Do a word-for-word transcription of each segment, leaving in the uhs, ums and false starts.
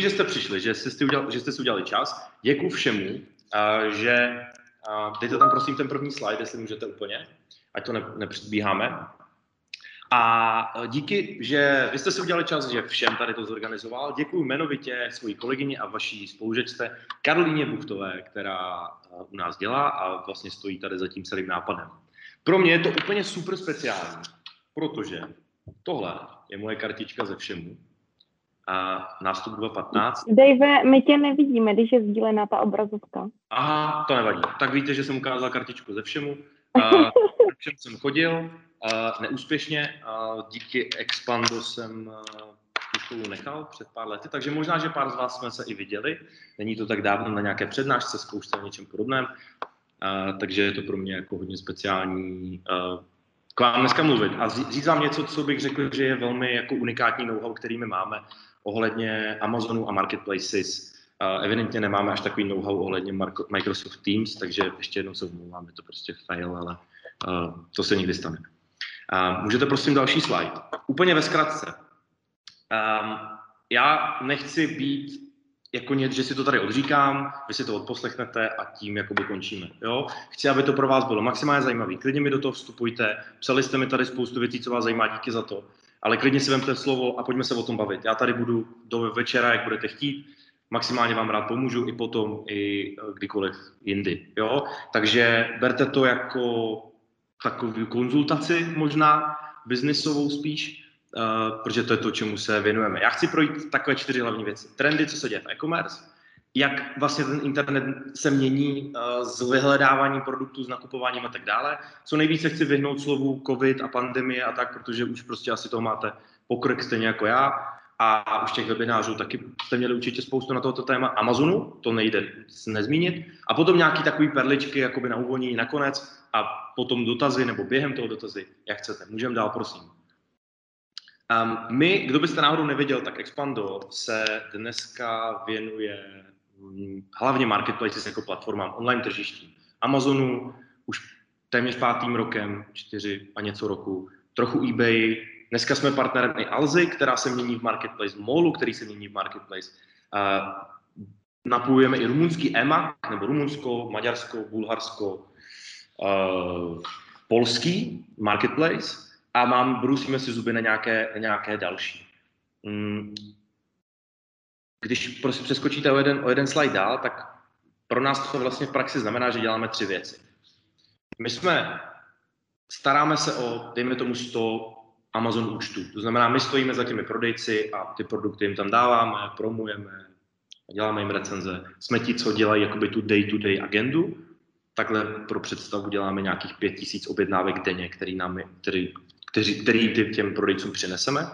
že jste přišli, že jste si udělali, že jste si udělali čas. Děkuju všemu, a, že a, dejte tam prosím ten první slide, jestli můžete úplně, ať to ne, nepředbíháme. A díky, že vy jste si udělali čas, že všem tady to zorganizoval. Děkuju jmenovitě své kolegyni a vaší spolužečce Karolíně Buchtové, která u nás dělá a vlastně stojí tady za tím celým nápadem. Pro mě je to úplně super speciální, protože tohle je moje kartička ze všemu. A nástup dva patnáct. Dave, my tě nevidíme, když je sdílená ta obrazovka. Aha, to nevadí. Tak víte, že jsem ukázal kartičku ze všemu. Ze všem jsem chodil. Uh, neúspěšně, uh, díky Expando jsem uh, tu školu nechal před pár lety, takže možná, že pár z vás jsme se i viděli, není to tak dávno na nějaké přednášce, zkoušce o něčem podobném, uh, takže je to pro mě jako hodně speciální uh, k vám dneska mluvit a říct vám něco, co bych řekl, že je velmi jako unikátní know-how, který my máme ohledně Amazonu a Marketplaces. Uh, evidentně nemáme až takový know-how ohledně Marko- Microsoft Teams, takže ještě jednou se omlouvám, je to prostě fail, ale uh, to se nikdy stane. Uh, můžete prosím další slide. Úplně ve zkratce. Um, já nechci být jako něco, že si to tady odříkám, vy si to odposlechnete a tím jakoby končíme. Jo? Chci, aby to pro vás bylo maximálně zajímavé. Klidně mi do toho vstupujte. Psali jste mi tady spoustu věcí, co vás zajímá, díky za to. Ale klidně si vemte slovo a pojďme se o tom bavit. Já tady budu do večera, jak budete chtít. Maximálně vám rád pomůžu i potom, i kdykoliv jindy. Jo? Takže berte to jako takovou konzultaci možná, biznisovou spíš, uh, protože to je to, čemu se věnujeme. Já chci projít takové čtyři hlavní věci. Trendy, co se děje v e-commerce, jak vlastně ten internet se mění uh, s vyhledáváním produktů, s nakupováním a tak dále. Co nejvíce chci vyhnout slovu covid a pandemie a tak, protože už prostě asi toho máte pokrk stejně jako já. A už těch webinářů taky jste měli určitě spoustu na tohoto téma. Amazonu, to nejde nezmínit. A potom nějaký takový perličky jakoby na uvolnění nakonec a potom dotazy nebo během toho dotazy, jak chcete. Můžeme dál, prosím. Um, my, kdo byste náhodou nevěděl, tak Expando se dneska věnuje hm, hlavně marketplaces jako platformám, online tržiští. Amazonu už téměř pátým rokem, čtyři a něco roku, trochu eBay. Dneska jsme partnerem i Alzy, která se mění v marketplace, Mallu, který se mění v marketplace. Uh, napojujeme i rumunský E M A, nebo Rumunsko, Maďarsko, Bulharsko, uh, polský marketplace a mám, brusíme si zuby na nějaké, na nějaké další. Mm. Když prosím přeskočíte o jeden, o jeden slide dál, tak pro nás to vlastně v praxi znamená, že děláme tři věci. My jsme, staráme se o, dejme tomu sto Amazon účtu. To znamená, my stojíme za těmi prodejci a ty produkty jim tam dáváme, promujeme, děláme jim recenze. Jsme ti, co dělají jakoby tu day-to-day agendu. Takhle pro představu děláme nějakých pět tisíc objednávek denně, který, nám, který, který, který těm prodejcům přineseme.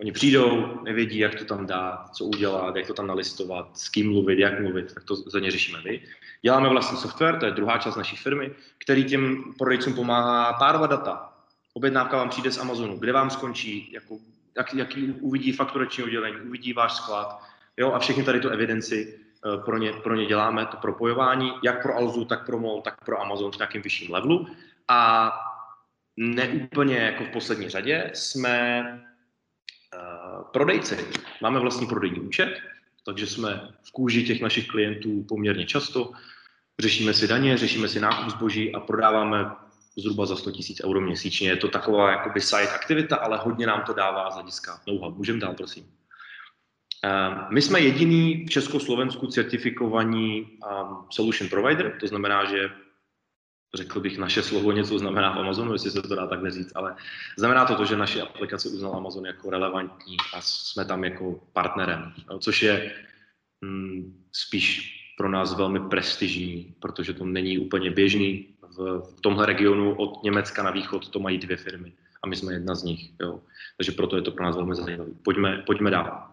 Oni přijdou, nevědí, jak to tam dát, co udělat, jak to tam nalistovat, s kým mluvit, jak mluvit, tak to za ně řešíme my. Děláme vlastní software, to je druhá část naší firmy, který těm prodejcům pomáhá párovat data. Objednávka vám přijde z Amazonu, kde vám skončí, jako, jak, jaký uvidí fakturační oddělení, uvidí váš sklad, jo, a všechny tady tu evidenci uh, pro, ně, pro ně děláme, to propojování, jak pro Alzu, tak pro Mall, tak pro Amazon v nějakém vyšším levelu. A neúplně jako v poslední řadě jsme uh, prodejci. Máme vlastní prodejní účet, takže jsme v kůži těch našich klientů poměrně často. Řešíme si daně, řešíme si nákup zboží a prodáváme zhruba za sto tisíc euro měsíčně. Je to taková jakoby side aktivita, ale hodně nám to dává z hlediska know-how. Můžeme dál, prosím. My jsme jediný v Československu certifikovaní solution provider, to znamená, že řekl bych, naše slovo něco znamená v Amazonu, jestli se to dá takhle říct, ale znamená to to, že naše aplikace uznal Amazon jako relevantní a jsme tam jako partnerem, což je mm, spíš pro nás velmi prestižní, protože to není úplně běžný. V tomhle regionu od Německa na východ to mají dvě firmy a my jsme jedna z nich. Jo. Takže proto je to pro nás velmi zajímavé. Pojďme, pojďme dál.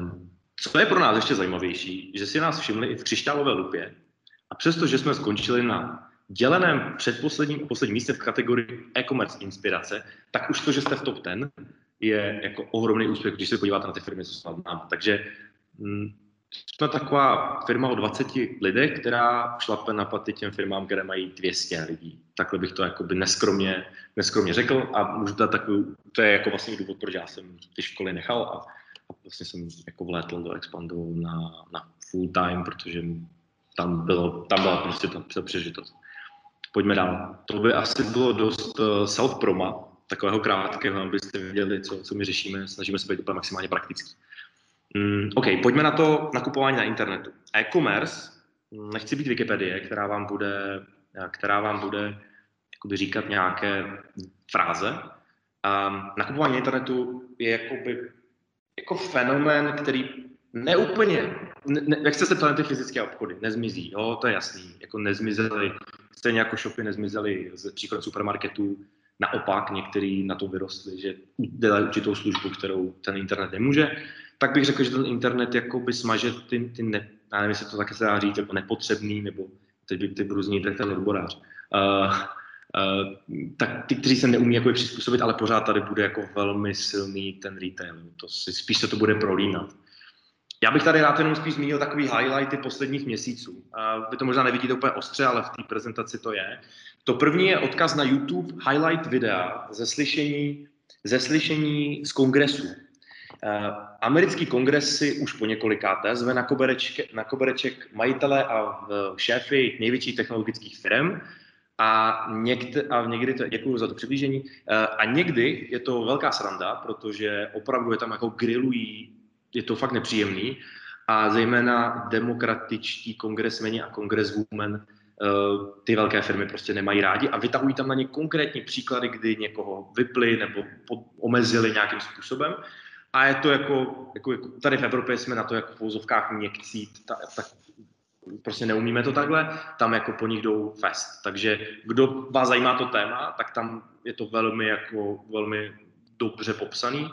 Um, co je pro nás ještě zajímavější, že si nás všimli i v křišťálové lupě a přesto, že jsme skončili na děleném předposledním a posledním místě v kategorii e-commerce inspirace, tak už to, že jste v top deset, je jako ohromný úspěch, když se podíváte na ty firmy, co jsou nad námi. Takže mm, jsme taková firma o dvaceti lidech, která šlape na paty těm firmám, které mají dvě stě lidí. Takhle bych to jakoby neskromně, neskromně řekl a můžu dát takový, to je jako vlastně důvod, proč já jsem ty školy nechal a vlastně jsem jako vlétl do Expandu na, na full time, protože tam, bylo, tam byla prostě ta, ta přežitost. Pojďme dál. To by asi bylo dost self-proma, takového krátkého, abyste viděli, co, co my řešíme, snažíme se být úplně maximálně praktický. Mm, OK, pojďme na to nakupování na internetu. E-commerce, nechci být Wikipedie, která vám bude, která vám bude jakoby říkat nějaké fráze. Um, nakupování na internetu je jakoby, jako fenomén, který neúplně, ne, ne, jak jste se ptali, ty fyzické obchody, nezmizí, jo, to je jasný, jako nezmizely, stejně jako shopy nezmizely z příkladu supermarketů. Naopak některý na to vyrostli, že dělají určitou službu, kterou ten internet nemůže, tak bych řekl, že ten internet jakoby smaže ty, ty ne, já nevím, jestli to také se dá říct, jako nepotřebný, nebo teď by ty bruzní, tak ten odborář, uh, uh, tak ty, kteří se neumí jako přizpůsobit, ale pořád tady bude jako velmi silný ten retail, to si, spíš se to bude prolínat. Já bych tady rád jenom spíš zmínil takový highlighty posledních měsíců. Vy to možná nevidíte úplně ostře, ale v té prezentaci to je. To první je odkaz na YouTube highlight videa ze slyšení, ze slyšení z kongresu. Americký kongres si už po několikáté zve na kobereček, na kobereček majitele a šéfy největších technologických firm. A, někde, a někdy, to, děkuju za to přiblížení, a někdy je to velká sranda, protože opravdu je tam jako grillují. Je to fakt nepříjemný a zejména demokratičtí kongresmeni a kongreswomen ty velké firmy prostě nemají rádi a vytahují tam na ně konkrétní příklady, kdy někoho vypli nebo omezili nějakým způsobem a je to jako, jako tady v Evropě jsme na to jako v pouzovkách měkcí, tak ta, prostě neumíme to takhle, tam jako po nich jdou fest. Takže kdo vás zajímá to téma, tak tam je to velmi, jako, velmi dobře popsaný.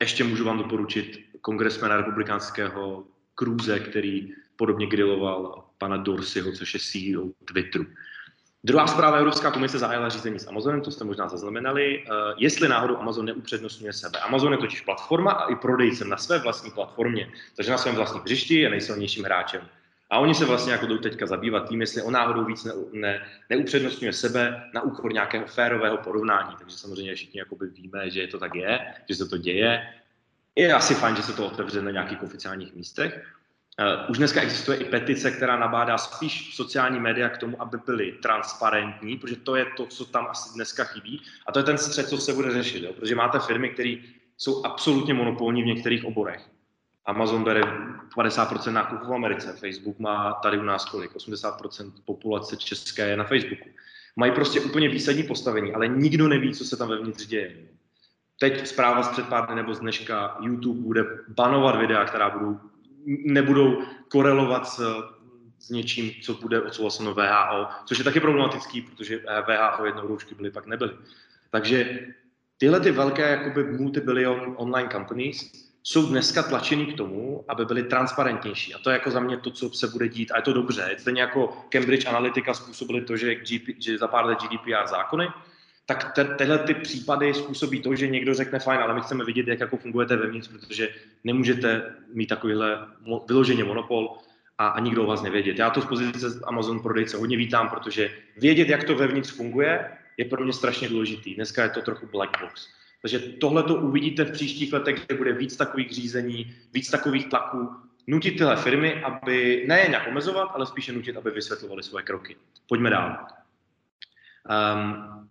Ještě můžu vám doporučit kongresmena republikánského Krůze, který podobně griloval pana Dorseyho, což je C E O Twitteru. Druhá zpráva, Evropská komise zahájila řízení s Amazonem, to jste možná zaznamenali, jestli náhodou Amazon neupřednostňuje sebe. Amazon je totiž platforma a i prodejcem na své vlastní platformě, takže na svém vlastním hřišti je nejsilnějším hráčem. A oni se vlastně jako jdou teďka zabývat tím, jestli on náhodou víc ne, ne, neupřednostňuje sebe na úkor nějakého férového porovnání. Takže samozřejmě všichni jakoby víme, že to tak je, že se to děje. Je asi fajn, že se to otevře na nějakých oficiálních místech. Uh, už dneska existuje i petice, která nabádá spíš sociální média k tomu, aby byly transparentní, protože to je to, co tam asi dneska chybí. A to je ten střed, co se bude řešit, jo? Protože máte firmy, které jsou absolutně monopolní v některých oborech. Amazon bere padesát procent nákupů v Americe, Facebook má tady u nás kolik, osmdesát procent populace české je na Facebooku. Mají prostě úplně výsadní postavení, ale nikdo neví, co se tam vevnitř děje. Teď zpráva z před pár dny nebo z dneška, YouTube bude banovat videa, která budou, nebudou korelovat s, s něčím, co bude odsouhlaseno W H O, což je taky problematický, protože W H O jednou roušky byly, pak nebyly. Takže tyhle ty velké jakoby multibillion online companies jsou dneska tlačený k tomu, aby byly transparentnější. A to je jako za mě to, co se bude dít. A je to dobře. Stejně jako Cambridge Analytica způsobili to, že, G P, že za pár let G D P R zákony, tak te, tyhle ty případy způsobí to, že někdo řekne fajn, ale my chceme vidět, jak jako fungujete vevnitř, protože nemůžete mít takovýhle vyloženě monopol a, a nikdo o vás nevědět. Já to z pozice Amazon prodejce hodně vítám, protože vědět, jak to vevnitř funguje, je pro mě strašně důležitý. Dneska je to trochu black box. Takže tohle to uvidíte v příštích letech, kde bude víc takových řízení, víc takových tlaků. Nutit tyhle firmy, aby ne nějak omezovat, ale spíše nutit, aby vysvětlovali svoje kroky. Pojďme dál. Um,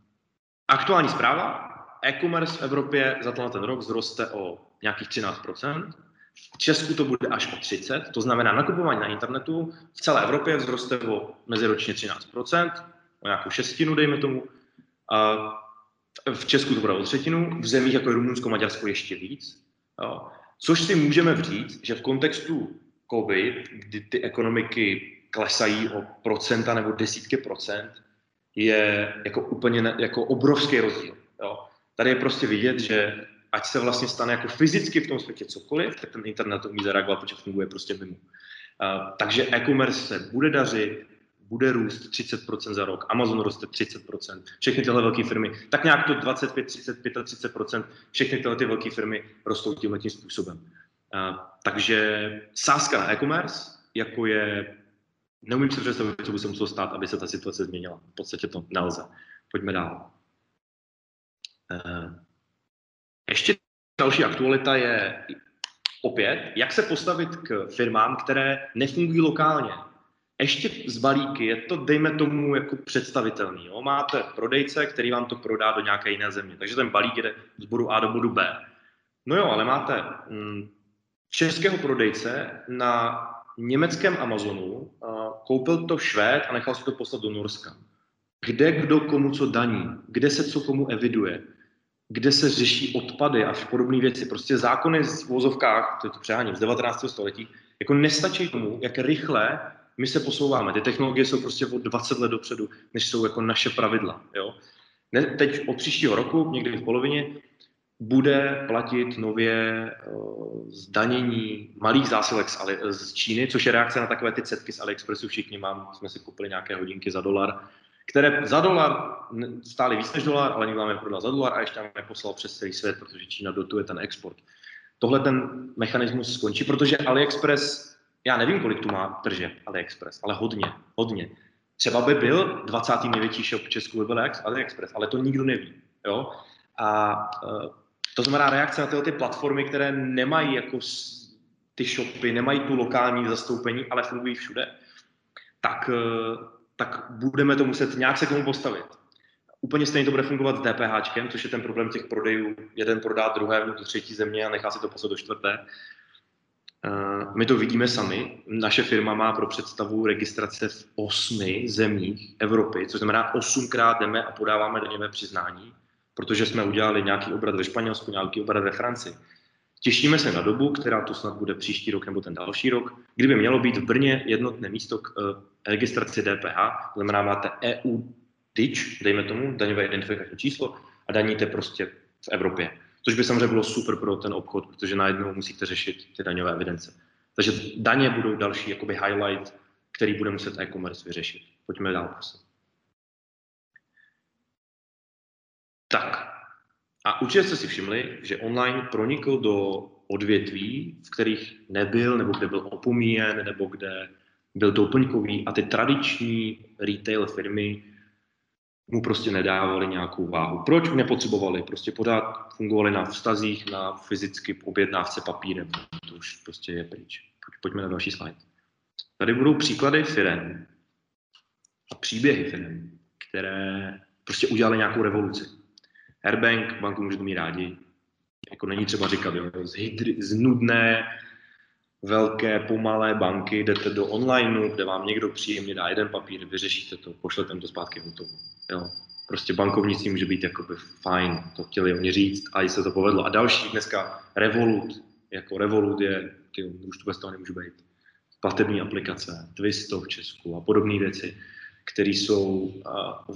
aktuální zpráva. E-commerce v Evropě za ten rok zroste o nějakých třináct procent. V Česku to bude až o třicet procent, to znamená nakupování na internetu v celé Evropě vzroste o meziročně třináct procent, o nějakou šestinu, dejme tomu. Uh, V Česku to bude o třetinu, v zemích jako je Rumunsko, Maďarsko ještě víc. Jo. Což si můžeme říct, že v kontextu COVID, kdy ty ekonomiky klesají o procenta nebo desítky procent, je jako úplně ne, jako obrovský rozdíl. Jo. Tady je prostě vidět, že ať se vlastně stane jako fyzicky v tom světě cokoliv, tak ten internet to umí zareagovat, protože funguje prostě mimo. Uh, takže e-commerce se bude dařit, bude růst třicet procent za rok, Amazon roste třicet procent, všechny tyhle velké firmy, tak nějak to dvacet pět, třicet pět a třicet procent, všechny tyhle ty velké firmy rostou tímhle tím způsobem. Uh, takže sázka na e-commerce, jako je, neumím si představit, co by se muselo stát, aby se ta situace změnila. V podstatě to nelze. Pojďme dál. Uh, ještě Další aktualita je opět, jak se postavit k firmám, které nefungují lokálně. Ještě z balíky je to, dejme tomu, jako představitelný. Jo? Máte prodejce, který vám to prodá do nějaké jiné země. Takže ten balík jde z bodu A do bodu B. No jo, ale máte mm, českého prodejce na německém Amazonu, koupil to Švéd a nechal si to poslat do Norska. Kde kdo komu co daní, kde se co komu eviduje, kde se řeší odpady a podobné věci. Prostě zákony v vozovkách, to je to přeháním, z devatenáctého století, jako nestačí tomu, jak rychle my se posouváme. Ty technologie jsou prostě o dvacet let dopředu, než jsou jako naše pravidla. Jo? Ne, teď od příštího roku, někdy v polovině, bude platit nově uh, zdanění malých zásilek z, Ali, z Číny, což je reakce na takové ty cetky z AliExpressu. Všichni mám, jsme si koupili nějaké hodinky za dolar, které za dolar stály víc než dolar, ale někdo nám je prodal za dolar a ještě nám je poslal přes celý svět, protože Čína dotuje ten export. Tohle ten mechanismus skončí, protože AliExpress, já nevím, kolik tu má tržeb AliExpress, ale hodně, hodně. Třeba by byl dvacátý největší shop v Česku by byl AliExpress, ale to nikdo neví. Jo? A to znamená reakce na tyhle ty platformy, které nemají jako ty shopy, nemají tu lokální zastoupení, ale fungují všude. Tak... tak budeme to muset nějak se k tomu postavit. Úplně stejně to bude fungovat s DPHčkem, což je ten problém těch prodejů. Jeden prodá druhému do třetí země a nechá si to poslat do čtvrté. My to vidíme sami. Naše firma má pro představu registrace v osmi zemích Evropy, což znamená osmkrát jdeme a podáváme daňové přiznání, protože jsme udělali nějaký obrat ve Španělsku, nějaký obrat ve Francii. Těšíme se na dobu, která to snad bude příští rok nebo ten další rok, kdyby mělo být v Brně jednotné místo k e, registraci D P H, znamená máte E U tyč, dejme tomu, daňové identifikační číslo a daníte prostě v Evropě. Což by samozřejmě bylo super pro ten obchod, protože najednou musíte řešit ty daňové evidence. Takže daně budou další jakoby highlight, který bude muset e-commerce vyřešit. Pojďme dál, prosím. Tak. A určitě jste si všimli, že online pronikl do odvětví, v kterých nebyl, nebo kde byl opomíjen, nebo kde byl doplňkový a ty tradiční retail firmy mu prostě nedávaly nějakou váhu. Proč? Nepotřebovali. Prostě pořád fungovali na vztazích, na fyzicky objednávce papírem. To už prostě je pryč. Pojďme na další slide. Tady budou příklady firem a příběhy firem, které prostě udělaly nějakou revoluci. Airbank, banku můžete mít rádi, jako není třeba říkat, z, hydry, z nudné, velké, pomalé banky jdete do online, kde vám někdo příjemně dá jeden papír, vyřešíte to, pošlete to zpátky hotovo. Jo. Prostě bankovnictví může být jakoby fajn, to chtěli oni říct a i se to povedlo. A další dneska Revolut, jako Revolut je, ty už tu bez toho nemůžu být, platební aplikace, Twisto v Česku a podobné věci, které jsou uh,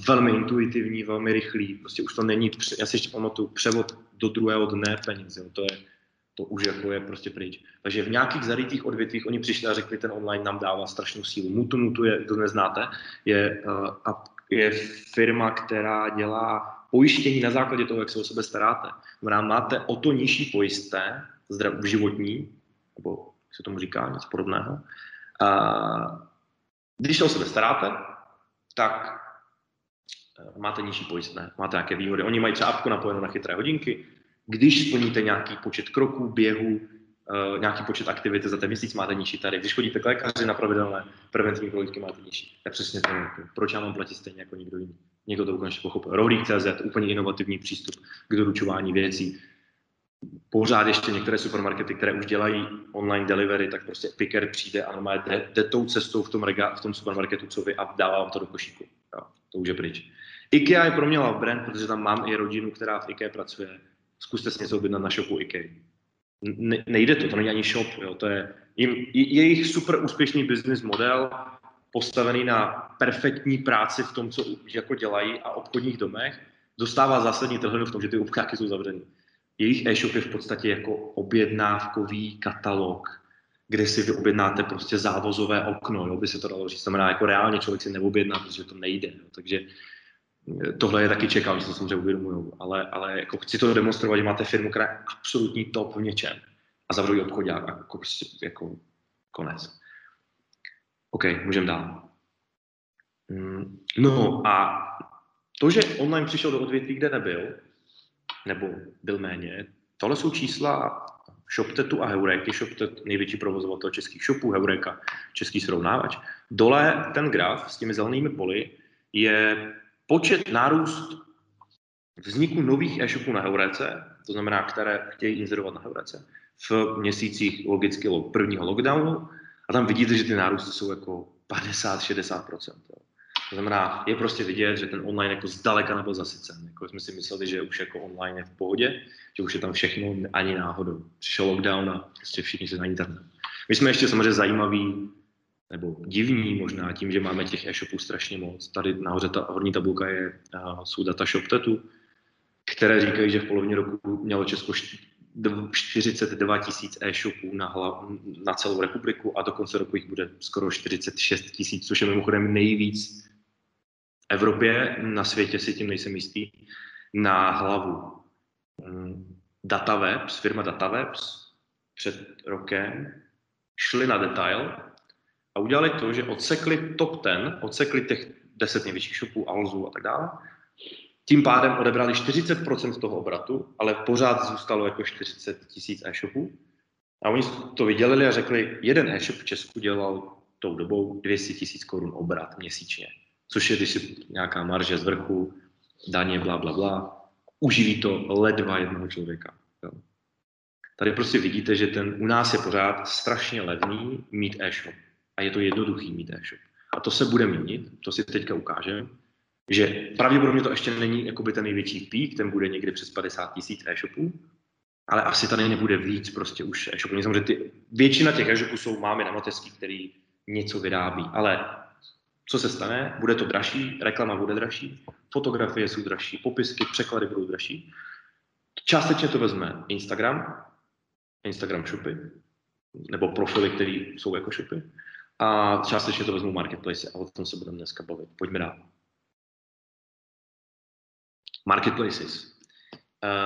velmi intuitivní, velmi rychlí. Prostě už to není, já si ještě pamatuju, převod do druhého dne peněz, jo. To, je, to už jako je prostě pryč. Takže v nějakých zarytých odvětvích oni přišli a řekli, ten online nám dává strašnou sílu. Mutu, Mutu je, to neznáte, je, uh, je firma, která dělá pojištění na základě toho, jak se o sebe staráte. Znamená, máte o to nižší pojistné, zdrav, životní, nebo jak se tomu říká, něco podobného. Uh, když se o sebe staráte, tak máte nižší pojistné, máte nějaké výhody. Oni mají třeba apku napojenou na chytré hodinky. Když splníte nějaký počet kroků, běhů, nějaký počet aktivit za ten měsíc, máte nižší tarif. Když chodíte k lékaři na pravidelné preventivní prohlídky, máte nižší. Já přesně to nevím. Proč já mám platit stejně jako někdo jiný? Někdo to konečně pochopil. Rohlík tečka cé zet, úplně inovativní přístup k doručování věcí. Pořád ještě některé supermarkety, které už dělají online delivery, tak prostě picker přijde a normálně jde, jde tou cestou v tom, rega, v tom supermarketu, co vy a dává vám to do košíku. Jo, to už je pryč. IKEA je pro mě love brand, protože tam mám i rodinu, která v IKEA pracuje. Zkuste si něco objednat na shopu IKEA. Ne, nejde to, to není ani shop. Jo, to je jim, jejich super úspěšný business model, postavený na perfektní práci v tom, co jako dělají a obchodních domech, dostává zásadní trhlinu v tom, že ty obcházky jsou zavřený. Jejich e-shop je v podstatě jako objednávkový katalog, kde si vy objednáte prostě závozové okno, jo, by se to dalo říct. Znamená, jako reálně člověk si neobjedná, protože to nejde. Jo. Takže tohle je taky čekám, že to samozřejmě uvědomuju. Ale, ale jako chci to demonstrovat, že máte firmu, která je absolutní top v něčem. A zavřou ji obchodák a jako, jako konec. OK, můžeme dál. No a to, že online přišel do odvětví, kde nebyl, nebo byl méně, Tohle jsou čísla ShopTetu a Heureky. ShopTet největší provozovatel českých shopů, Heureka český srovnávač. Dole ten graf s těmi zelenými poli je počet nárůst vzniku nových e-shopů na Heurece, to znamená, které chtějí inzerovat na Heurece, v měsících logicky prvního lockdownu. A tam vidíte, že ty nárůsty jsou jako padesát až šedesát procent. To znamená, je prostě vidět, že ten online jako zdaleka nebyl zasycen. Jako jsme si mysleli, že už jako online je v pohodě, že už je tam všechno, ani náhodou. Přišel lockdown a prostě všichni se na internet. My jsme ještě samozřejmě zajímaví, nebo divní možná tím, že máme těch e-shopů strašně moc. Tady nahoře ta horní tabulka je, jsou data ShopTetu, které říkají, že v polovině roku mělo Česko čtyřicet dva tisíc e-shopů na, hlavu, na celou republiku a do konce roku jich bude skoro čtyřicet šest tisíc, což je mimochodem nejvíc v Evropě, na světě si tím nejsem jistý, na hlavu. DataWebs, firma DataWebs před rokem šli na detail a udělali to, že odsekli top ten, odsekli těch deset největších shopů, Alzu a tak dále. Tím pádem odebrali čtyřicet procent toho obratu, ale pořád zůstalo jako čtyřicet tisíc e-shopů. A oni to vydělili a řekli, jeden e-shop v Česku dělal tou dobou dvě stě tisíc korun obrat měsíčně. Což je, když si nějaká marže z vrchu, daně, bla, bla, bla, uživí to ledva jednoho člověka. Tady prostě vidíte, že ten u nás je pořád strašně levný mít e-shop. A je to jednoduchý mít e-shop. A to se bude měnit, to si teďka ukážeme. Že pravděpodobně to ještě není jakoby ten největší pík, ten bude někdy přes padesát tisíc e-shopů, ale asi tady nebude víc prostě už e-shopů. Samozřejmě ty, většina těch e-shopů jsou máme na mateřský, který něco vyrábí, ale co se stane? Bude to dražší, reklama bude dražší, fotografie jsou dražší, popisky, překlady budou dražší. Částečně to vezme Instagram, Instagram shopy, nebo profily, které jsou jako shopy, a částečně to vezmou marketplace, a o tom se budeme dneska bavit. Pojďme dál. Marketplaces.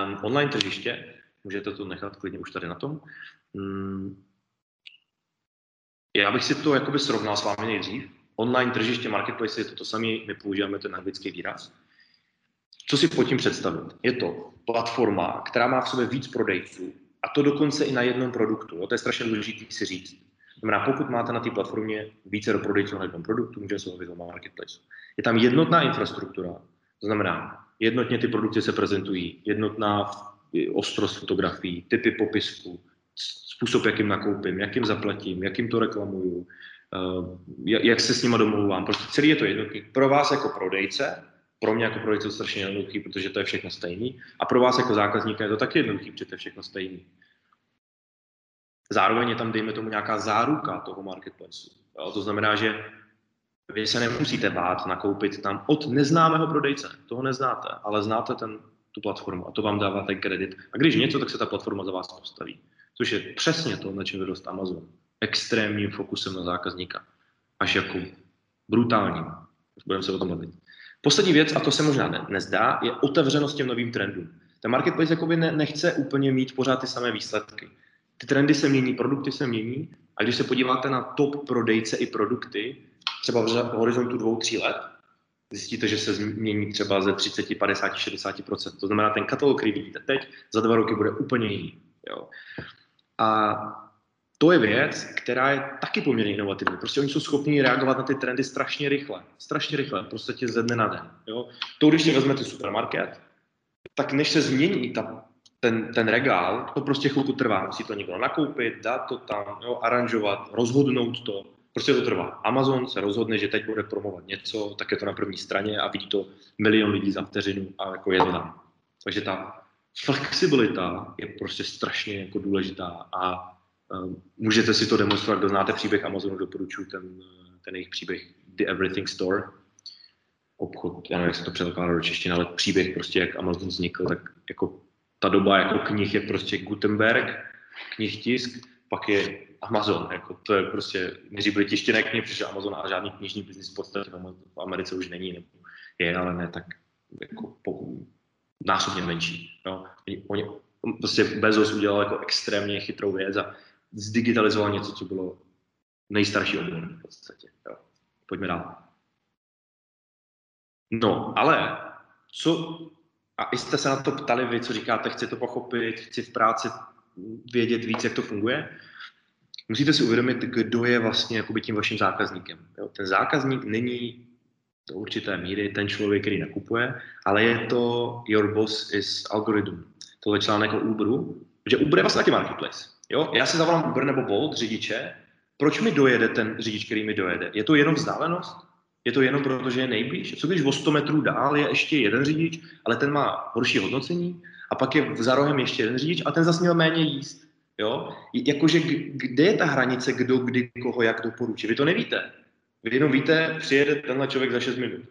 Um, online tržiště, můžete to nechat klidně už tady na tom. Um, já bych si to jakoby srovnal s vámi nejdřív. Online tržiště, marketplace je to to samé, my používáme ten anglický výraz. Co si pod tím představit? Je to platforma, která má v sobě víc prodejců, a to dokonce i na jednom produktu. No, to je strašně důležité si říct. Znamená, pokud máte na té platformě více do prodejců na jednom produktu, můžeme se mluvit o marketplace. Je tam jednotná infrastruktura, to znamená, jednotně ty produkty se prezentují, jednotná ostrost fotografií, typy popisku, způsob, jak jim nakoupím, jak jim zaplatím, jak jim to reklamuju, jak se s nima domluvám. Prostě celý je to jednotný. Pro vás jako prodejce, pro mě jako prodejce je to strašně jednoduchý, protože to je všechno stejný, a pro vás jako zákazníka je to taky jednoduchý, protože to je všechno stejný. Zároveň je tam, dejme tomu, nějaká záruka toho marketplace. To znamená, že vy se nemusíte bát nakoupit tam od neznámého prodejce, toho neznáte, ale znáte ten, tu platformu a to vám dává ten kredit. A když něco, tak se ta platforma za vás postaví. Což je přesně to, na čem vyrost Amazon. Extrémním fokusem na zákazníka. Až jako brutálním. Budeme se o tom bavit. Poslední věc, a to se možná ne, nezdá, je otevřenost těm novým trendům. Ten marketplace jakoby ne, nechce úplně mít pořád ty samé výsledky. Ty trendy se mění, produkty se mění a když se podíváte na top prodejce i produkty, třeba v horizontu dvou, tří let, zjistíte, že se změní třeba ze třicet, padesát, šedesát procent. To znamená, ten katalog, který vidíte teď, za dva roky bude úplně jiný. Jo. A to je věc, která je taky poměrně inovativní. Prostě oni jsou schopni reagovat na ty trendy strašně rychle. Strašně rychle, prostě tě ze dne na den. Jo. To, když si vezmete supermarket, tak než se změní ta, ten, ten regál, to prostě chvilku trvá. Musí to někdo nakoupit, dát to tam, jo, aranžovat, rozhodnout to. Prostě to trvá. Amazon se rozhodne, že teď bude promovat něco, tak je to na první straně a vidí to milion lidí za vteřinu a jako je to tam. Takže ta flexibilita je prostě strašně jako důležitá a um, můžete si to demonstrovat. Kdo znáte příběh Amazonu, doporučuji ten, ten jejich příběh The Everything Store. Obchod, já nevím, jak se to překládá do češtiny, ale příběh prostě, jak Amazon vznikl, tak jako ta doba jako knih je prostě Gutenberg, knihtisk, pak je Amazon, jako to je prostě, nejdřív byly tištěné knihy, přišel Amazon a žádný knižní biznis v podstatě v Americe už není, nebo je, ale ne tak jako po, násobně menší. No. Oni, prostě Bezos udělal jako extrémně chytrou věc a zdigitalizoval něco, co bylo nejstarší obor v podstatě. Jo. Pojďme dál. No, ale co A i jste se na to ptali vy, co říkáte, chci to pochopit, chci v práci vědět víc, jak to funguje. Musíte si uvědomit, kdo je vlastně jakoby tím vaším zákazníkem. Jo? Ten zákazník není do určité míry ten člověk, který nakupuje, ale je to your boss is algorithm. Tohle článek o Uberu, že Uber je vlastně taky marketplace. Jo? Já si zavolám Uber nebo Bolt, řidiče, proč mi dojede ten řidič, který mi dojede? Je to jenom vzdálenost? Je to jenom proto, že je nejblíž? Co když o sto metrů dál je ještě jeden řidič, ale ten má horší hodnocení a pak je za rohem ještě jeden řidič a ten zas měl méně jíst? Jo? Jakože kde je ta hranice, kdo, kdy, koho, jak doporučí? Vy to nevíte. Vy jenom víte, přijede tenhle člověk za šest minut.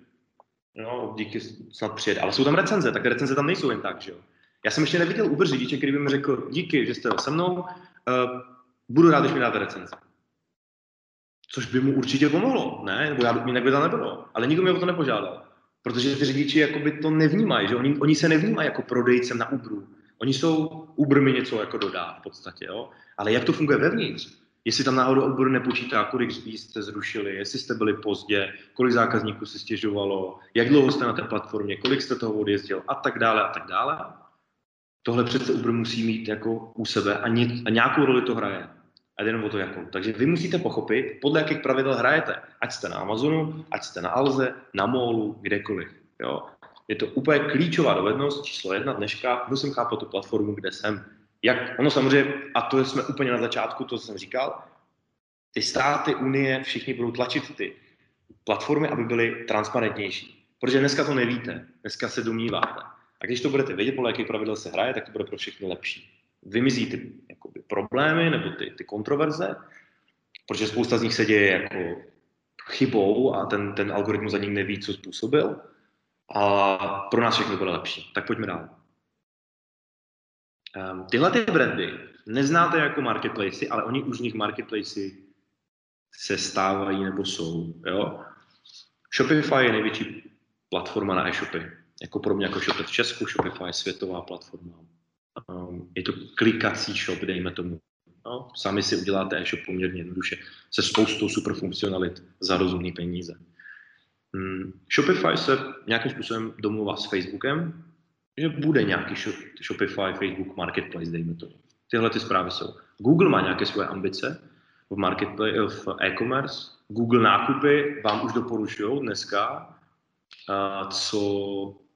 No, díky, snad přijede. Ale jsou tam recenze, tak recenze tam nejsou jen tak, že jo? Já jsem ještě neviděl Uber řidiče, který by mi řekl, díky, že jste se mnou, uh, budu rád, když mi dáte recenze. Což by mu určitě pomohlo, ne? Nebo já, jinak by to nebylo. Ale nikdo mě o to nepožádal. Protože ty řidiči jakoby to nevnímají, že? Oni, oni se nevnímají jako prodejcem na Uberu. Oni jsou, Uber mi něco jako dodá v podstatě, jo? Ale jak to funguje vevnitř? Jestli tam náhodou Uber nepočítá, kolik jíst jste zrušili, jestli jste byli pozdě, kolik zákazníků si stěžovalo, jak dlouho jste na té platformě, kolik jste toho odjezdil a tak dále a tak dále. Tohle přece Uber musí mít jako u sebe a, ně, a nějakou roli to hraje. A jenom o to jakou. Takže vy musíte pochopit, podle jakých pravidel hrajete. Ať jste na Amazonu, ať jste na Alze, na Mallu, kdekoliv. Jo? Je to úplně klíčová dovednost, číslo jedna dneška, musím chápat tu platformu, kde jsem. Jak, ono samozřejmě, a to jsme úplně na začátku, to jsem říkal, ty státy, unie, všichni budou tlačit ty platformy, aby byly transparentnější. Protože dneska to nevíte, dneska se domníváte. A když to budete vědět, podle jakých pravidel se hraje, tak to bude pro všechny lepší. Vymizí ty jakoby, problémy nebo ty, ty kontroverze, protože spousta z nich se děje jako chybou a ten, ten algoritmus za ním neví, co způsobil. A pro nás všechno bude lepší. Tak pojďme dál. Um, tyhle ty brandy neznáte jako marketplacy, ale oni už z nich marketplacy se stávají nebo jsou. Jo? Shopify je největší platforma na e-shopy. Jako pro mě jako ShopTet v Česku, Shopify je světová platforma. Um, je to klikací shop, dejme tomu. No, sami si uděláte e-shop poměrně jednoduše se spoustou super funkcionalit za rozumné peníze. Hmm, Shopify se nějakým způsobem domluvá s Facebookem, že bude nějaký shop, Shopify, Facebook, Marketplace, dejme to. Tyhle ty zprávy jsou. Google má nějaké svoje ambice v, marketplace, v e-commerce. Google nákupy vám už doporučují dneska, uh, co,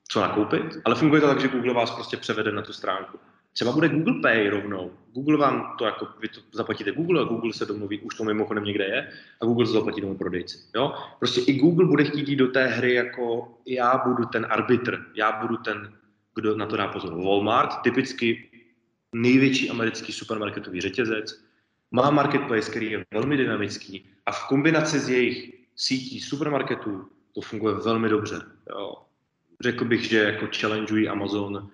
co nakoupit, ale funguje to tak, že Google vás prostě převede na tu stránku. Třeba bude Google Pay rovnou. Google vám to jako, vy to zaplatíte Google a Google se domluví, už to mimochodem někde je, a Google to zaplatí tomu prodejci. Jo? Prostě i Google bude chtít jít do té hry jako já budu ten arbitr, já budu ten, kdo na to dá pozor. Walmart, typicky největší americký supermarketový řetězec, má marketplace, který je velmi dynamický a v kombinaci s jejich sítí supermarketů to funguje velmi dobře. Jo? Řekl bych, že jako challengeují Amazon.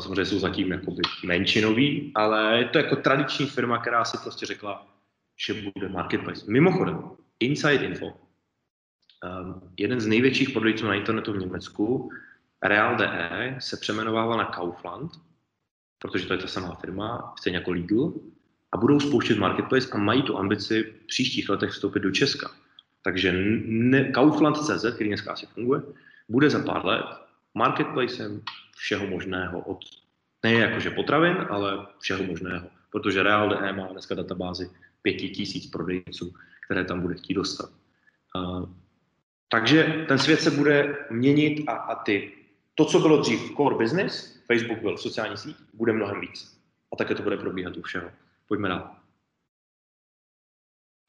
Samozřejmě jsou zatím jakoby menšinový, ale je to jako tradiční firma, která si prostě řekla, že bude marketplace. Mimochodem, Inside Info, um, jeden z největších prodejců na internetu v Německu, Real tečka de, se přeměnovával na Kaufland, protože to je ta samá firma, stejně jako Lidl, a budou spouštět marketplace a mají tu ambici v příštích letech vstoupit do Česka. Takže ne, Kaufland tečka cé zet, který dneska asi funguje, bude za pár let marketplacem všeho možného od, ne jakože potravin, ale všeho možného, protože Real tečka de má dneska databázi pěti tisíc prodejců, které tam bude chtít dostat. Uh, takže ten svět se bude měnit a, a ty, to, co bylo dřív core business, Facebook byl sociální síť, bude mnohem víc. A také to bude probíhat u všeho. Pojďme dál.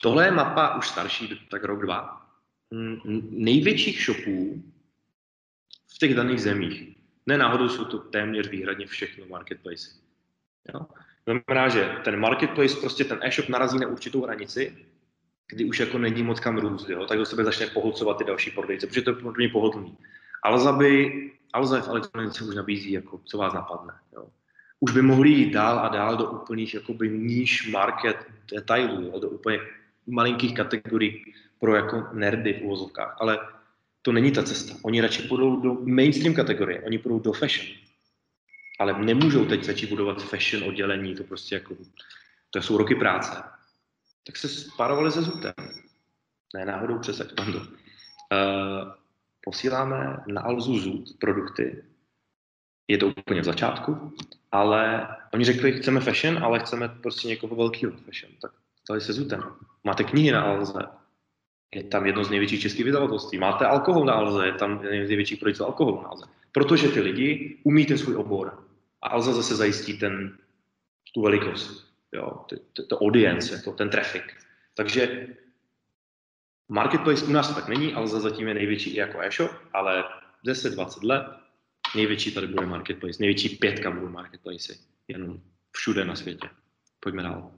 Tohle je mapa už starší, tak rok, dva. Mm, největších shopů v těch daných zemích. Ne náhodou jsou to téměř výhradně všechno marketplace. Jo? Znamená, že ten marketplace, prostě ten e-shop narazí na určitou hranici, kdy už jako není moc kam růst, jo? Tak do sebe začne pohlcovat ty další prodejce, protože to je pro mě pohodlný. Alza by, Alza v elektronice už nabízí, jako, co vás napadne. Jo? Už by mohli jít dál a dál do úplných jakoby níž market detailů, do úplně malinkých kategorií pro jako nerdy v uvozovkách, ale to není ta cesta. Oni radši půjdou do mainstream kategorie, oni půjdou do fashion. Ale nemůžou teď začít budovat fashion oddělení, to prostě jako, to jsou roky práce. Tak se spárovali se Zootem. Ne náhodou přes Expando. Uh, posíláme na Alzu Zoot produkty je to úplně v začátku, ale oni řekli, chceme fashion, ale chceme prostě někoho velkého fashion. Tak tady se Zootem. Máte knihy na Alze, je tam jedno z největších českých vydavatelství. Máte alkohol na Alze, je tam největší prodejce alkoholu na Alze. Protože ty lidi umí ten svůj obor. A Alza zase zajistí ten, tu velikost, jo, ty, ty, to audience, to, ten traffic. Takže marketplace u nás tak není, Alza zatím je největší i jako e-shop, ale deset dvacet let největší tady bude marketplace, největší pětka budou marketplace, jenom všude na světě. Pojďme dál.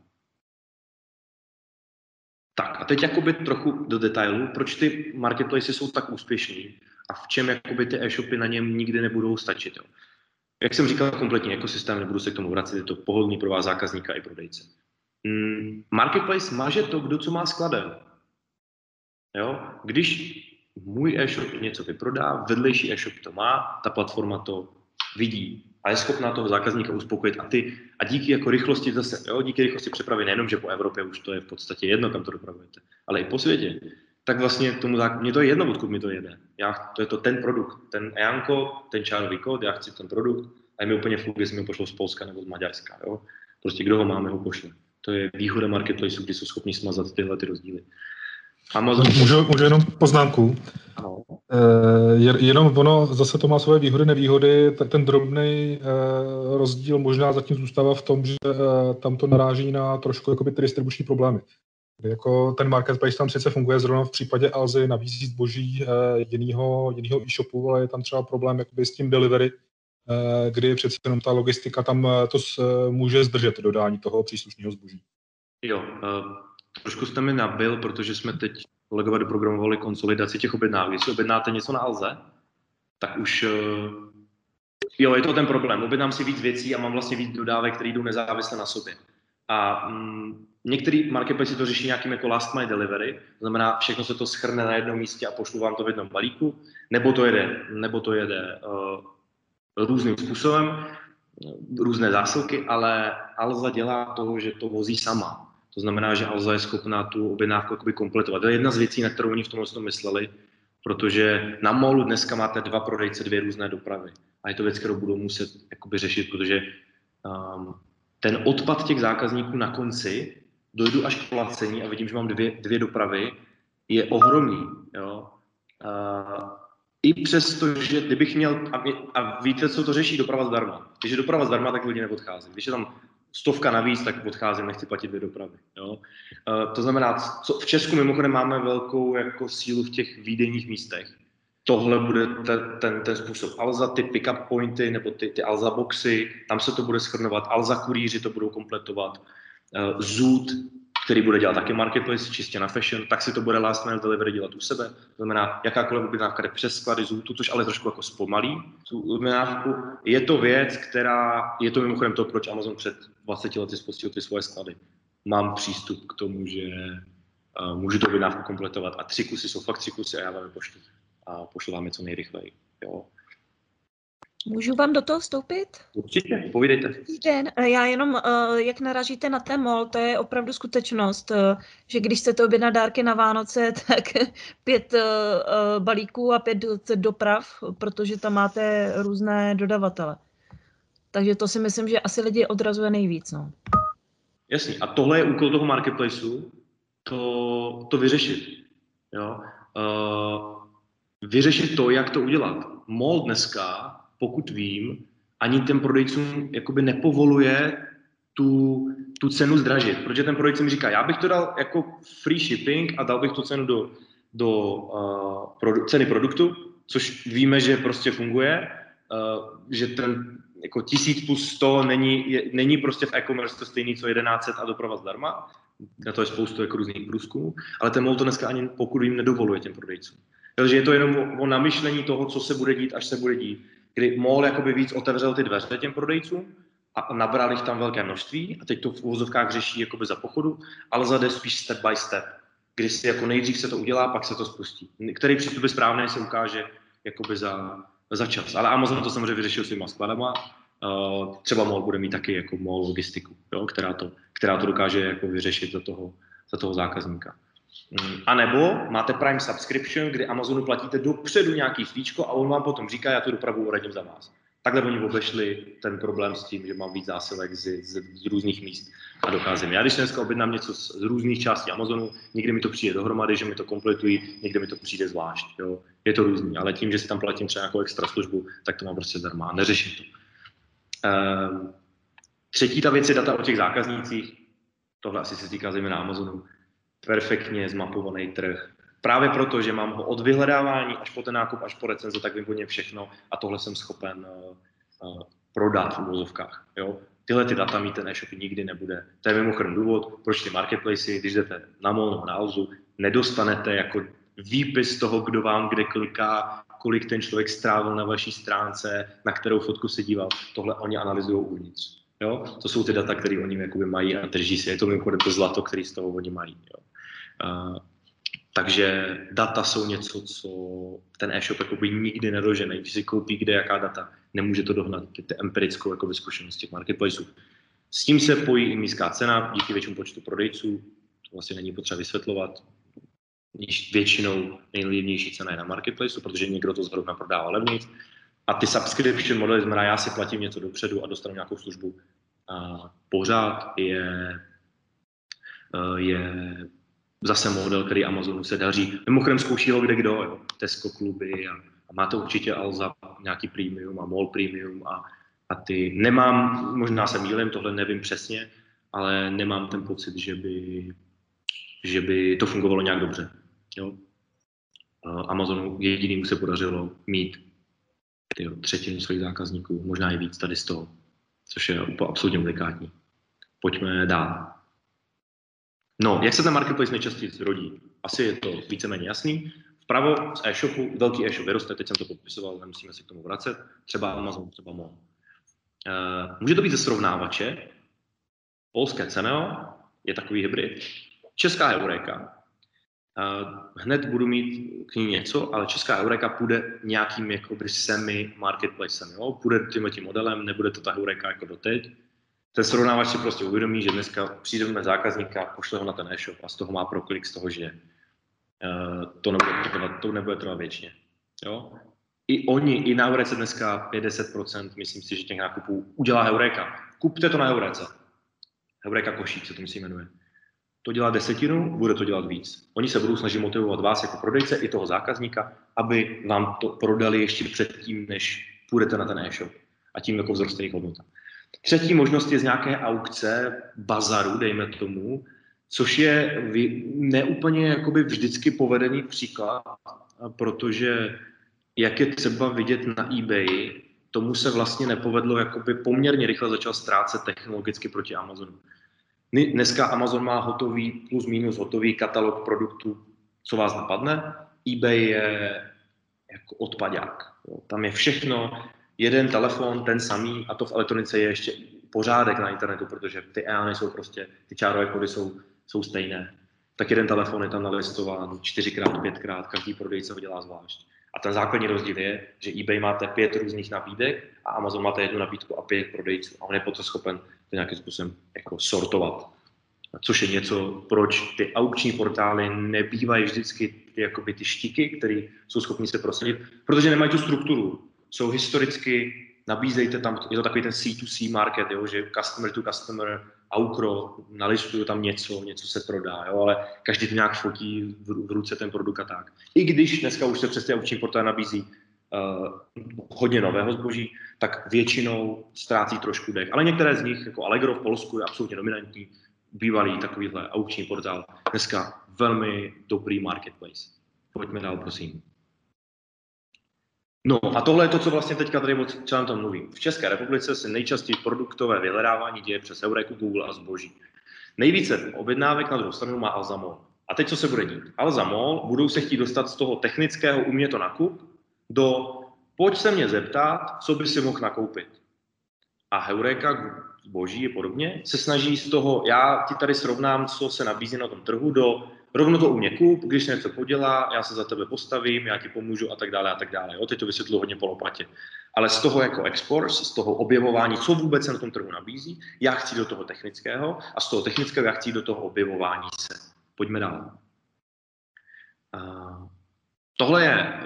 Tak a teď jakoby trochu do detailu, proč ty marketplace jsou tak úspěšný a v čem jakoby ty e-shopy na něm nikdy nebudou stačit. Jo? Jak jsem říkal, kompletní ekosystém, nebudu se k tomu vracet, je to pohodlný pro vás zákazníka i prodejce. Mm, marketplace maže to, kdo co má skladem. Jo? Když můj e-shop něco vyprodá, vedlejší e-shop to má, ta platforma to vidí a je schopná toho zákazníka uspokojit a ty a díky jako rychlosti zase, jo, díky rychlosti přepravy nejenom, že po Evropě už to je v podstatě jedno, kam to dopravujete, ale i po světě, tak vlastně tomu zák- mě to je jedno, odkud mi to jede. Já, to je to ten produkt, ten e-anko, ten čárový kód, já chci ten produkt a je mi úplně fuk, jestli mi ho pošlou z Polska nebo z Maďarska, jo. Prostě kdo ho máme, ho pošle. To je výhoda marketplaceů, kdy jsou schopni smazat tyhle ty rozdíly. Amazon... Můžu, můžu jenom poznámku. Ano. E, jenom ono, zase to má své výhody, nevýhody, tak ten drobný e, rozdíl možná zatím zůstává v tom, že e, tam to naráží na trošku jakoby ty distribuční problémy. Jako ten marketplace tam sice funguje zrovna v případě Alzy, nabízí zboží e, jiného e-shopu, ale je tam třeba problém jakoby s tím delivery, e, kdy přece jenom ta logistika tam to s, může zdržet dodání toho příslušného zboží. Jo, e... Trošku jste mi nabil, protože jsme teď kolegové doprogramovali konsolidaci těch objednávek. Když si objednáte něco na Alze, tak už jo, je to ten problém. Objednám si víc věcí a mám vlastně víc dodávek, které jdou nezávisle na sobě. A mm, některý marketplace to řeší nějakým jako last mile delivery, to znamená, všechno se to shrne na jednom místě a pošlu vám to v jednom balíku, nebo to jede, nebo to jede uh, různým způsobem, různé zásilky, ale Alza dělá to, že to vozí sama. To znamená, že Alza je schopná tu objednávku kompletovat. To je jedna z věcí, na kterou oni v tomhle mysleli, protože na Mallu dneska máte dva prodejce, dvě různé dopravy. A je to věc, kterou budou muset jakoby řešit, protože um, ten odpad těch zákazníků na konci, dojdu až k placení a vidím, že mám dvě, dvě dopravy, je ohromný. Jo? Uh, I přesto, že kdybych měl, a, mě, a víte, co to řeší, doprava zdarma. Když je doprava zdarma, tak lidi neodchází. Když je tam stovka navíc, tak odcházím, nechci platit dvě dopravy. Jo? E, to znamená, co, v Česku mimochodem máme velkou jako sílu v těch výdejních místech. Tohle bude ten, ten, ten způsob. Alza, ty pick-up pointy nebo ty, ty Alza boxy, tam se to bude shrnovat. Alza kurýři to budou kompletovat. E, Zoot, který bude dělat taky marketplace, čistě na fashion, tak si to bude last mile delivery dělat u sebe. To znamená, jakákoliv objednávka jde přes sklady Zootu, což ale trošku jako zpomalí tu objednávku. Je to věc, která, je to mimochodem to, proč Amazon před dvaceti lety spustil ty svoje sklady. Mám přístup k tomu, že uh, můžu tu objednávku kompletovat a tři kusy jsou fakt tři kusy a já vám je pošlu. A pošlu vám je co nejrychleji. Jo. Můžu vám do toho vstoupit? Určitě, povídejte. Den, já jenom, jak naražíte na ten Mall, to je opravdu skutečnost, že když chcete objednat dárky na Vánoce, tak pět balíků a pět doprav, protože tam máte různé dodavatele. Takže to si myslím, že asi lidi odrazuje nejvíc. No. Jasně, a tohle je úkol toho marketplaceu, to, to vyřešit. Jo? Uh, vyřešit to, jak to udělat. Mall dneska, pokud vím, ani ten prodejcům jakoby nepovoluje tu, tu cenu zdražit, protože ten prodejce mi říká, já bych to dal jako free shipping a dal bych tu cenu do, do uh, produ- ceny produktu, což víme, že prostě funguje, uh, že ten jako tisíc plus sto není, je, není prostě v e-commerce to stejný, co jedenáct set a doprava zdarma, na to je spoustu jako různých průzkumů, ale ten Mall to dneska ani pokud vím nedovoluje těm prodejcům. Takže je to jenom o, o namyšlení toho, co se bude dít, až se bude dít. Kdy Mall jakoby víc otevřel ty dveře těm prodejcům a nabral jich tam velké množství a teď to v uvozovkách řeší jakoby za pochodu, ale zade spíš step by step, kdy si jako nejdřív se to udělá, pak se to spustí. Který přístup je správný, se ukáže jakoby za, za čas. Ale Amazon to samozřejmě vyřešil svýma skladama, uh, třeba Mall bude mít taky jako Mall logistiku, jo, která, to, která to dokáže jako vyřešit za toho, za toho zákazníka. A nebo máte Prime Subscription, kdy Amazonu platíte dopředu nějaký fíčko a on vám potom říká, já tu dopravu uradím za vás. Takhle oni obešli ten problém s tím, že mám víc zásilek z, z, z různých míst a docházím. Já když dneska objednám něco z, z různých částí Amazonu, někdy mi to přijde dohromady, že mi to kompletují, někdy mi to přijde zvlášť. Jo? Je to různý, ale tím, že si tam platím třeba nějakou extra službu, tak to mám prostě zdarma, neřeším to. Ehm, třetí ta věc je data o těch zákaznících. Tohle asi se týká zejména Amazonu. Perfektně zmapovaný trh. Právě proto, že mám ho od vyhledávání až po ten nákup, až po recenze, tak vím po něm všechno a tohle jsem schopen uh, prodat v uvozovkách. Jo? Tyhle ty data mít ten e-shop nikdy nebude. To je mimochodem důvod, proč ty marketplacy, když jdete na Mall nebo na Alzu, nedostanete jako výpis toho, kdo vám kde kliká, kolik ten člověk strávil na vaší stránce, na kterou fotku se díval. Tohle oni analyzují uvnitř. Jo? To jsou ty data, které oni jakoby mají a drží si. Je to mimochodem to zlato, které z toho oni mají. Jo? Uh, Takže data jsou něco, co ten e-shop jakoby nikdy nedožene. Když si koupí kde jaká data, nemůže to dohnat ty, ty empirickou jakoby zkušenost těch marketplaceů. S tím se pojí i nízká cena díky většímu počtu prodejců. To vlastně není potřeba vysvětlovat. Většinou nejlevnější cena je na marketplaceu, protože někdo to zrovna prodává levnějc. A ty subscription modely, znamená, já si platím něco dopředu a dostanu nějakou službu. A pořád je... je zase model, který Amazonu se daří. Mimochodem zkouší ho kde kdo, jo. Tesco kluby a, a má to určitě Alza nějaký premium a Mall premium a, a ty nemám, možná se mýlím, tohle nevím přesně, ale nemám ten pocit, že by, že by to fungovalo nějak dobře. Jo. Amazonu jediným se podařilo mít tyjo, třetinu svých zákazníků, možná i víc tady z toho, což je úplně absolutně unikátní. Pojďme dál. No, jak se ten marketplace nejčastěji zrodí? Asi je to víceméně jasný. Vpravo z e-shopu, velký e-shop vyroste, teď jsem to popisoval, nemusíme se k tomu vracet, třeba Amazon, třeba Mall. Uh, může to být ze srovnávače, polské Ceneo je takový hybrid, česká Heureka. Uh, hned budu mít k ní něco, ale česká Heureka půjde nějakým jakoby semi-marketplacem, jo? Půjde tímhle tím modelem, nebude to ta Heureka jako doteď. Ten srovnávač si prostě uvědomí, že dneska přijdeme zákazníka, pošle ho na ten e-shop a z toho má proklik, z toho žije. E, to, nebude trvat, to nebude trvat věčně. Jo? I oni, i na Heurece dneska padesát procent, myslím si, že těch nákupů udělá Heureka. Kupte to na Heurece. Heureka košík se to myslím jmenuje. To dělá desetinu, bude to dělat víc. Oni se budou snažit motivovat vás jako prodejce i toho zákazníka, aby vám to prodali ještě předtím, než půjdete na ten e-shop. A tím jako vzroste jejich hodnota. Třetí možnost je z nějaké aukce, bazaru, dejme tomu, což je neúplně jakoby vždycky povedený příklad, protože jak je třeba vidět na eBay, tomu se vlastně nepovedlo, jakoby poměrně rychle začal ztrácet technologicky proti Amazonu. Dneska Amazon má hotový, plus minus hotový katalog produktů, co vás napadne. eBay je jako odpadák, tam je všechno. Jeden telefon, ten samý, a to v elektronice je ještě pořádek na internetu, protože ty e-ány jsou prostě, ty čárové kody jsou, jsou stejné. Tak jeden telefon je tam nalistován čtyřikrát, pětkrát, každý prodejce ho dělá zvlášť. A ten základní rozdíl je, že eBay máte pět různých nabídek a Amazon máte jednu nabídku a pět prodejců. A on je potom schopen to nějakým způsobem jako sortovat. Což je něco, proč ty aukční portály nebývají vždycky ty, jakoby ty štiky, které jsou schopni se prosadit, protože nemají tu strukturu. Jsou historicky, nabízejte tam, je to takový ten C dva C market, jo, že customer to customer, aukro, nalistuju tam něco, něco se prodá, jo, ale každý to nějak fotí v ruce ten produkt a tak. I když dneska už se přes ty aukční portály nabízí uh, hodně nového zboží, tak většinou ztrácí trošku dech. Ale některé z nich, jako Allegro v Polsku, je absolutně dominantní, bývalý takovýhle aukční portál, dneska velmi dobrý marketplace. Pojďme dál, prosím. No a tohle je to, co vlastně teďka tady o čem tam mluvím. V České republice se nejčastěji produktové vyhledávání děje přes Heuréku, Google a zboží. Nejvíce objednávek na druhou stranu má Alza Mall. A teď co se bude dít? Alza Mall budou se chtít dostat z toho technického umě to nakup do pojď se mě zeptat, co by si mohl nakoupit. A Heureka, zboží a podobně se snaží z toho, já ti tady srovnám, co se nabízí na tom trhu do rovno to u mě kup, když něco podělá, já se za tebe postavím, já ti pomůžu a tak dále a tak dále. Jo, teď to vysvětluji hodně po lopatě. Ale z toho jako export, z toho objevování, co vůbec se na tom trhu nabízí, já chci do toho technického a z toho technického já chci do toho objevování se. Pojďme dál. Uh, tohle je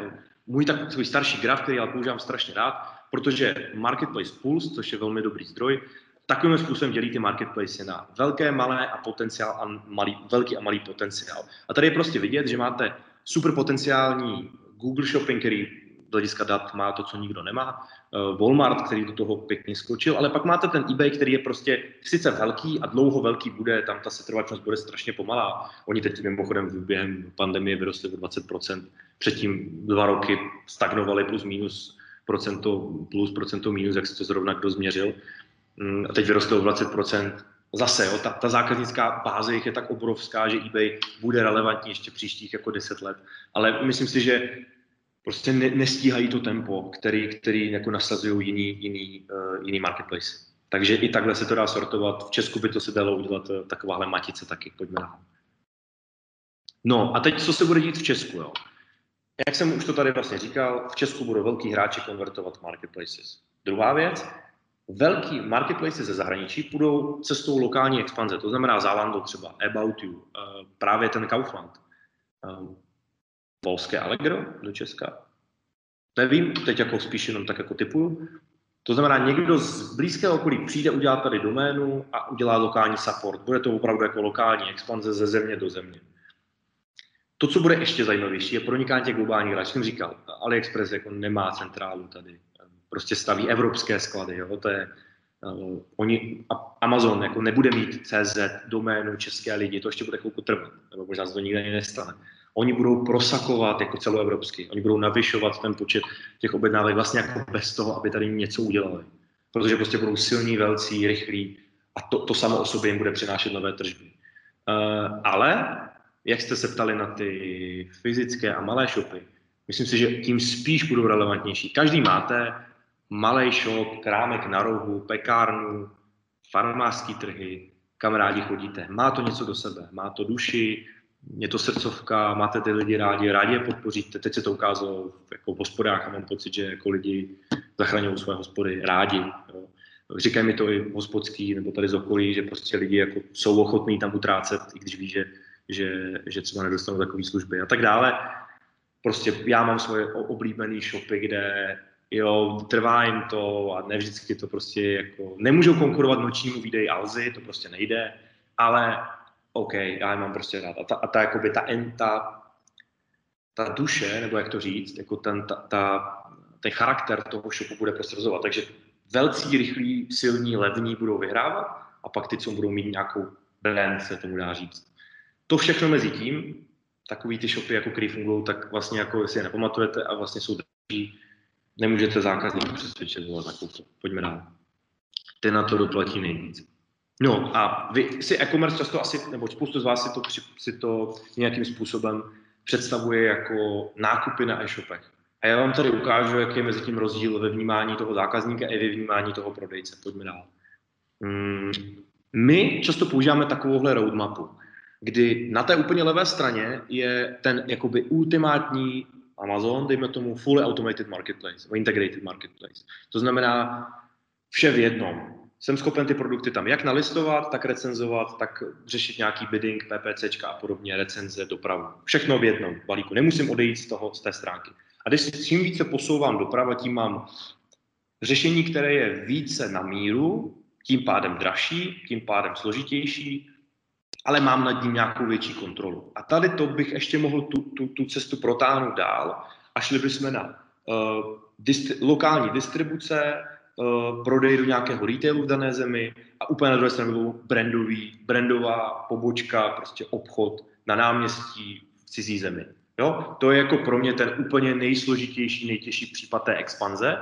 můj tak svůj starší graf, který já používám strašně rád, protože Marketplace Pulse, což je velmi dobrý zdroj, takovým způsobem dělí ty marketplace na velké, malé a potenciál a malý, velký a malý potenciál. A tady je prostě vidět, že máte super potenciální Google Shopping, který z hlediska dat má to, co nikdo nemá, Walmart, který do toho pěkně skočil, ale pak máte ten eBay, který je prostě sice velký a dlouho velký bude, tam ta setrvačnost bude strašně pomalá. Oni teď mimochodem během pandemie vyrostli o dvacet procent, předtím dva roky stagnovali plus minus procento plus, procento minus, jak se to zrovna kdo změřil. A teď vyrostlo o dvacet procent. Zase, jo, ta, ta zákaznická báze jich je tak obrovská, že eBay bude relevantní ještě příštích jako deset let. Ale myslím si, že prostě ne, nestíhají to tempo, který, který jako nasazují jiný, jiný, uh, jiný marketplace. Takže i takhle se to dá sortovat. V Česku by to se dalo udělat uh, takováhle matice taky. Pojďme na. No a teď, co se bude dít v Česku? Jo? Jak jsem už to tady vlastně říkal, v Česku budou velký hráči konvertovat marketplaces. Druhá věc, velký marketplace ze zahraničí půjdou cestou lokální expanze, to znamená Zalando třeba, About You, právě ten Kaufland, polské Allegro do Česka. Nevím, teď jako spíš jenom tak jako typuju. To znamená, někdo z blízkého okolí přijde, udělá tady doménu a udělá lokální support. Bude to opravdu jako lokální expanze ze země do země. To, co bude ještě zajímavější, je pronikání těch globálních hráčů. Jsem říkal, AliExpress jako nemá centrálu tady. Prostě staví evropské sklady, jo, to je, uh, oni, a Amazon jako nebude mít C Z, doménu, české lidi, to ještě bude chvilku trvat, nebo možná se to nikdy ani nestane. Oni budou prosakovat jako celoevropsky, oni budou navyšovat ten počet těch objednávek vlastně jako bez toho, aby tady něco udělali, protože prostě budou silní, velcí, rychlí a to, to samo o sobě jim bude přinášet nové tržby. Uh, ale, jak jste se ptali na ty fyzické a malé shopy, myslím si, že tím spíš budou relevantnější. Každý máte malej shop, krámek na rohu, pekárnu, farmářský trhy, kam rádi chodíte. Má to něco do sebe, má to duši, je to srdcovka, máte ty lidi rádi, rádi je podpoříte. Teď se to ukázalo jako v hospodách a mám pocit, že jako lidi zachraňují své hospody rádi. Jo. Říkají mi to i hospodský nebo tady z okolí, že prostě lidi jako jsou ochotní tam utrácet, i když ví, že, že, že třeba nedostanou takové služby a tak dále. Prostě já mám svoje oblíbené shopy, kde jo, trvá jim to a ne vždycky to prostě jako, nemůžou konkurovat nočnímu výdeji Alzy, to prostě nejde, ale OK, já je mám prostě rád. A ta, a ta jakoby ta, ta, ta duše, nebo jak to říct, jako ten, ta, ta, ten charakter toho shopu bude prostě rozhovat. Takže velcí, rychlí, silní, levní budou vyhrávat a pak ty, co budou mít nějakou brand, se tomu dá říct. To všechno mezi tím, takový ty shopy, jako který fungují, tak vlastně jako si je nepamatujete a vlastně jsou dražší. Nemůžete zákazníků přesvědčit, že zakoupit. Pojďme dál. Ty na to doplatí nejvíc. No a vy si e-commerce často asi, nebo spoustu z vás si to, si to nějakým způsobem představuje jako nákupy na e-shopech. A já vám tady ukážu, jaký je mezi tím rozdíl ve vnímání toho zákazníka i ve vnímání toho prodejce. Pojďme dál. My často používáme takovouhle roadmapu, kdy na té úplně levé straně je ten jakoby ultimátní Amazon, dejme tomu fully automated marketplace, integrated marketplace. To znamená vše v jednom. Jsem schopen ty produkty tam jak nalistovat, tak recenzovat, tak řešit nějaký bidding, PPCčka a podobně, recenze, dopravu. Všechno v jednom balíku. Nemusím odejít z toho, z té stránky. A když čím více posouvám doprava, tím mám řešení, které je více na míru, tím pádem dražší, tím pádem složitější, ale mám nad ním nějakou větší kontrolu. A tady to bych ještě mohl tu, tu, tu cestu protáhnout dál a šli bychom na uh, distri- lokální distribuce, uh, prodej do nějakého retailu v dané zemi a úplně na druhé straně bylo brandový, brandová pobočka, prostě obchod na náměstí v cizí zemi. Jo? To je jako pro mě ten úplně nejsložitější, nejtěžší případ té expanze,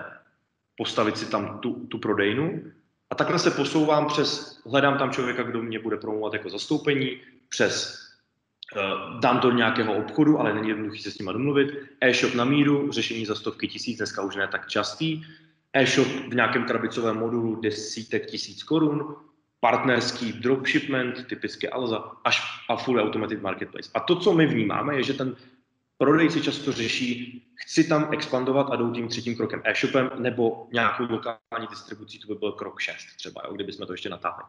postavit si tam tu, tu prodejnu. A takhle se posouvám přes, hledám tam člověka, kdo mě bude promovat jako zastoupení, přes uh, dám to do nějakého obchodu, ale není jednoduchý se s nima domluvit, e-shop na míru, řešení za stovky tisíc, dneska už ne tak častý, e-shop v nějakém krabicovém modulu desítek tisíc korun, partnerský dropshipment, typicky Alza, až a fully automated marketplace. A to, co my vnímáme, je, že ten prodejci často řeší, chci tam expandovat a jdou tím třetím krokem e-shopem nebo nějakou lokální distribucí, to by byl krok šest třeba, jo, kdybychom to ještě natáhli.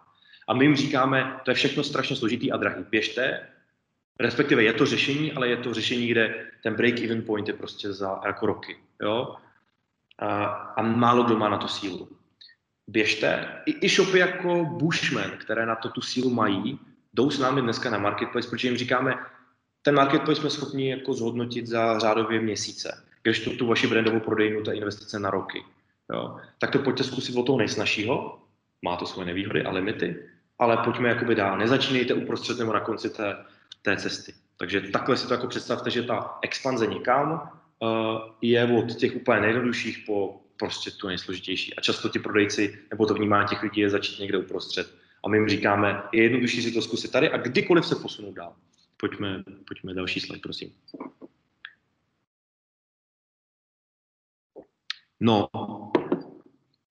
A my jim říkáme, to je všechno strašně složitý a drahý, běžte Respektive je to řešení, ale je to řešení, kde ten break-even point je prostě za jako roky. Jo? A, a málo kdo má na to sílu. Běžte. I, i shopy jako Bushman, které na to tu sílu mají, jdou s námi dneska na marketplace, protože jim říkáme, ten marketplace jsme schopni jako zhodnotit za řádově měsíce. Když tu, tu vaši brandovou prodejnu, ta investice na roky. Jo? Tak to pojďte zkusit od toho nejsnažšího. Má to svoje nevýhody a limity, ale pojďme jakoby dál. Nezačínejte uprostřed nebo na konci té, té cesty. Takže takhle si to jako představte, že ta expanze někam uh, je od těch úplně nejjednodušších po prostě tu nejsložitější. A často ti prodejci nebo to vnímání těch lidí je začít někde uprostřed. A my jim říkáme, je jednodušší si to zkusit tady a kdykoliv se posunou dál. Pojďme, pojďme další slide, prosím. No,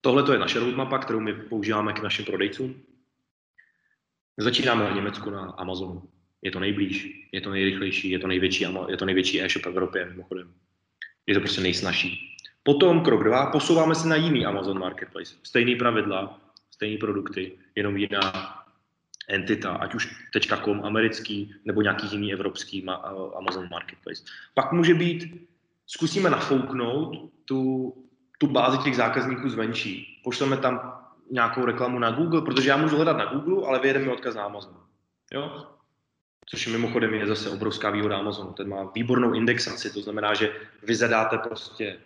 tohle to je naše roadmapa, kterou my používáme k našim prodejcům. Začínáme v Německu na Amazonu. Je to nejblíž, je to nejrychlejší, je to největší, je to největší e-shop v Evropě, mimochodem. Je to prostě nejsnažší. Potom krok dva, posouváme se na jiný Amazon Marketplace. Stejný pravidla, stejné produkty, jenom jiná entita, ať už tečka tečka com americký, nebo nějaký jiný evropský Amazon Marketplace. Pak může být, zkusíme nafouknout tu tu bázi těch zákazníků zvenčí. Pošleme tam nějakou reklamu na Google, protože já můžu hledat na Google, ale vyjede mi odkaz na Amazon. Jo? Což mimochodem je zase obrovská výhoda Amazonu. Ten má výbornou indexaci, to znamená, že vy zadáte prostě,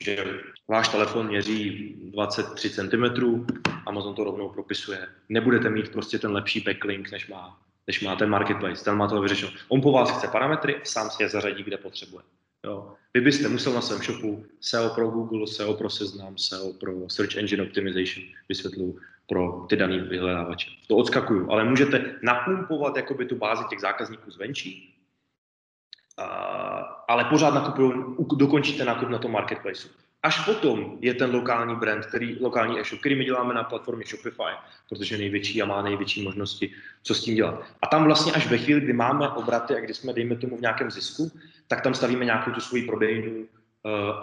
že váš telefon měří dvacet tři centimetrů, Amazon to rovnou propisuje. Nebudete mít prostě ten lepší backlink, než má, než má ten marketplace. Ten má toho vyřešeno. On po vás chce parametry, sám si je zařadí, kde potřebuje. Jo. Vy byste musel na svém shopu S E O pro Google, S E O pro Seznam, S E O pro Search Engine Optimization, vysvětlu pro ty daný vyhledávače. To odskakuju, ale můžete napumpovat jakoby tu bázi těch zákazníků zvenčí, a, ale pořád nakupuju, dokončíte nákup na tom marketplace. Až potom je ten lokální brand, který, lokální e-shop, který my děláme na platformě Shopify, protože je největší a má největší možnosti, co s tím dělat. A tam vlastně až ve chvíli, kdy máme obraty a kdy jsme, dejme tomu, v nějakém zisku, tak tam stavíme nějakou tu svoji prodejnu uh,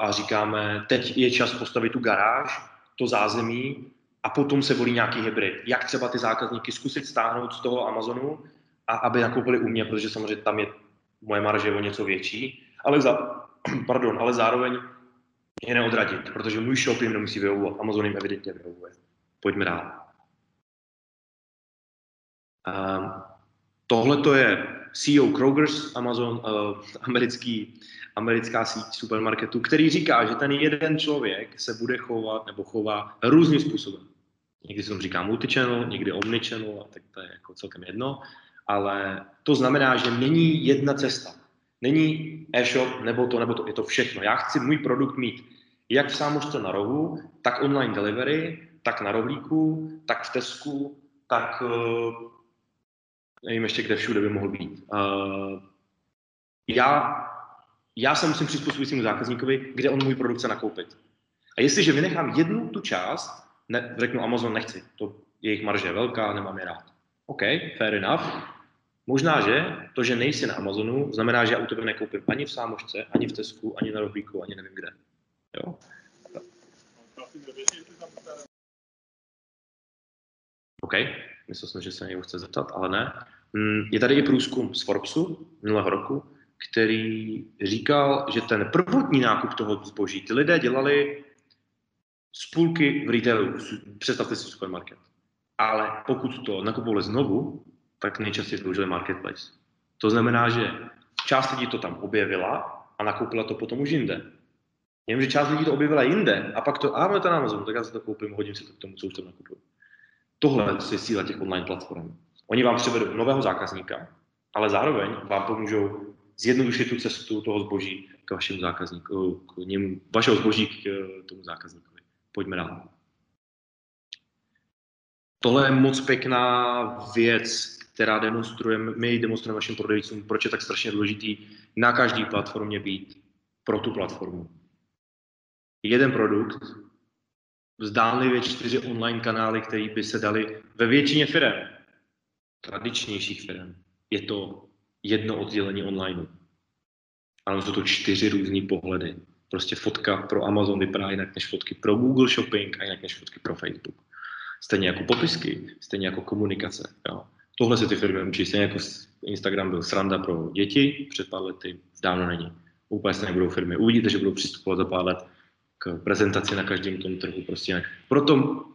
a říkáme, teď je čas postavit tu garáž, to zázemí a potom se volí nějaký hybrid. Jak třeba ty zákazníky zkusit stáhnout z toho Amazonu, a aby nakoupili u mě, protože samozřejmě tam je moje marže o něco větší, ale, za, pardon, ale zároveň je neodradit, protože můj shop jim nemusí vyhovovat. Amazon jim evidentně vyhovuje. Pojďme dál. Um, Tohle to je C E O Kroger's, Amazon, uh, americký, americká síť supermarketů, který říká, že ten jeden člověk se bude chovat nebo chová různým způsobem. Někdy se tomu říká multichannel, někdy omnichannel, tak to je jako celkem jedno. Ale to znamená, že není jedna cesta. Není e-shop, nebo to, nebo to, je to všechno. Já chci můj produkt mít jak v sámošce na rohu, tak online delivery, tak na Rohlíku, tak v Tesku, tak uh, nevím ještě, kde všude by mohl být. Uh, já, já se musím přizpůsobit svému zákazníkovi, kde on můj produkt chce nakoupit. A jestliže vynechám jednu tu část, ne, řeknu Amazon nechci, to jejich marže je velká, nemám je rád. OK, fair enough. Možná, že to, že nejsi na Amazonu, znamená, že já u tebe nekoupím ani v sámošce, ani v Tesku, ani na Rohlíku, ani nevím kde. Jo? OK, myslel jsem, že se něj chce zeptat, ale ne. Je tady i průzkum z Forbesu minulého roku, který říkal, že ten prvotní nákup toho zboží, ty lidé dělali spůlky v retailu, představte si supermarket. Ale pokud to nakupovali znovu, tak nejčastěji využili marketplace. To znamená, že část lidí to tam objevila a nakoupila to potom už jinde. Jenomže část lidí to objevila jinde a pak to, a máme to na Amazon, tak já si to koupím, hodím si to k tomu, co už tam nakupuju. Tohle je síla těch online platform. Oni vám přivedou nového zákazníka, ale zároveň vám pomůžou zjednodušit tu cestu toho zboží k vašemu zákazníku, k němu, vašeho zboží k tomu zákazníkovi. Pojďme dál. Tohle je moc pěkná věc, která demonstrujeme, my demonstrujeme našim prodejcům, proč je tak strašně důležitý na každé platformě být pro tu platformu. Jeden produkt, zdánlivě čtyři online kanály, které by se daly ve většině firem, tradičnějších firem, je to jedno oddělení online. Ano, jsou to čtyři různý pohledy. Prostě fotka pro Amazon vypadá jinak než fotky pro Google Shopping a jinak než fotky pro Facebook. Stejně jako popisky, stejně jako komunikace. Jo. Tohle si ty firmy učí, stejně jako Instagram byl sranda pro děti, před pár lety dávno není. Úplně stejně budou firmy. Uvidíte, že budou přistupovat za pár let k prezentaci na každém tom trhu prostě jinak. Proto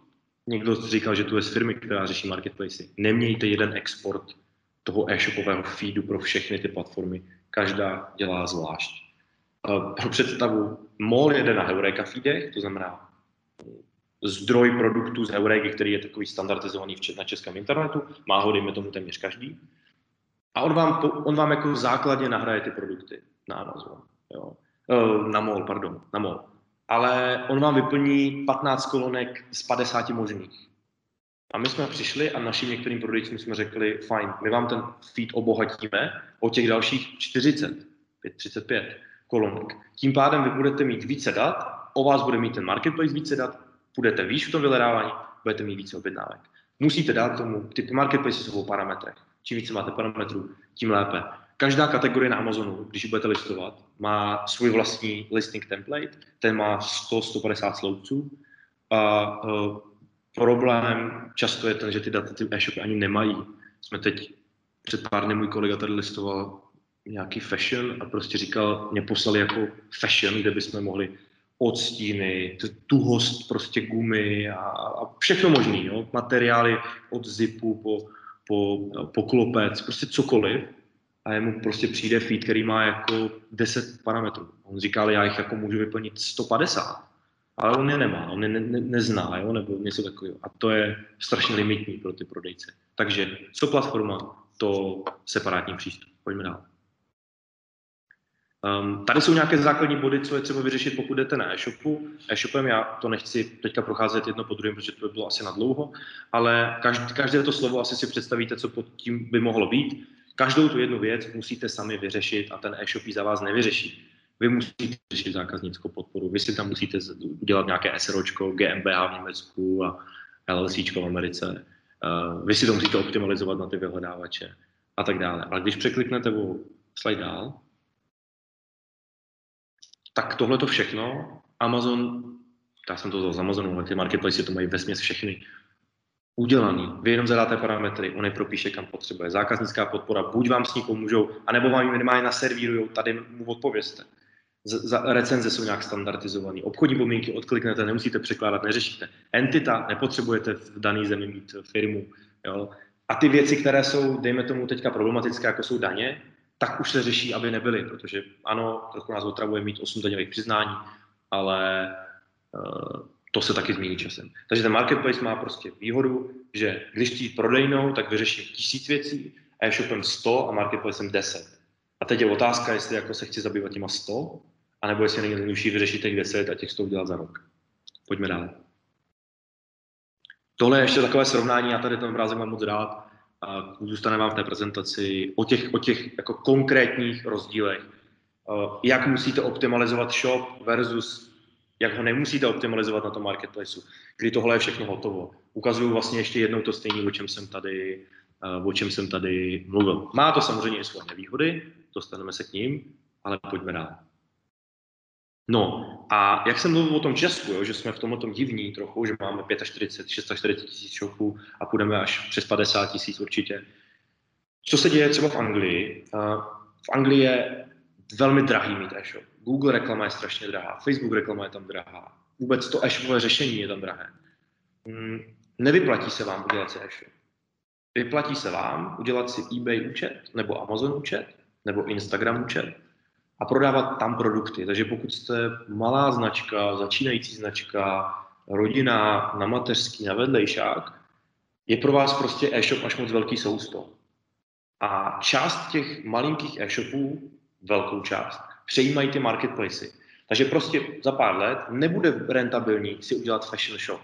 někdo říkal, že tu je z firmy, která řeší marketplace. Nemějte jeden export toho e-shopového feedu pro všechny ty platformy. Každá dělá zvlášť. Pro představu, Mall jede na Heureka feedech, to znamená zdroj produktů z Heureky, který je takový standardizovaný na českém internetu, má ho, dejme tomu, téměř každý. A on vám, on vám jako základně nahraje ty produkty na Amazon, jo. na Mall, pardon, na Mall. Ale on vám vyplní patnáct kolonek z padesáti možných. A my jsme přišli a našim některým prodejcům jsme řekli, fajn, my vám ten feed obohatíme o těch dalších čtyřicet, třicet pět kolonek. Tím pádem vy budete mít více dat, o vás bude mít ten marketplace více dat, budete výš v tom vyhledávání, budete mít více objednávek. Musíte dát tomu, ty marketplace jsou o parametrech. Čím více máte parametrů, tím lépe. Každá kategorie na Amazonu, když budete listovat, má svůj vlastní listing template, ten má sto až sto padesát sloupců. A uh, problém často je ten, že ty data ty e-shopy ani nemají. Jsme teď, před pár dny můj kolega tady listoval nějaký fashion a prostě říkal, mě poslali jako fashion, kde bychom mohli odstíny, tuhost prostě gumy a, a všechno možný, jo? Materiály od zipu po, po, po klopec, prostě cokoliv. A jemu prostě přijde feed, který má jako deset parametrů. On říkal, já jich jako můžu vyplnit sto padesát, ale on je nemá, on je ne, ne, nezná, jo? Nebo něco takového. A to je strašně limitní pro ty prodejce. Takže co platforma, to separátní přístup. Pojďme dál. Um, tady jsou nějaké základní body, co je třeba vyřešit, pokud jdete na e-shopu. E-shopem já to nechci teďka procházet jedno po druhém, protože to by bylo asi nadlouho, ale každé, každé to slovo asi si představíte, co pod tím by mohlo být. Každou tu jednu věc musíte sami vyřešit a ten e-shop ji za vás nevyřeší. Vy musíte řešit zákaznickou podporu, vy si tam musíte udělat nějaké SROčko, G M B H v Německu a LLCčko v Americe. Uh, vy si to musíte optimalizovat na ty vyhledávače a tak dále. Ale když překliknete o slide dál, tak tohle to všechno, Amazon, já jsem to vzal z Amazonu, ale ty marketplace to mají vesměs všechny udělaný. Vy jenom zadáte parametry, on je propíše, kam potřebuje. Zákaznická podpora, buď vám s ní pomůžou, anebo vám ji minimálně naservírujou, tady mu odpovězte. Z, za, recenze jsou nějak standardizované. Obchodní podmínky odkliknete, nemusíte překládat, neřešíte. Entita, nepotřebujete v dané zemi mít firmu. Jo? A ty věci, které jsou, dejme tomu, teďka problematické, jako jsou daně, tak už se řeší, aby nebyly, protože ano, trochu nás otravuje mít osm daňových přiznání, ale uh, to se taky změní časem. Takže ten marketplace má prostě výhodu, že když ti prodejnou, tak vyřeším tisíc věcí, e-shopem sto a marketplacem deset. A teď je otázka, jestli jako se chci zabývat těma sto, anebo jestli není jednodušší vyřešit těch deset a těch sto udělat za rok. Pojďme dále. Tohle je ještě takové srovnání, já tady ten obrázek mám moc rád. A zůstane vám v té prezentaci o těch, o těch jako konkrétních rozdílech. Jak musíte optimalizovat shop versus jak ho nemusíte optimalizovat na tom marketplaceu, kdy tohle je všechno hotovo. Ukazuju vlastně ještě jednou to stejné, o čem jsem tady, o čem jsem tady mluvil. Má to samozřejmě i svoje nevýhody, dostaneme se k ním, ale pojďme dál. No a jak jsem mluvil o tom Česku, jo, že jsme v tomto divní trochu, že máme čtyřicet pět, čtyřicet šest tisíc shopů a půjdeme až přes padesát tisíc určitě. Co se děje třeba v Anglii? V Anglii je velmi drahý mít e-shop. Google reklama je strašně drahá, Facebook reklama je tam drahá. Vůbec to e-shopové řešení je tam drahé. Nevyplatí se vám udělat si e-shop. Vyplatí se vám udělat si eBay účet, nebo Amazon účet, nebo Instagram účet, a prodávat tam produkty. Takže pokud jste malá značka, začínající značka, rodina, na mateřský, na vedlejšák, je pro vás prostě e-shop až moc velký sousto. A část těch malinkých e-shopů, velkou část, přejímají ty marketplacy. Takže prostě za pár let nebude rentabilní si udělat fashion shop.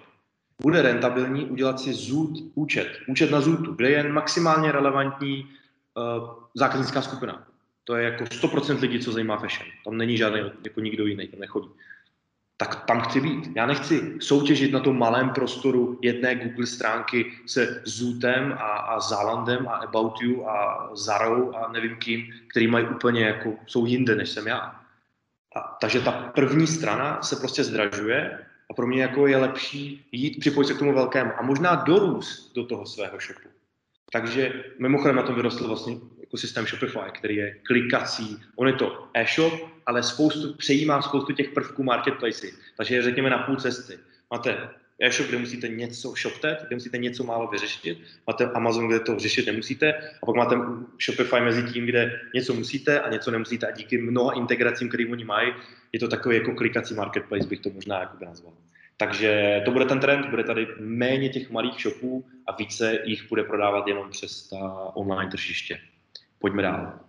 Bude rentabilní udělat si Zoot účet, účet na Zootu, kde je maximálně relevantní uh, zákaznická skupina. To je jako sto procent lidí, co zajímá fashion. Tam není žádný, jako nikdo jiný, tam nechodí. Tak tam chci být. Já nechci soutěžit na tom malém prostoru jedné Google stránky se Zootem a, a Zalandem a About You a Zarou a nevím kým, který mají úplně jako, jsou jinde, než jsem já. A, takže ta první strana se prostě zdražuje a pro mě jako je lepší jít, připojit se k tomu velkému a možná dorůst do toho svého shopu. Takže mimochodem na tom vyrostl vlastně jako systém Shopify, který je klikací. On je to e-shop, ale spoustu, přejímá spoustu těch prvků marketplace. Takže je řekněme na půl cesty. Máte e-shop, kde musíte něco ShopTet, kde musíte něco málo vyřešit. Máte Amazon, kde to řešit nemusíte. A pak máte Shopify mezi tím, kde něco musíte a něco nemusíte. A díky mnoha integracím, které oni mají, je to takový jako klikací marketplace, bych to možná jako nazval. Takže to bude ten trend, bude tady méně těch malých shopů a více jich bude prodávat jenom přes ta online tržiště. Pojďme dál.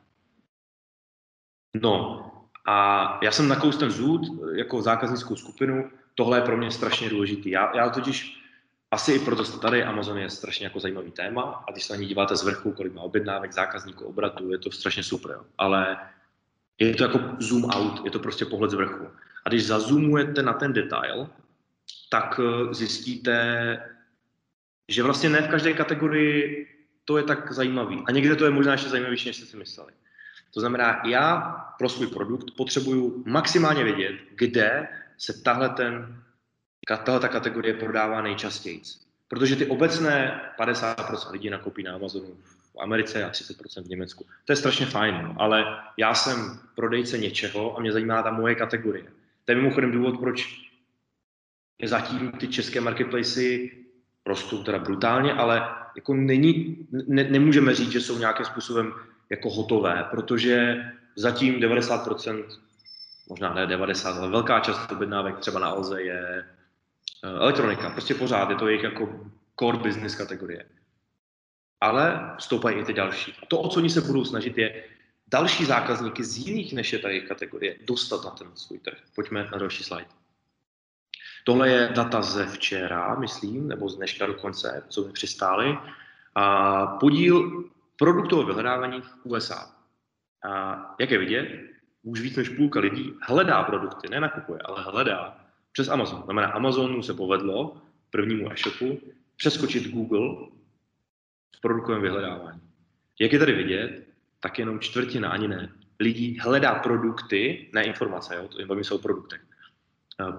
No a já jsem nakous ten Zoot jako zákaznickou skupinu. Tohle je pro mě strašně důležitý. Já, já totiž asi i proto jste tady, Amazon je strašně jako zajímavý téma a když se na ní díváte z vrchu, kolik má objednávek, zákazníků, obratů, je to strašně super. Jo. Ale je to jako zoom out, je to prostě pohled z vrchu. A když zazoomujete na ten detail, tak zjistíte, že vlastně ne v každé kategorii to je tak zajímavý. A někde to je možná ještě zajímavější, než jste si mysleli. To znamená, já pro svůj produkt potřebuju maximálně vědět, kde se tahle ten, tahleta kategorie prodává nejčastěji. Protože ty obecné padesát procent lidí nakoupí na Amazonu v Americe a třicet procent v Německu. To je strašně fajn, ale já jsem prodejce něčeho a mě zajímá ta moje kategorie. To je mimochodem důvod, proč zatím ty české marketplacy rostou teda brutálně, ale jako není, ne, nemůžeme říct, že jsou nějakým způsobem jako hotové, protože zatím devadesát procent, možná ne devadesát, ale velká část objednávek třeba na Alze je elektronika. Prostě pořád je to jejich jako core business kategorie. Ale stoupají i ty další. A to, o co oni se budou snažit, je další zákazníky z jiných než je ta jejich kategorie dostat na ten svůj trh. Pojďme na další slide. Tohle je data ze včera, myslím, nebo z dneška dokonce, co mi přistály. A podíl produktového vyhledávání v U S A. A jak je vidět, už víc než půlka lidí hledá produkty, ne nakupuje, ale hledá přes Amazon. Znamená, Amazonu se povedlo, prvnímu e-shopu, přeskočit Google v produktovém vyhledávání. Jak je tady vidět, tak jenom čtvrtina, ani ne, lidí hledá produkty, ne informace, jo, to bavíme se o produktech.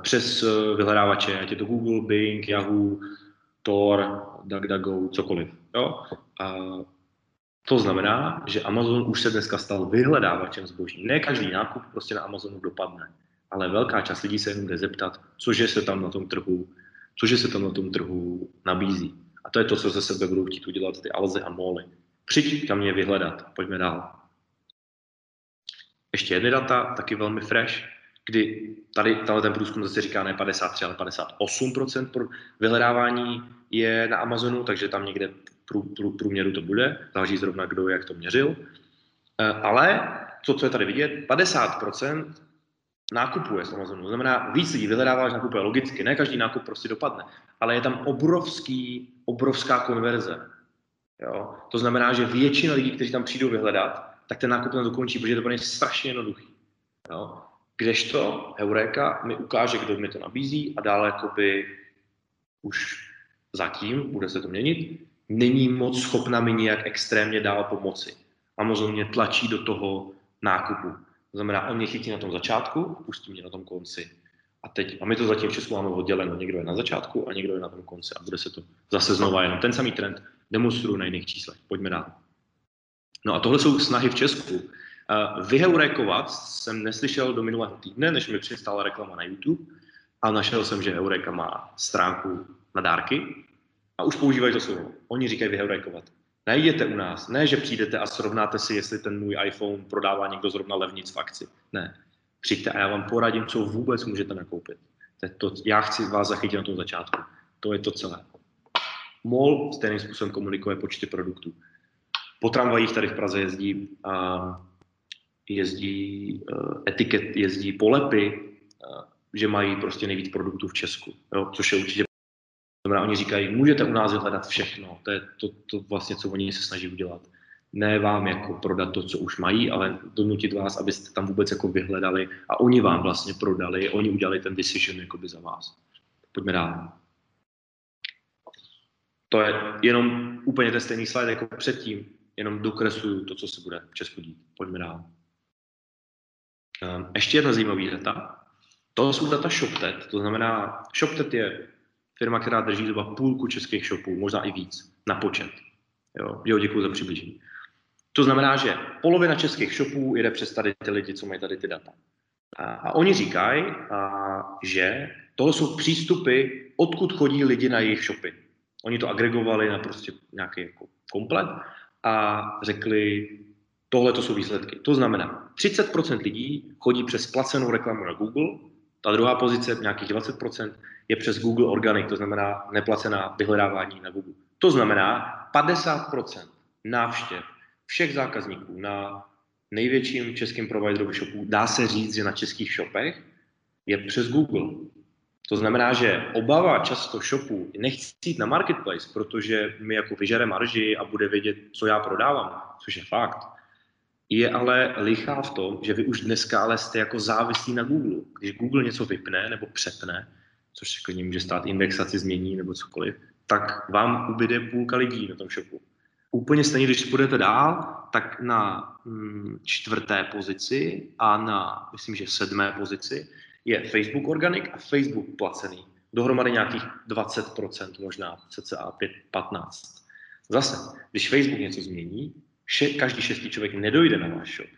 Přes vyhledávače, ať je to Google, Bing, Yahoo, Tor, DuckDuckGo, cokoliv. Jo? A to znamená, že Amazon už se dneska stal vyhledávačem zboží. Ne každý nákup prostě na Amazonu dopadne, ale velká část lidí se jenom jde zeptat, cože se tam na tom trhu, cože se tam na tom trhu nabízí. A to je to, co ze sebe budou chtít udělat ty Alzy a Molly. Přijď tam mě vyhledat, pojďme dál. Ještě jedny data, taky velmi fresh. Kdy tady ten průzkum zase říká ne padesát tři, ale padesát osm procent vyhledávání je na Amazonu, takže tam někde prů, prů, průměru to bude, záleží zrovna kdo, jak to měřil. Ale co, co je tady vidět, padesát procent nákupuje z Amazonu, znamená víc lidí vyhledává, než nakupuje, logicky, ne každý nákup prostě dopadne, ale je tam obrovský, obrovská konverze. Jo? To znamená, že většina lidí, kteří tam přijdou vyhledat, tak ten nákup tam dokončí, protože je to pro ně strašně jednoduchý. Jo? Kdežto Heureka mi ukáže, kdo mi to nabízí a dále jakoby už zatím, bude se to měnit, není moc schopna mi nějak extrémně dál pomoci. Amazon mě tlačí do toho nákupu. To znamená, on mě chytí na tom začátku, pustí mě na tom konci. A teď, a my to zatím v Česku máme odděleno, někdo je na začátku a někdo je na tom konci a bude se to zase znova jenom ten samý trend demonstruju na jiných číslech. Pojďme dál. No a tohle jsou snahy v Česku. Vyheurékovat jsem neslyšel do minulého týdne, než mi přistála reklama na YouTube a našel jsem, že Heureka má stránku na dárky a už používají to slovo. Oni říkají vyheurékovat. Najdete u nás, ne, že přijdete a srovnáte si, jestli ten můj iPhone prodává někdo zrovna levnic v akci. Ne, přijďte a já vám poradím, co vůbec můžete nakoupit. To je to, já chci vás zachytit na tom začátku. To je to celé. Mall stejným způsobem komunikuje počty produktů. Po tramvajích tady v Praze jezdí a jezdí etiket, jezdí polepy, že mají prostě nejvíc produktů v Česku, jo? Což je určitě, znamená, oni říkají, můžete u nás vyhledat všechno, to je to, to vlastně, co oni se snaží udělat. Ne vám jako prodat to, co už mají, ale donutit vás, abyste tam vůbec jako vyhledali a oni vám vlastně prodali, oni udělali ten decision jakoby za vás. Pojďme dál. To je jenom úplně ten stejný slide jako předtím, jenom dokresluju to, co se bude v Česku dít. Pojďme dál. Ještě jedna zajímavá data. To jsou data ShopTet, to znamená, ShopTet je firma, která drží zhruba půlku českých shopů, možná i víc, na počet. Jo, jo, děkuju za přiblížení. To znamená, že polovina českých shopů jede přes tady ty lidi, co mají tady ty data. A, a oni říkají, a, že tohle jsou přístupy, odkud chodí lidi na jejich shopy. Oni to agregovali na prostě nějaký jako komplet a řekli, tohle to jsou výsledky. To znamená, třicet procent lidí chodí přes placenou reklamu na Google, ta druhá pozice, nějakých dvacet procent, je přes Google Organic, to znamená neplacená vyhledávání na Google. To znamená, padesát procent návštěv všech zákazníků na největším českým provideru shopů, dá se říct, že na českých shopech, je přes Google. To znamená, že obava často shopů nechci jít na marketplace, protože mi jako vyžere marži a bude vědět, co já prodávám, což je fakt. Je ale lichá v tom, že vy už dneska ale jste jako závislí na Google. Když Google něco vypne nebo přepne, což se klidně může stát, indexaci změní nebo cokoliv, tak vám ubyde půlka lidí na tom shopu. Úplně stejně, když půjdete dál, tak na čtvrté pozici a na, myslím, že sedmé pozici je Facebook Organic a Facebook placený. Dohromady nějakých dvacet procent možná, cca patnáct procent. Zase, když Facebook něco změní, še, každý šestý člověk nedojde na váš shop.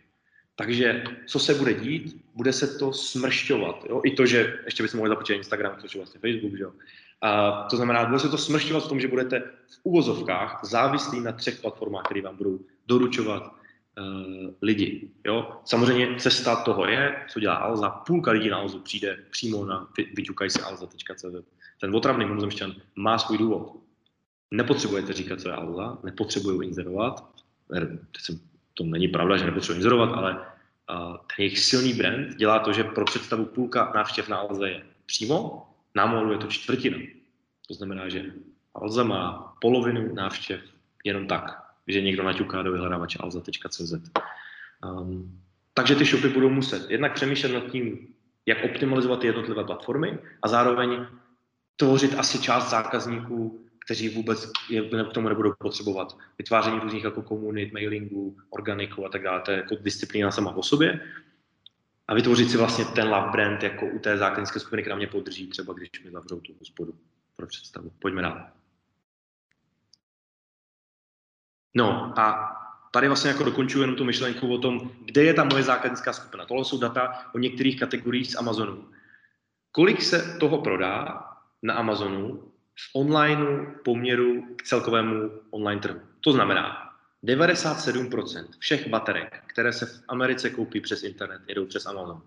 Takže co se bude dít? Bude se to smršťovat. Jo? I to, že ještě bychom mohli započít Instagram, což je vlastně Facebook, že jo? A to znamená, bude se to smršťovat v tom, že budete v uvozovkách závislí na třech platformách, které vám budou doručovat uh, lidi. Jo? Samozřejmě cesta toho je, co dělá Alza. Půlka lidí na Alzu přijde přímo na vyťukají se alza tečka cé zet. Ten otravný mimozemšťan má svůj důvod. Nepotřebujete říkat, co je Alza, nepotřebují inzerovat. To není pravda, že nepotřebují inzerovat, ale uh, ten jejich silný brand dělá to, že pro představu půlka návštěv na Alze je přímo, na Mallu je to čtvrtina. To znamená, že Alza má polovinu návštěv jenom tak, že někdo naťuká do vyhledávače alza tečka cé zet. Um, takže ty shopy budou muset jednak přemýšlet nad tím, jak optimalizovat ty jednotlivé platformy a zároveň tvořit asi část zákazníků, kteří vůbec je, k tomu nebudou potřebovat. Vytváření různých jako komunit, mailingů, organiků a tak dále, to je jako disciplína sama o sobě. A vytvořit si vlastně ten love brand jako u té zákaznické skupiny, která mě podrží, třeba když mi zavřou tu hospodu pro představu. Pojďme dál. No a tady vlastně jako dokončuji jenom tu myšlenku o tom, kde je ta moje zákaznická skupina. Tohle jsou data o některých kategoriích z Amazonu. Kolik se toho prodá na Amazonu v online poměru k celkovému online trhu? To znamená, devadesát sedm procent všech baterek, které se v Americe koupí přes internet, jedou přes Amazon.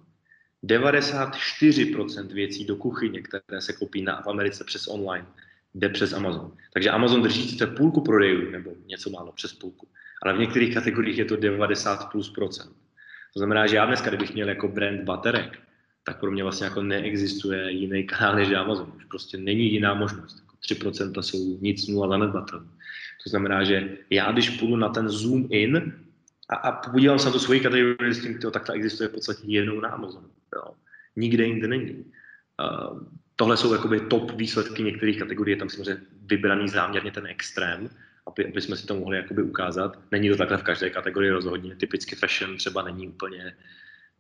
devadesát čtyři procent věcí do kuchyně, které se koupí na, v Americe přes online, jde přes Amazon. Takže Amazon drží to půlku prodejů, nebo něco málo přes půlku. Ale v některých kategoriích je to devadesát plus procent. To znamená, že já dneska, kdybych měl jako brand baterek, tak pro mě vlastně jako neexistuje jiný kanál než Amazon. Už prostě není jiná možnost. tři procenta jsou nic, nula, zanedbatelné. To znamená, že já když půjdu na ten zoom in a, a podívám se na tu svoji kategorii, tak ta existuje v podstatě jenom na Amazonu. Jo. Nikde jinde není. Uh, tohle jsou jakoby top výsledky některých kategorií, je tam samozřejmě vybraný záměrně ten extrém, aby, aby jsme si to mohli jakoby ukázat. Není to takhle v každé kategorii rozhodně, typicky fashion třeba není úplně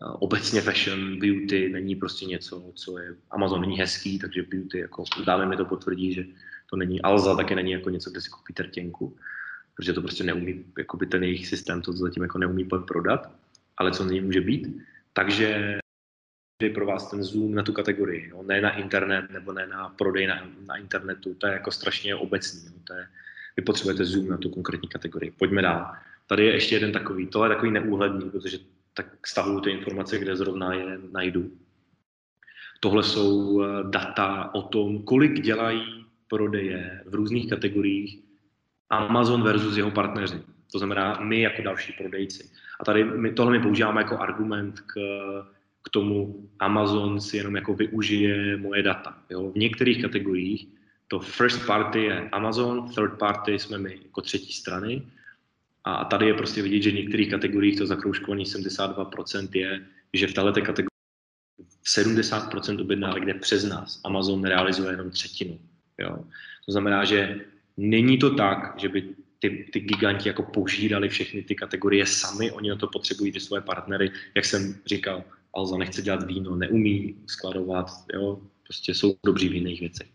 uh, obecně fashion, beauty není prostě něco, co je, Amazon není hezký, takže beauty jako dále mi to potvrdí, že to není Alza, taky není jako něco, kde si koupí trtěnku, protože to prostě neumí, jakoby ten jejich systém to zatím jako neumí prodat, ale co není může být. Takže je pro vás ten zoom na tu kategorii, jo? Ne na internet nebo ne na prodej na, na internetu, to je jako strašně obecný. Jo? To je, vy potřebujete zoom na tu konkrétní kategorii. Pojďme dál. Tady je ještě jeden takový, tohle je takový neúhledný, protože tak stavuju ty informace, kde zrovna je najdu. Tohle jsou data o tom, kolik dělají prodeje v různých kategoriích Amazon versus jeho partneři. To znamená my jako další prodejci. A tady my, tohle my používáme jako argument k, k tomu, Amazon si jenom jako využije moje data. Jo? V některých kategoriích to first party je Amazon, third party jsme my jako třetí strany. A tady je prostě vidět, že v některých kategoriích to zakroužkované sedmdesát dva procent je, že v této kategorii sedmdesát procent objednávek jde přes nás. Amazon realizuje jenom třetinu. Jo. To znamená, že není to tak, že by ty, ty giganti jako požírali všechny ty kategorie sami, oni na to potřebují ty svoje partnery, jak jsem říkal, Alza nechce dělat víno, neumí skladovat, jo, prostě jsou dobří v jiných věcech.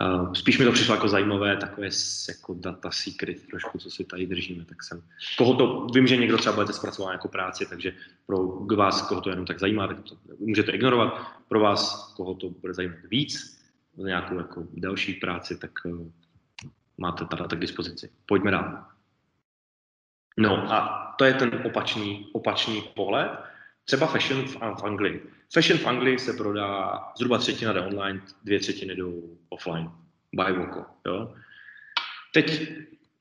Uh, spíš mi to přišlo jako zajímavé, takové jako data secret trošku, co si tady držíme, tak jsem, koho to, vím, že někdo třeba budete zpracovat jako práci, takže pro vás, koho to jenom tak zajímá, tak to, můžete ignorovat, pro vás, koho to bude zajímat víc, nějakou jako další práci, tak uh, máte ta data k dispozici. Pojďme dál. No a to je ten opačný, opačný pohled. Třeba fashion v, v Anglii. Fashion v Anglii se prodá zhruba třetina jde online, dvě třetiny jdou offline. By Woko, jo. Teď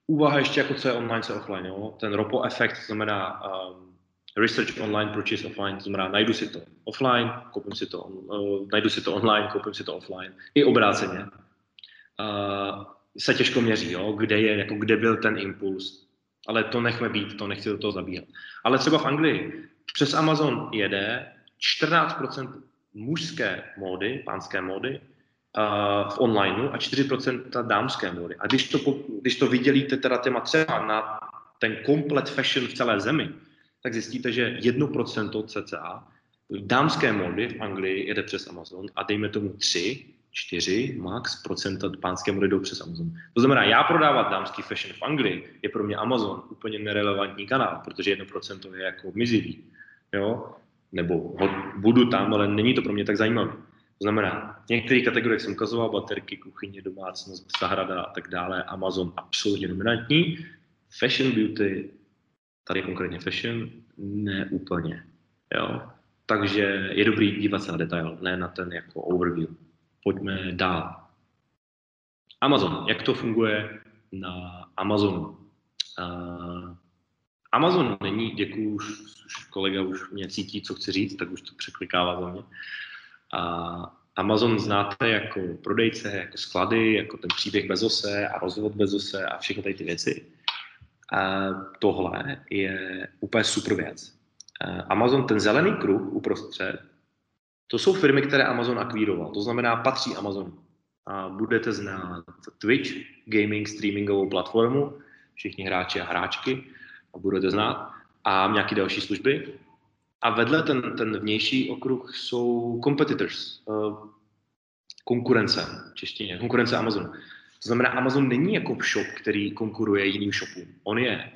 úvaha ještě, jako co je online, co je offline. Jo? Ten ropo efekt, to znamená um, research online, purchase offline, to znamená najdu si to offline, koupím si to, uh, najdu si to online, koupím si to offline. I obráceně. Uh, se těžko měří, jo? Kde je, jako kde byl ten impuls. Ale to nechme být, to nechci do toho zabíhat. Ale třeba v Anglii přes Amazon jede čtrnáct procent mužské módy, pánské módy uh, v onlineu a čtyři procenta dámské módy. A když to, když to vydělíte teda těma třeba na ten komplet fashion v celé zemi, tak zjistíte, že jedno procento cca dámské módy v Anglii jede přes Amazon a dejme tomu tři, čtyři max procenta pánské módy jdou přes Amazon. To znamená, já prodávat dámský fashion v Anglii je pro mě Amazon úplně nerelevantní kanál, protože jedno procento je jako mizivý. Jo? Nebo ho, budu tam, ale není to pro mě tak zajímavé. To znamená, v některých kategoriích jsem ukazoval baterky, kuchyně, domácnost, zahrada a tak dále. Amazon absolutně dominantní. Fashion, beauty, tady konkrétně fashion, ne úplně. Jo? Takže je dobrý dívat se na detail, ne na ten jako overview. Pojďme dál. Amazon. Jak to funguje na Amazonu? Uh, Amazon není, děkuju, už, už kolega už mě cítí, co chci říct, tak už to překlikává za mě. Uh, Amazon znáte jako prodejce, jako sklady, jako ten příběh Bezose a rozvod Bezose a všechny tady ty věci. Uh, tohle je úplně super věc. Uh, Amazon, ten zelený kruh uprostřed, to jsou firmy, které Amazon akvíroval, to znamená patří Amazonu. A budete znát Twitch, gaming, streamingovou platformu, všichni hráči a hráčky, a budete znát, a nějaké další služby. A vedle ten, ten vnější okruh jsou competitors, konkurence, v češtině, konkurence Amazonu. To znamená, Amazon není jako shop, který konkuruje jiným shopům. On je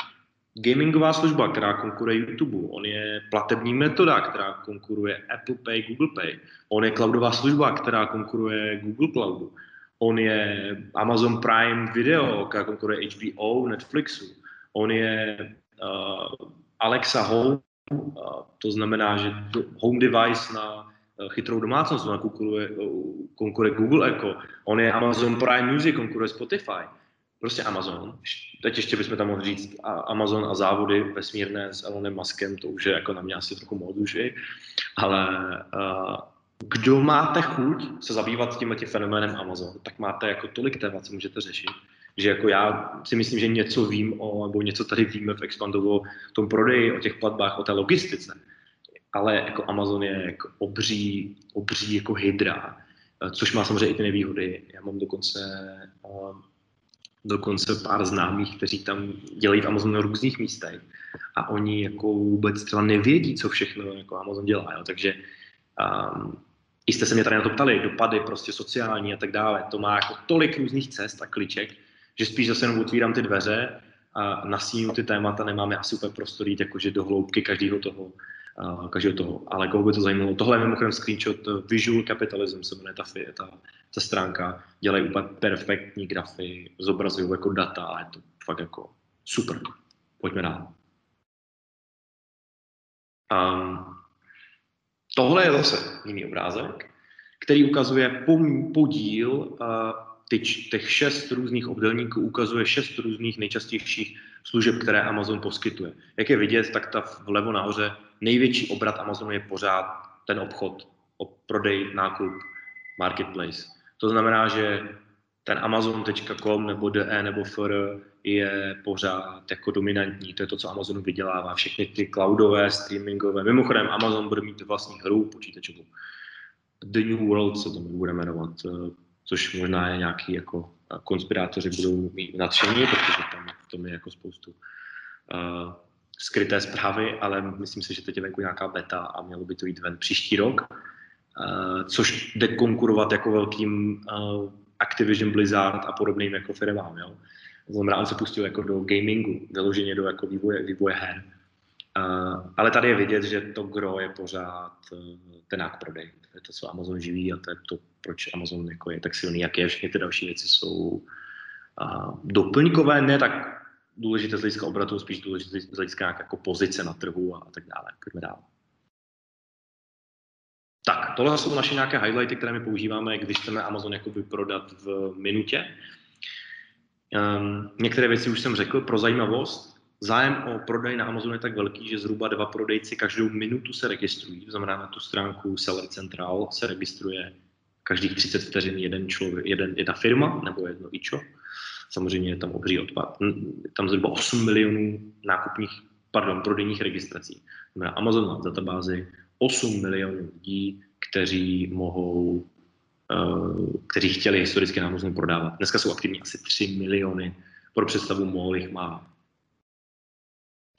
gamingová služba, která konkuruje YouTube, on je platební metoda, která konkuruje Apple Pay, Google Pay, on je cloudová služba, která konkuruje Google Cloudu, on je Amazon Prime Video, která konkuruje H B O, Netflixu, on je uh, Alexa Home, uh, to znamená, že home device na uh, chytrou domácnost, ona konkuruje, uh, konkuruje Google Echo, on je Amazon Prime Music, konkuruje Spotify. Prostě Amazon, teď ještě bychom tam mohli říct Amazon a závody vesmírné s Elonem Muskem, to už je jako na mě asi trochu moc už, ale uh, kdo máte chuť se zabývat tímhle fenoménem Amazon, tak máte jako tolik témat, co můžete řešit, že jako já si myslím, že něco vím o, nebo něco tady víme v Expandu o tom prodeji, o těch platbách, o té logistice, ale jako Amazon je jako obří, obří jako hydra, což má samozřejmě i ty nevýhody. Já mám dokonce uh, dokonce pár známých, kteří tam dělají v Amazonu na různých místech a oni jako vůbec třeba nevědí, co všechno jako Amazon dělá, jo? Takže um, i jste se mě tady na to ptali, dopady prostě sociální a tak dále, to má jako tolik různých cest a kliček, že spíš zase jenom otvírám ty dveře a nasíním ty témata, nemáme asi úplně prostor jít jakože do hloubky každého toho, uh, každého toho, ale koho by to zajímalo. Tohle je mimochodem screenshot, Visual Capitalism se jmenuje ta, ta ta stránka, dělají úplně perfektní grafy, zobrazují jako data a je to fakt jako super. Pojďme dál. Um, tohle je zase jiný obrázek, který ukazuje podíl uh, těch, těch šest různých obdélníků, ukazuje šest různých nejčastějších služeb, které Amazon poskytuje. Jak je vidět, tak ta vlevo nahoře největší obrat Amazonu je pořád ten obchod, prodej, nákup, marketplace. To znamená, že ten Amazon tečka com nebo D E nebo F R je pořád jako dominantní. To je to, co Amazonu vydělává. Všechny ty cloudové, streamingové. Mimochodem, Amazon bude mít vlastní hru počítačovou. The New World se to bude jmenovat, což možná je nějaký jako konspirátoři budou mít nadšení, protože tam v tom je jako spoustu uh, skryté zprávy, ale myslím si, že teď je venku nějaká beta a mělo by to jít ven příští rok. Uh, což jde konkurovat jako velkým uh, Activision Blizzard a podobným jako firmám, jo. To znamená, on se pustil jako do gamingu, vyloženě do jako vývoje, vývoje her. Uh, ale tady je vidět, že to gro je pořád uh, ten nákuprodej. To je to, co Amazon živí, a to je to, proč Amazon jako je tak silný, jak je. Všechny ty další věci jsou uh, doplňkové, ne tak důležité z hlediska obratu, spíš důležité z hlediska jako pozice na trhu a tak dále. Pojďme dál. Tak, tohle jsou naše nějaké highlighty, které my používáme, když chceme Amazon jakoby prodat v minutě. Um, některé věci už jsem řekl pro zajímavost. Zájem o prodej na Amazonu je tak velký, že zhruba dva prodejci každou minutu se registrují. To znamená, na tu stránku Seller Central se registruje každých třicet vteřin jeden člověk, jeden, jedna firma nebo jedno ičo. Samozřejmě je tam obří odpad. Tam zhruba osm milionů nákupních, pardon, prodejních registrací. Znamená, Amazon má v databázi osm milionů lidí, kteří mohou, kteří chtěli historicky na Amazonu prodávat. Dneska jsou aktivní asi tři miliony. Pro představu, Mall jich má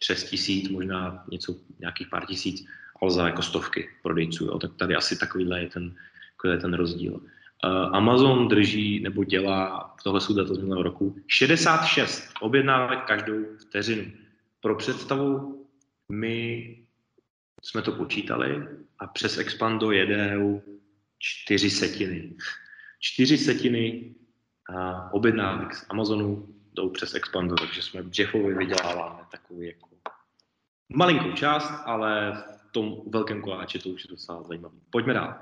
šest tisíc, možná něco, nějakých pár tisíc, Alza jako stovky prodejců. Jo? Tak tady asi takovýhle je ten, takovýhle je ten rozdíl. Amazon drží nebo dělá, tohle jsou data z minulého roku, šedesát šest objednávek každou vteřinu. Pro představu, my jsme to počítali a přes Expando jedou čtyři setiny. Čtyři setiny objednávek z Amazonu jdou přes Expando, takže jsme Jeffovi vyděláváme takovou jako malinkou část, ale v tom velkém koláči to už je docela zajímavé. Pojďme dál.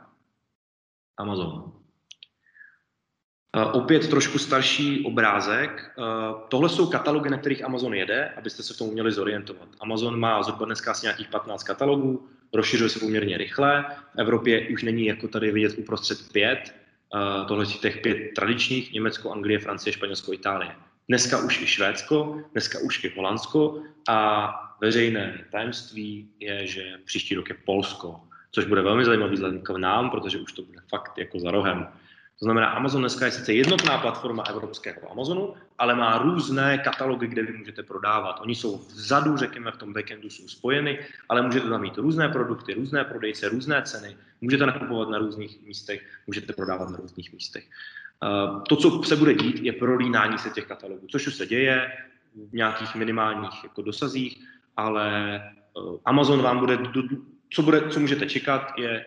Amazon. Opět trošku starší obrázek. Tohle jsou katalogy, na kterých Amazon jede, abyste se v tom uměli zorientovat. Amazon má zhruba dneska asi nějakých patnáct katalogů, rozšiřuje se poměrně rychle. V Evropě už není jako tady vidět uprostřed pět. Tohle je těch pět tradičních: Německo, Anglie, Francie, Španělsko, Itálie. Dneska už i Švédsko, dneska už i Holandsko a veřejné tajemství je, že příští rok je Polsko, což bude velmi zajímavý vzhledem k nám, protože už to bude fakt jako za rohem. To znamená, Amazon dneska je sice jednotná platforma evropského Amazonu, ale má různé katalogy, kde vy můžete prodávat. Oni jsou vzadu, řekněme, v tom backendu jsou spojeny, ale můžete tam mít různé produkty, různé prodejce, různé ceny. Můžete nakupovat na různých místech, můžete prodávat na různých místech. To, co se bude dít, je prolínání se těch katalogů, což už se děje v nějakých minimálních jako dosazích, ale Amazon vám bude, co, bude, co můžete čekat, je,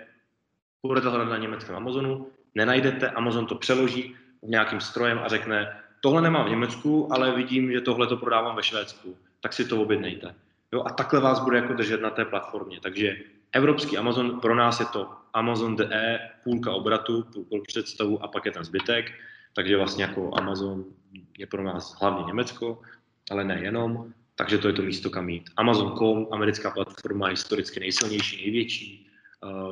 budete hledat na německém Amazonu, nenajdete, Amazon to přeloží nějakým strojem a řekne, tohle nemám v Německu, ale vidím, že tohle to prodávám ve Švédsku, tak si to objednejte. Jo, a takhle vás bude jako držet na té platformě. Takže evropský Amazon, pro nás je to Amazon tečka d e, půlka obratu, půl představu a pak je ten zbytek. Takže vlastně jako Amazon je pro nás hlavně Německo, ale nejenom. Takže to je to místo, kam jít. Amazon tečka com, americká platforma, historicky nejsilnější, největší.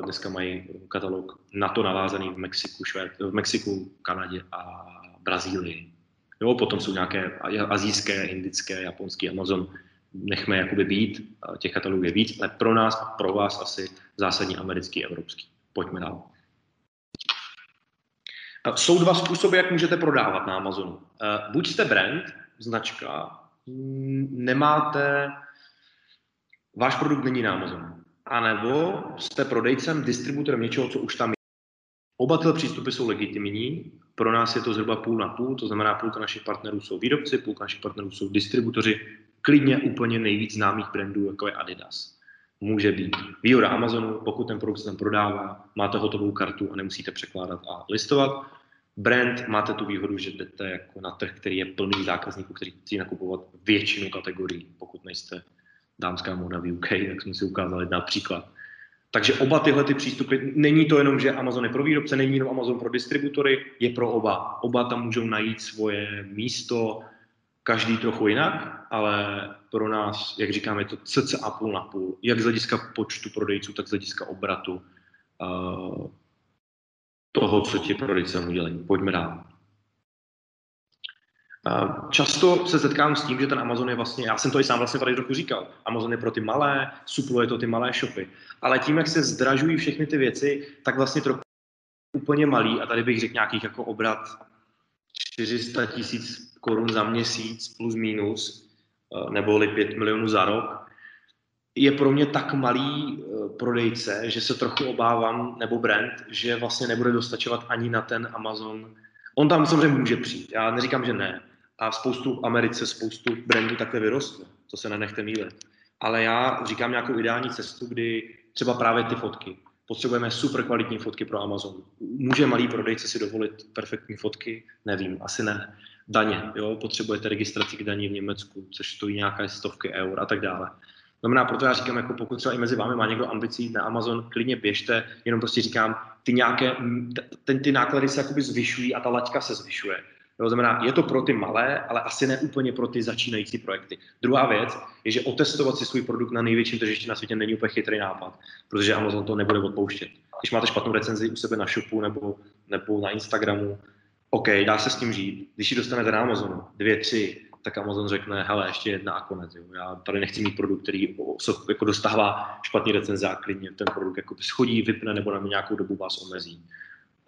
Dneska mají katalog na to navázaný v Mexiku, Švéd, v Mexiku, Kanadě a Brazílii. Jo, potom jsou nějaké asijské, indické, japonské, Amazon. Nechme jakoby být, těch katalogů je víc, ale pro nás a pro vás asi zásadní americký, evropský. Pojďme dál. Jsou dva způsoby, jak můžete prodávat na Amazonu. Buď jste brand, značka, nemáte, váš produkt není na Amazonu. A nebo jste prodejcem, distributorem něčeho, co už tam je. Oba tyhle přístupy jsou legitimní. Pro nás je to zhruba půl na půl, to znamená půlka našich partnerů jsou výrobci, půlka našich partnerů jsou distributoři, klidně úplně nejvíc známých brandů, jako je Adidas. Může být výhoda Amazonu, pokud ten produkt se tam prodává, máte hotovou kartu a nemusíte překládat a listovat. Brand, máte tu výhodu, že jdete jako na trh, který je plný zákazníků, kteří chtějí nakupovat většinu kategorií, pokud nejste dámská móda v U K, jak jsme si ukázali například. Takže oba tyhle ty přístupy, není to jenom, že Amazon je pro výrobce, není jenom Amazon pro distributory, je pro oba. Oba tam můžou najít svoje místo, každý trochu jinak, ale pro nás, jak říkám, je to cca půl na půl. Jak z hlediska počtu prodejců, tak z hlediska obratu uh, toho, co ti prodejce udělají. Pojďme dál. Často se setkám s tím, že ten Amazon je vlastně, já jsem to i sám vlastně tady trochu říkal, Amazon je pro ty malé, supluje to ty malé shopy, ale tím, jak se zdražují všechny ty věci, tak vlastně trochu úplně malý a tady bych řekl nějakých jako obrat čtyři sta tisíc korun za měsíc plus minus, neboli pět milionů za rok, je pro mě tak malý prodejce, že se trochu obávám, nebo brand, že vlastně nebude dostačovat ani na ten Amazon On tam samozřejmě může přijít, já neříkám, že ne. A spoustu v Americe, spoustu brandů takhle vyrostlo, to se nenechte mýlit. Ale já říkám nějakou ideální cestu, kdy třeba právě ty fotky. Potřebujeme super kvalitní fotky pro Amazon. Může malý prodejce si dovolit perfektní fotky? Nevím, asi ne. Daně, jo, potřebujete registraci k daní v Německu, což stojí nějaké stovky eur a tak dále. Znamená, proto já říkám, jako pokud třeba i mezi vámi má někdo ambicí na Amazon, klidně běžte, jenom prostě říkám, ty nějaké, ten, ty náklady se jakoby zvyšují a ta laťka se zvyšuje. Jo, znamená, je to pro ty malé, ale asi ne úplně pro ty začínající projekty. Druhá věc je, že otestovat si svůj produkt na největším tržišti na světě není úplně chytrý nápad, protože Amazon to nebude odpouštět. Když máte špatnou recenzi u sebe na shopu nebo, nebo na Instagramu, OK, dá se s tím žít. Když ji dostanete na Amazonu, dvě, tři, tak Amazon řekne, hele, ještě jedna a konec. Jo. Já tady nechci mít produkt, který jako dostává špatný recenze a klidně ten produkt jako schodí, vypne nebo na nějakou dobu vás omezí.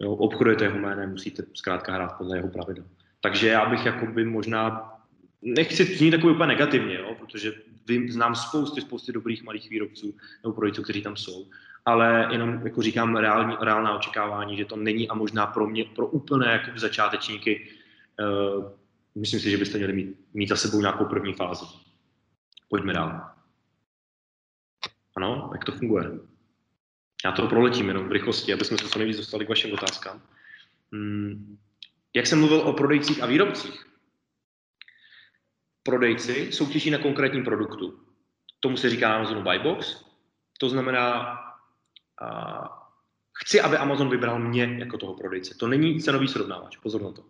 Jo, obchodujete jeho jménem, musíte zkrátka hrát podle jeho pravidel. Takže já bych jakoby možná, nechci znít takový úplně negativně, jo, protože vím, znám spousty, spousty dobrých malých výrobců nebo prodejců, kteří tam jsou, ale jenom jako říkám reální, reálná očekávání, že to není a možná pro mě, pro úplné jako začátečníky, uh, myslím si, že byste měli mít, mít za sebou nějakou první fázi. Pojďme dál. Ano, jak to funguje? Já to proletím jenom v rychlosti, abychom se co nejvíc dostali k vašim otázkám. Hmm. Jak jsem mluvil o prodejcích a výrobcích? Prodejci soutěží na konkrétním produktu. Tomu se říká Amazonu Buybox. To znamená, uh, chci, aby Amazon vybral mě jako toho prodejce. To není cenový srovnávač, pozor na to.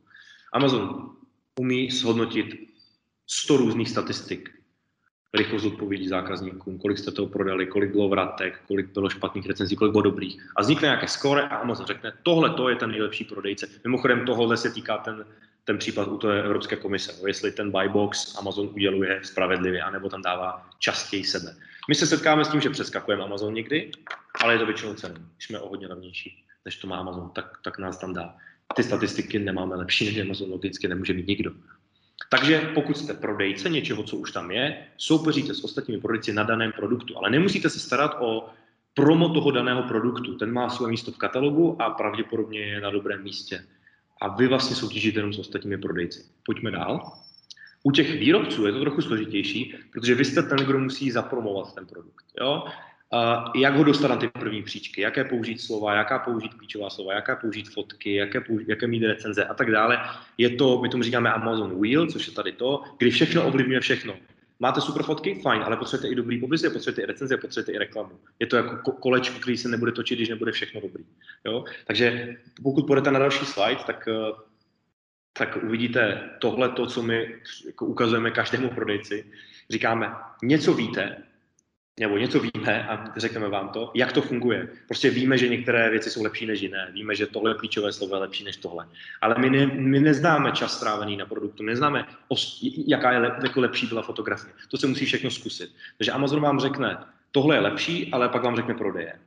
Amazon umí shodnotit sto různých statistik. Rychlost odpovědí zákazníkům, kolik jste toho prodali, kolik bylo vratek, kolik bylo špatných recenzí, kolik bylo dobrých. A vznikne nějaké score a Amazon řekne, tohle to je ten nejlepší prodejce. Mimochodem tohle se týká ten, ten případ u té Evropské komise. Jestli ten buy box Amazon uděluje spravedlivě, anebo tam dává častěji sebe. My se setkáme s tím, že přeskakujeme Amazon někdy, ale je to většinou cenou. Když jsme o hodně levnější, než to má Amazon, tak, tak nás tam dá. Ty statistiky nemáme lepší než Amazon, logicky nemůže mít nikdo. Takže pokud jste prodejce něčeho, co už tam je, soupeříte s ostatními prodejci na daném produktu, ale nemusíte se starat o promo toho daného produktu. Ten má své místo v katalogu a pravděpodobně je na dobrém místě. A vy vlastně soutěžíte jenom s ostatními prodejci. Pojďme dál. U těch výrobců je to trochu složitější, protože vy jste ten, kdo musí zapromovat ten produkt. Jo? Uh, jak ho dostat na ty první příčky, jaké použít slova, jaká použít klíčová slova, jaká použít fotky, jaké, použít, jaké mít recenze a tak dále. Je to, my tomu říkáme Amazon Wheel, což je tady to, kdy všechno ovlivňuje všechno. Máte super fotky? Fajn, ale potřebujete i dobrý popisy, potřebujete i recenze, potřebujete i reklamu. Je to jako kolečko, který se nebude točit, když nebude všechno dobrý. Jo? Takže pokud půjdete na další slide, tak, tak uvidíte tohle, to, co my jako ukazujeme každému prodejci. Říkáme, něco víte, nebo něco víme a řekneme vám to, jak to funguje. Prostě víme, že některé věci jsou lepší než jiné, víme, že tohle klíčové slovo je lepší než tohle. Ale my, ne, my neznáme čas strávený na produktu, neznáme, jaká je lep, jako lepší byla fotografie. To se musí všechno zkusit. Takže Amazon vám řekne, tohle je lepší, ale pak vám řekne prodeje.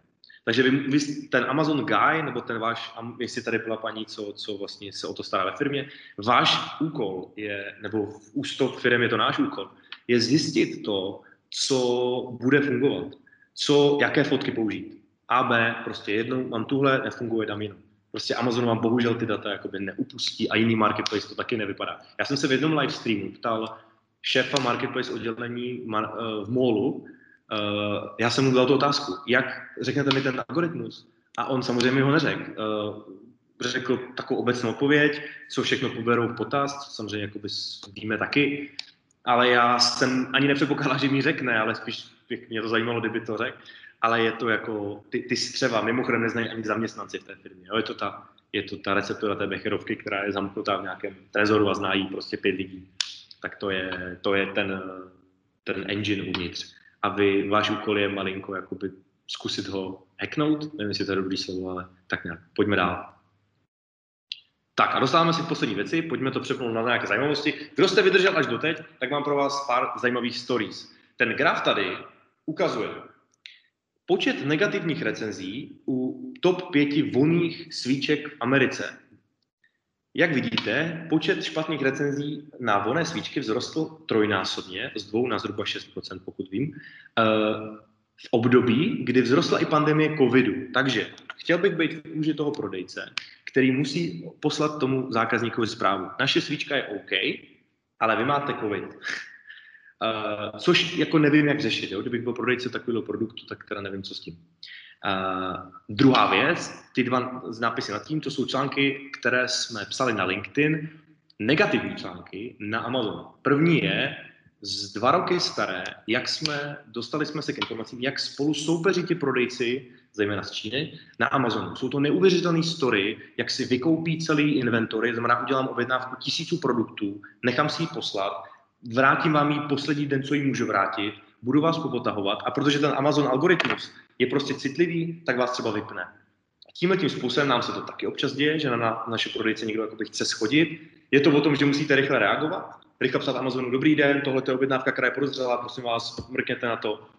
Takže vy, vy, ten Amazon guy, nebo ten váš, jestli tady byla paní, co, co vlastně se o to stará ve firmě, váš úkol je, nebo v ústop firm je to náš úkol, je zjistit to, co bude fungovat, co, jaké fotky použít. A B, prostě jednou mám tuhle, nefunguje, dám jinou. Prostě Amazon vám bohužel ty data jakoby neupustí a jiný marketplace to taky nevypadá. Já jsem se v jednom live streamu ptal šéfa marketplace oddělení v Mallu, já jsem mu dal tu otázku, jak řeknete mi ten algoritmus? A on samozřejmě ho neřekl. Řekl takovou obecnou odpověď, co všechno poberou v potaz, co samozřejmě jakoby víme taky. Ale já jsem ani nepředpokládal, že mi řekne, ale spíš mě to zajímalo, kdyby to řekl. Ale je to jako ty, ty střeva, mimochodem neznají ani zaměstnanci v té firmě. Jo? Je to ta, je to ta receptura té becherovky, která je zamknutá v nějakém trezoru a zná jí prostě pět lidí. Tak to je, to je ten, ten engine uvnitř. A vy, váš úkol je malinko jakoby zkusit ho hacknout, nevím, jestli to je dobrý slovo, ale tak nějak. Pojďme dál. Tak a dostáváme si k poslední věci, pojďme to přepnout na nějaké zajímavosti. Kdo jste vydržel až doteď, tak mám pro vás pár zajímavých stories. Ten graf tady ukazuje počet negativních recenzí u top pěti vonných svíček v Americe. Jak vidíte, počet špatných recenzí na vonné svíčky vzrostl trojnásobně, z dvou na zhruba šest procent, pokud vím, v období, kdy vzrostla i pandemie covidu. Takže chtěl bych být v kůži toho prodejce, který musí poslat tomu zákazníkovi zprávu. Naše svíčka je OK, ale vy máte COVID. Uh, což jako nevím, jak řešit. Jo? Kdybych byl prodejce takového produktu, tak teda nevím, co s tím. Uh, druhá věc, ty dva nápisy nad tím, to jsou články, které jsme psali na LinkedIn, negativní články na Amazon. První je z dva roky staré, jak jsme, dostali jsme se k informacím, jak spolu soupeří ti prodejci, zejména z Číny, na Amazonu. Jsou to neuvěřitelné story, jak si vykoupí celý inventory, znamená udělám objednávku tisíců produktů, nechám si ji poslat, vrátím vám ji poslední den, co ji můžu vrátit, budu vás popotahovat a protože ten Amazon algoritmus je prostě citlivý, tak vás třeba vypne. A tímhle tím způsobem nám se to taky občas děje, že na, na naše prodejce někdo jakoby chce schodit. Je to o tom, že musíte rychle reagovat, rychle psát Amazonu, dobrý den, tohle je objednávka, která je podezřelá, prosím vás, mrkněte na to.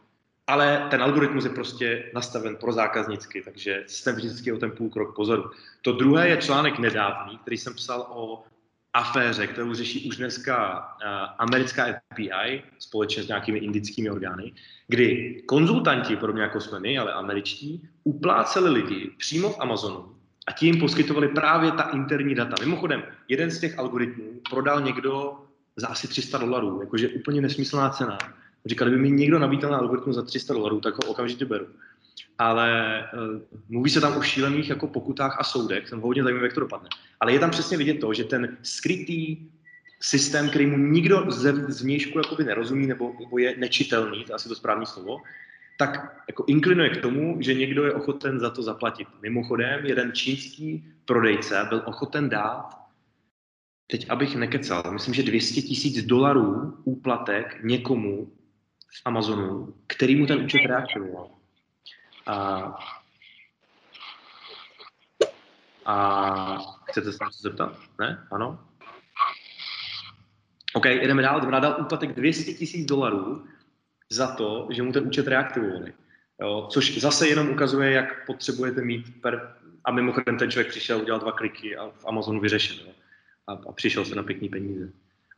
Ale ten algoritmus je prostě nastaven pro zákaznicky, takže jste vždycky o ten půl krok pozoru. To druhé je článek nedávný, který jsem psal o aféře, kterou řeší už dneska uh, americká F B I společně s nějakými indickými orgány, kdy konzultanti, podobně jako jsme my, ale američtí, upláceli lidi přímo v Amazonu a ti jim poskytovali právě ta interní data. Mimochodem, jeden z těch algoritmů prodal někdo za asi tři sta dolarů, jakože úplně nesmyslná cena. Říkal, kdyby mi někdo nabídl na algoritmu za tři sta dolarů, tak ho okamžitě beru. Ale uh, mluví se tam o šílených jako pokutách a soudech, jsem hodně zajímavý, jak to dopadne. Ale je tam přesně vidět to, že ten skrytý systém, který mu nikdo z vnějšku jakoby nerozumí nebo, nebo je nečitelný, to je asi to správné slovo, tak jako inklinuje k tomu, že někdo je ochoten za to zaplatit. Mimochodem, jeden čínský prodejce byl ochoten dát, teď abych nekecal, myslím, že dvě stě tisíc dolarů úplatek někomu v Amazonu, který mu ten účet reaktivoval. A, a chcete se něco zeptat? Ne? Ano? OK, jdeme dál. Jdeme dál úplatek dvě stě tisíc dolarů za to, že mu ten účet reaktivovali. Jo, což zase jenom ukazuje, jak potřebujete mít per... A mimochodem ten člověk přišel, udělal dva kliky a v Amazonu vyřešil. A, a přišel se na pěkný peníze.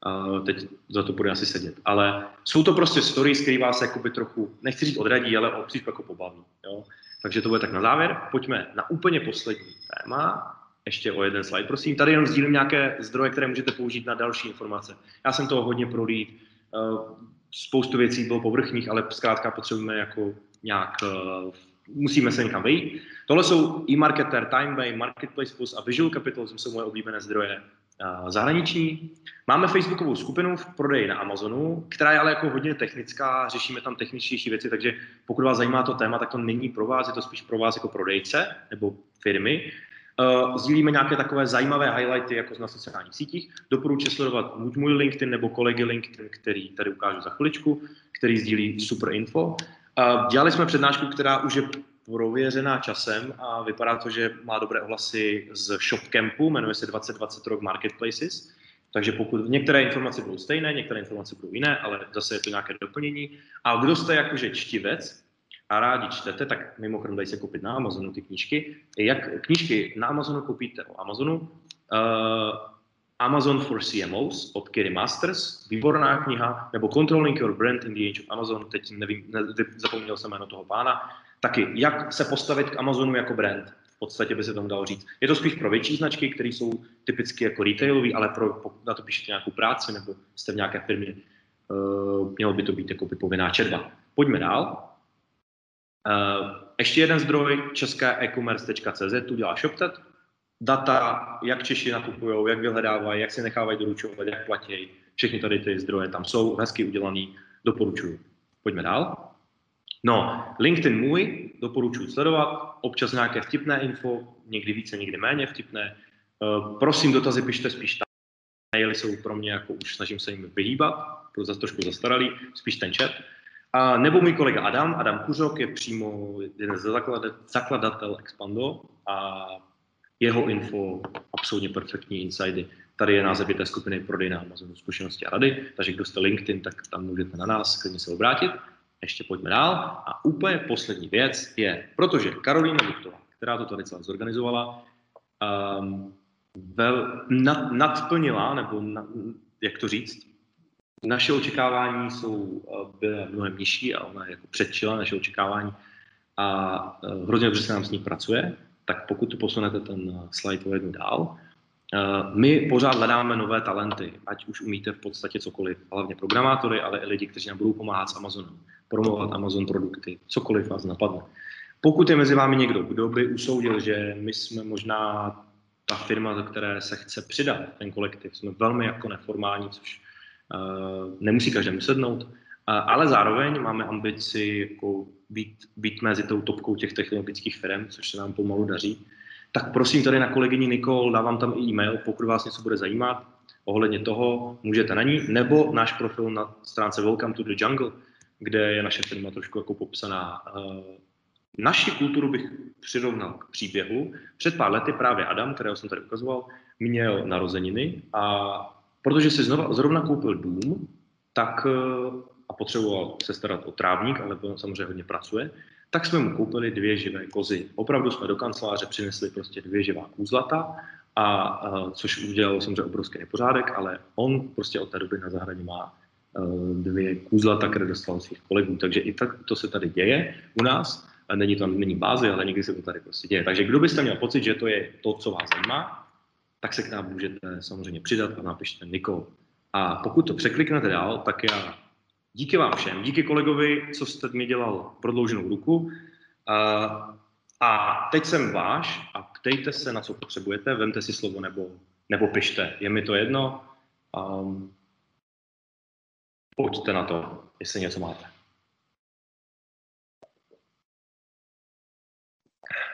Uh, teď za to bude asi sedět. Ale jsou to prostě stories, které vás jakoby trochu, nechci říct odradí, ale občas jako pobaví. Jo? Takže to bude tak na závěr. Pojďme na úplně poslední téma. Ještě o jeden slide, prosím. Tady jenom sdílím nějaké zdroje, které můžete použít na další informace. Já jsem toho hodně prolít. Uh, spoustu věcí bylo povrchních, ale zkrátka potřebujeme jako nějak, uh, musíme se někam vejít. Tohle jsou e-marketer, TimeBay, Marketplace Plus a Visual Capitalism jsou moje oblíbené zdroje. Zahraniční. Máme facebookovou skupinu v prodeji na Amazonu, která je ale jako hodně technická, řešíme tam techničtější věci, takže pokud vás zajímá to téma, tak to není pro vás, je to spíš pro vás jako prodejce nebo firmy. Sdílíme nějaké takové zajímavé highlighty jako na sociálních sítích. Doporučuji sledovat buď můj LinkedIn nebo kolegy LinkedIn, který tady ukážu za chviličku, který sdílí super info. Dělali jsme přednášku, která už je prověřená časem a vypadá to, že má dobré ohlasy z ShopCampu, jmenuje se dvacet dvacet rok Marketplaces, takže pokud některé informace budou stejné, některé informace budou jiné, ale zase je to nějaké doplnění. A kdo jste jakože čtivec a rádi čtete, tak mimochodem dají se koupit na Amazonu ty knížky. Jak knížky na Amazonu koupíte o Amazonu? Uh, Amazon for C M Os od Kerry Masters, výborná kniha, nebo Controlling Your Brand in the Age of Amazon, teď nevím, ne, zapomněl jsem jméno toho pána. Taky, jak se postavit k Amazonu jako brand, v podstatě by se tomu dalo říct. Je to spíš pro větší značky, které jsou typicky jako retailový, ale pro, na to píšete nějakou práci nebo jste v nějaké firmě, uh, mělo by to být jako povinná četba. Pojďme dál. Uh, ještě jeden zdroj, české e-commerce tečka cé zet, tu dělá ShopTet. Data, jak Češi nakupují, jak vyhledávají, jak si nechávají doručovat, jak platí. Všechny tady ty zdroje tam jsou, hezky udělaný, doporučuju. Pojďme dál. No, LinkedIn můj, doporučuji sledovat, občas nějaké vtipné info, někdy více, někdy méně vtipné. Uh, prosím, dotazy pište spíš tam, maily jsou pro mě, jako už snažím se jim vyhýbat, to zase trošku zastaralý, spíš ten chat. A nebo můj kolega Adam, Adam Kuřok je přímo jeden ze zakladatel Expando a jeho info, absolutně perfektní insidy. Tady je název té skupiny Prodej na Amazonu, zkušenosti a rady, takže kdo jste LinkedIn, tak tam můžete na nás, klidně se obrátit. Ještě pojďme dál. A úplně poslední věc je, protože Karolína Buchtová, která to tady celé zorganizovala, um, vel, nad, nadplnila, nebo na, jak to říct, naše očekávání jsou byla mnohem nižší a ona jako předčila naše očekávání a uh, hrozně dobře se nám s ní pracuje. tak pokud tu posunete ten slide o jednu dál, my pořád hledáme nové talenty, ať už umíte v podstatě cokoliv, hlavně programátory, ale i lidi, kteří nám budou pomáhat s Amazonem, promovat Amazon produkty, cokoliv vás napadne. Pokud je mezi vámi někdo, kdo by usoudil, že my jsme možná ta firma, do které se chce přidat ten kolektiv, jsme velmi jako neformální, což uh, nemusí každému sednout, uh, ale zároveň máme ambici jako být, být mezi tou topkou těch technologických firm, což se nám pomalu daří, tak prosím tady na kolegyni Nikol, dávám tam i e-mail, pokud vás něco bude zajímat, ohledně toho můžete na ní, nebo náš profil na stránce Welcome to the Jungle, kde je naše firma trošku jako popsaná. Naši kulturu bych přirovnal k příběhu. Před pár lety právě Adam, kterého jsem tady ukazoval, měl narozeniny a protože si znova, zrovna koupil dům, tak a potřeboval se starat o trávník, ale samozřejmě hodně pracuje, tak jsme mu koupili dvě živé kozy. Opravdu jsme do kanceláře přinesli prostě dvě živá kůzlata, a, a, což udělalo samozřejmě obrovský nepořádek, ale on prostě od té doby na zahradě má a, dvě kůzlata, které dostal svých kolegů. Takže i tak to se tady děje u nás. A není to není báze, ale někdy se to tady prostě děje. Takže kdo byste měl pocit, že to je to, co vás zajímá, tak se k nám můžete samozřejmě přidat a napište Nikol. A pokud to překliknete dál, tak já díky vám všem, díky kolegovi, co jste mi dělal prodlouženou ruku. A, a teď jsem váš a ptejte se, na co potřebujete, vemte si slovo nebo, nebo pište. Je mi to jedno. Um, pojďte na to, jestli něco máte.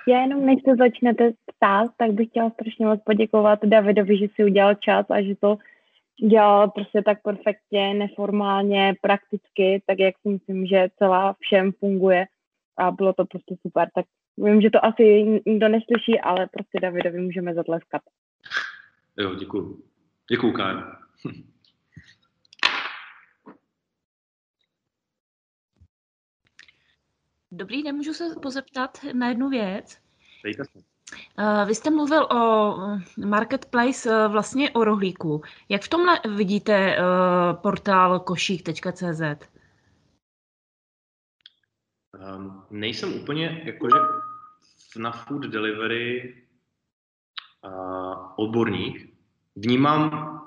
Já jenom, než se začnete ptát, tak bych chtěla strašně moc poděkovat Davidovi, že si udělal čas a že to dělal prostě tak perfektně, neformálně, prakticky, tak jak si myslím, že celá všem funguje a bylo to prostě super. Tak vím, že to asi nikdo neslyší, ale prostě Davidovi můžeme zatleskat. Jo, děkuju. Děkuju, Kájo. Dobrý den, můžu se pozeptat na jednu věc. Vy jste mluvil o marketplace, vlastně o Rohlíku. Jak v tomhle vidíte portál košík tečka cé zet? Um, nejsem úplně jakože na food delivery uh, odborník. Vnímám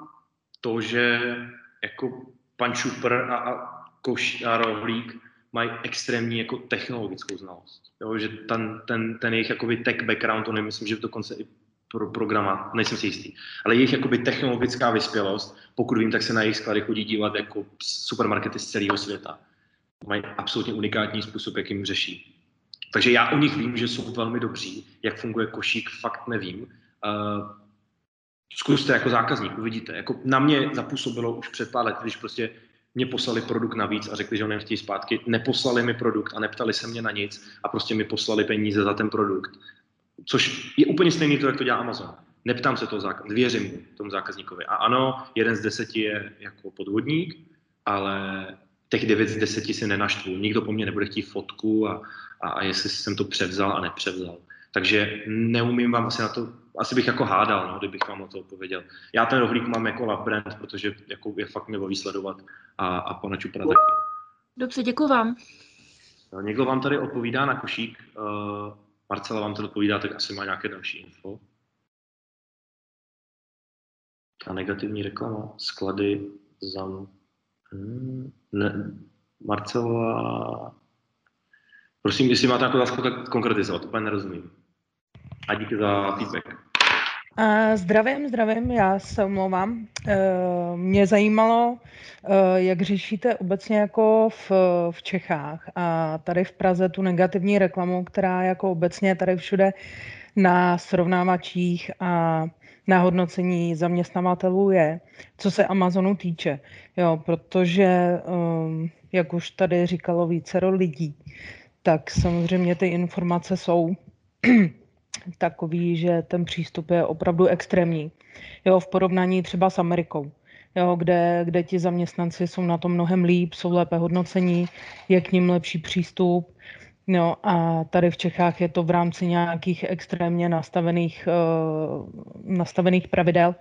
to, že jako pan Šupr a, a, koš, a Rohlík mají extrémní jako technologickou znalost. Jo, že ten, ten, ten jejich jakoby tech background, to nemyslím, že dokonce i pro programa, nejsem si jistý, ale jejich jakoby technologická vyspělost, pokud vím, tak se na jejich sklady chodí dívat jako supermarkety z celého světa. Mají absolutně unikátní způsob, jak jim řeší. Takže já o nich vím, že jsou velmi dobří, jak funguje košík, fakt nevím. Uh, zkuste jako zákazník, uvidíte. Jako na mě zapůsobilo už před pár lety, když prostě mě poslali produkt navíc a řekli, že ho nechtějí zpátky, neposlali mi produkt a neptali se mě na nic a prostě mi poslali peníze za ten produkt. Což je úplně stejný to, jak to dělá Amazon. Neptám se toho zákazníka, věřím tomu zákazníkovi. A ano, jeden z deseti je jako podvodník, ale těch devět z deseti si nenaštvu. Nikdo po mně nebude chtít fotku a, a, a jestli jsem to převzal a nepřevzal. Takže neumím vám asi na to, asi bych jako hádal, no, kdybych vám na to odpověděl. Já ten Rohlík mám jako love brand, protože jako je fakt mě baví sledovat a, a pana Čupra taky. Dobře, děkuji vám. Někdo vám tady odpovídá na košík. Uh, Marcela vám to odpovídá, tak asi má nějaké další info. Ta negativní reklama, sklady za... Hmm, ne, Marcela... Prosím, jestli máte nějakou otázku, tak konkretizovat, úplně nerozumím. A díky za feedback. Zdravím, zdravím, já se omlouvám. Mě zajímalo, jak řešíte obecně jako v, v Čechách a tady v Praze tu negativní reklamu, která jako obecně tady všude na srovnávačích a na hodnocení zaměstnavatelů je, co se Amazonu týče. Jo, protože, jak už tady říkalo vícero lidí, tak samozřejmě ty informace jsou takový, že ten přístup je opravdu extrémní. Jo, v porovnání třeba s Amerikou, jo, kde, kde ti zaměstnanci jsou na tom mnohem líp, jsou lépe hodnocení, je k nim lepší přístup. Jo, a tady v Čechách je to v rámci nějakých extrémně nastavených, uh, nastavených pravidel.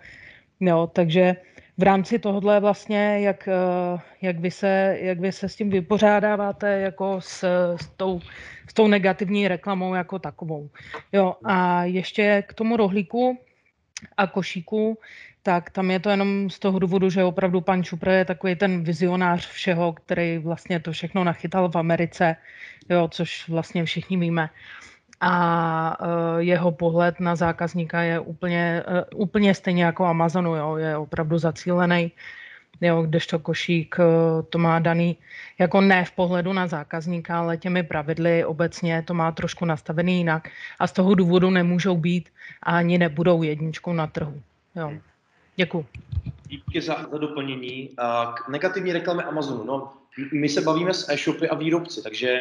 Jo, takže v rámci tohohle vlastně, jak, jak, vy se, jak vy se s tím vypořádáváte jako s, s, tou, s tou negativní reklamou jako takovou. Jo, a ještě k tomu rohlíku a košíku, tak tam je to jenom z toho důvodu, že opravdu pan Čupr je takový ten vizionář všeho, který vlastně to všechno nachytal v Americe, jo, což vlastně všichni víme. A jeho pohled na zákazníka je úplně, úplně stejně jako Amazonu, jo, je opravdu zacílený, jo, kdežto košík to má daný, jako ne v pohledu na zákazníka, ale těmi pravidly obecně to má trošku nastavený jinak a z toho důvodu nemůžou být a ani nebudou jedničkou na trhu. Jo. Děkuji. Díky za, za doplnění. K negativní reklamy Amazonu. No, my se bavíme s e-shopy a výrobci, takže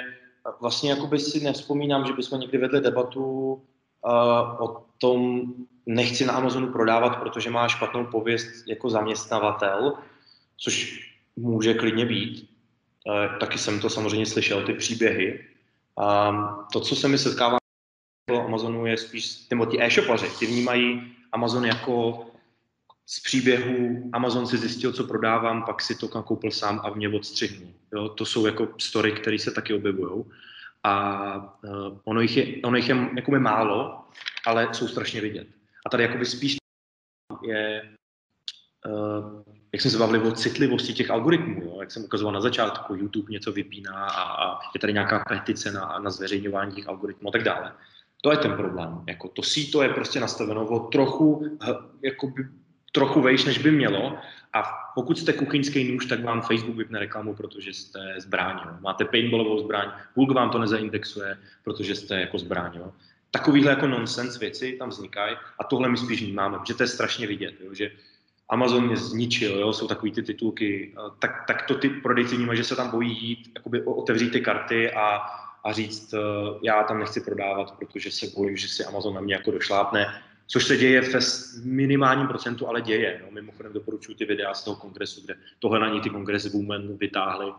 vlastně jakoby si nevzpomínám, že bychom někdy vedli debatu uh, o tom, nechci na Amazonu prodávat, protože má špatnou pověst jako zaměstnavatel, což může klidně být. Uh, taky jsem to samozřejmě slyšel, ty příběhy. Uh, to, co se mi setkává na Amazonu, je spíš nebo ti e-shopaři, ti vnímají Amazon jako z příběhu Amazon si zjistil, co prodávám, pak si to nakoupil sám a mě odstřihnu. Jo, to jsou jako story, které se taky objevují. A uh, ono jich je, ono jich je jakoby málo, ale jsou strašně vidět. A tady jakoby spíš je, uh, jak jsme se bavili o citlivosti těch algoritmů, jo, jak jsem ukazoval na začátku, YouTube něco vypíná a, a je tady nějaká petice na, na zveřejňování těch algoritmů a tak dále. To je ten problém. Jako to síto je prostě nastaveno o trochu, jakoby, trochu vejš, než by mělo. A pokud jste kuchyňský nůž, tak vám Facebook vypne reklamu, protože jste zbraň. Máte paintballovou zbraň, Google vám to nezaindexuje, protože jste jako zbraň. Takovýhle jako nonsense věci tam vznikají a tohle my spíš vnímáme, protože to je strašně vidět, jo? Že Amazon mě zničil, jo? Jsou takový ty titulky, tak, tak to ty prodejci vnímají, že se tam bojí jít, jakoby otevřít ty karty a, a říct, já tam nechci prodávat, protože se bojím, že si Amazon na mě jako došlápne. Což se děje ve minimálním procentu, ale děje. No, mimochodem doporučuji ty videa z toho kongresu, kde tohle na ní ty kongreswomen vytáhly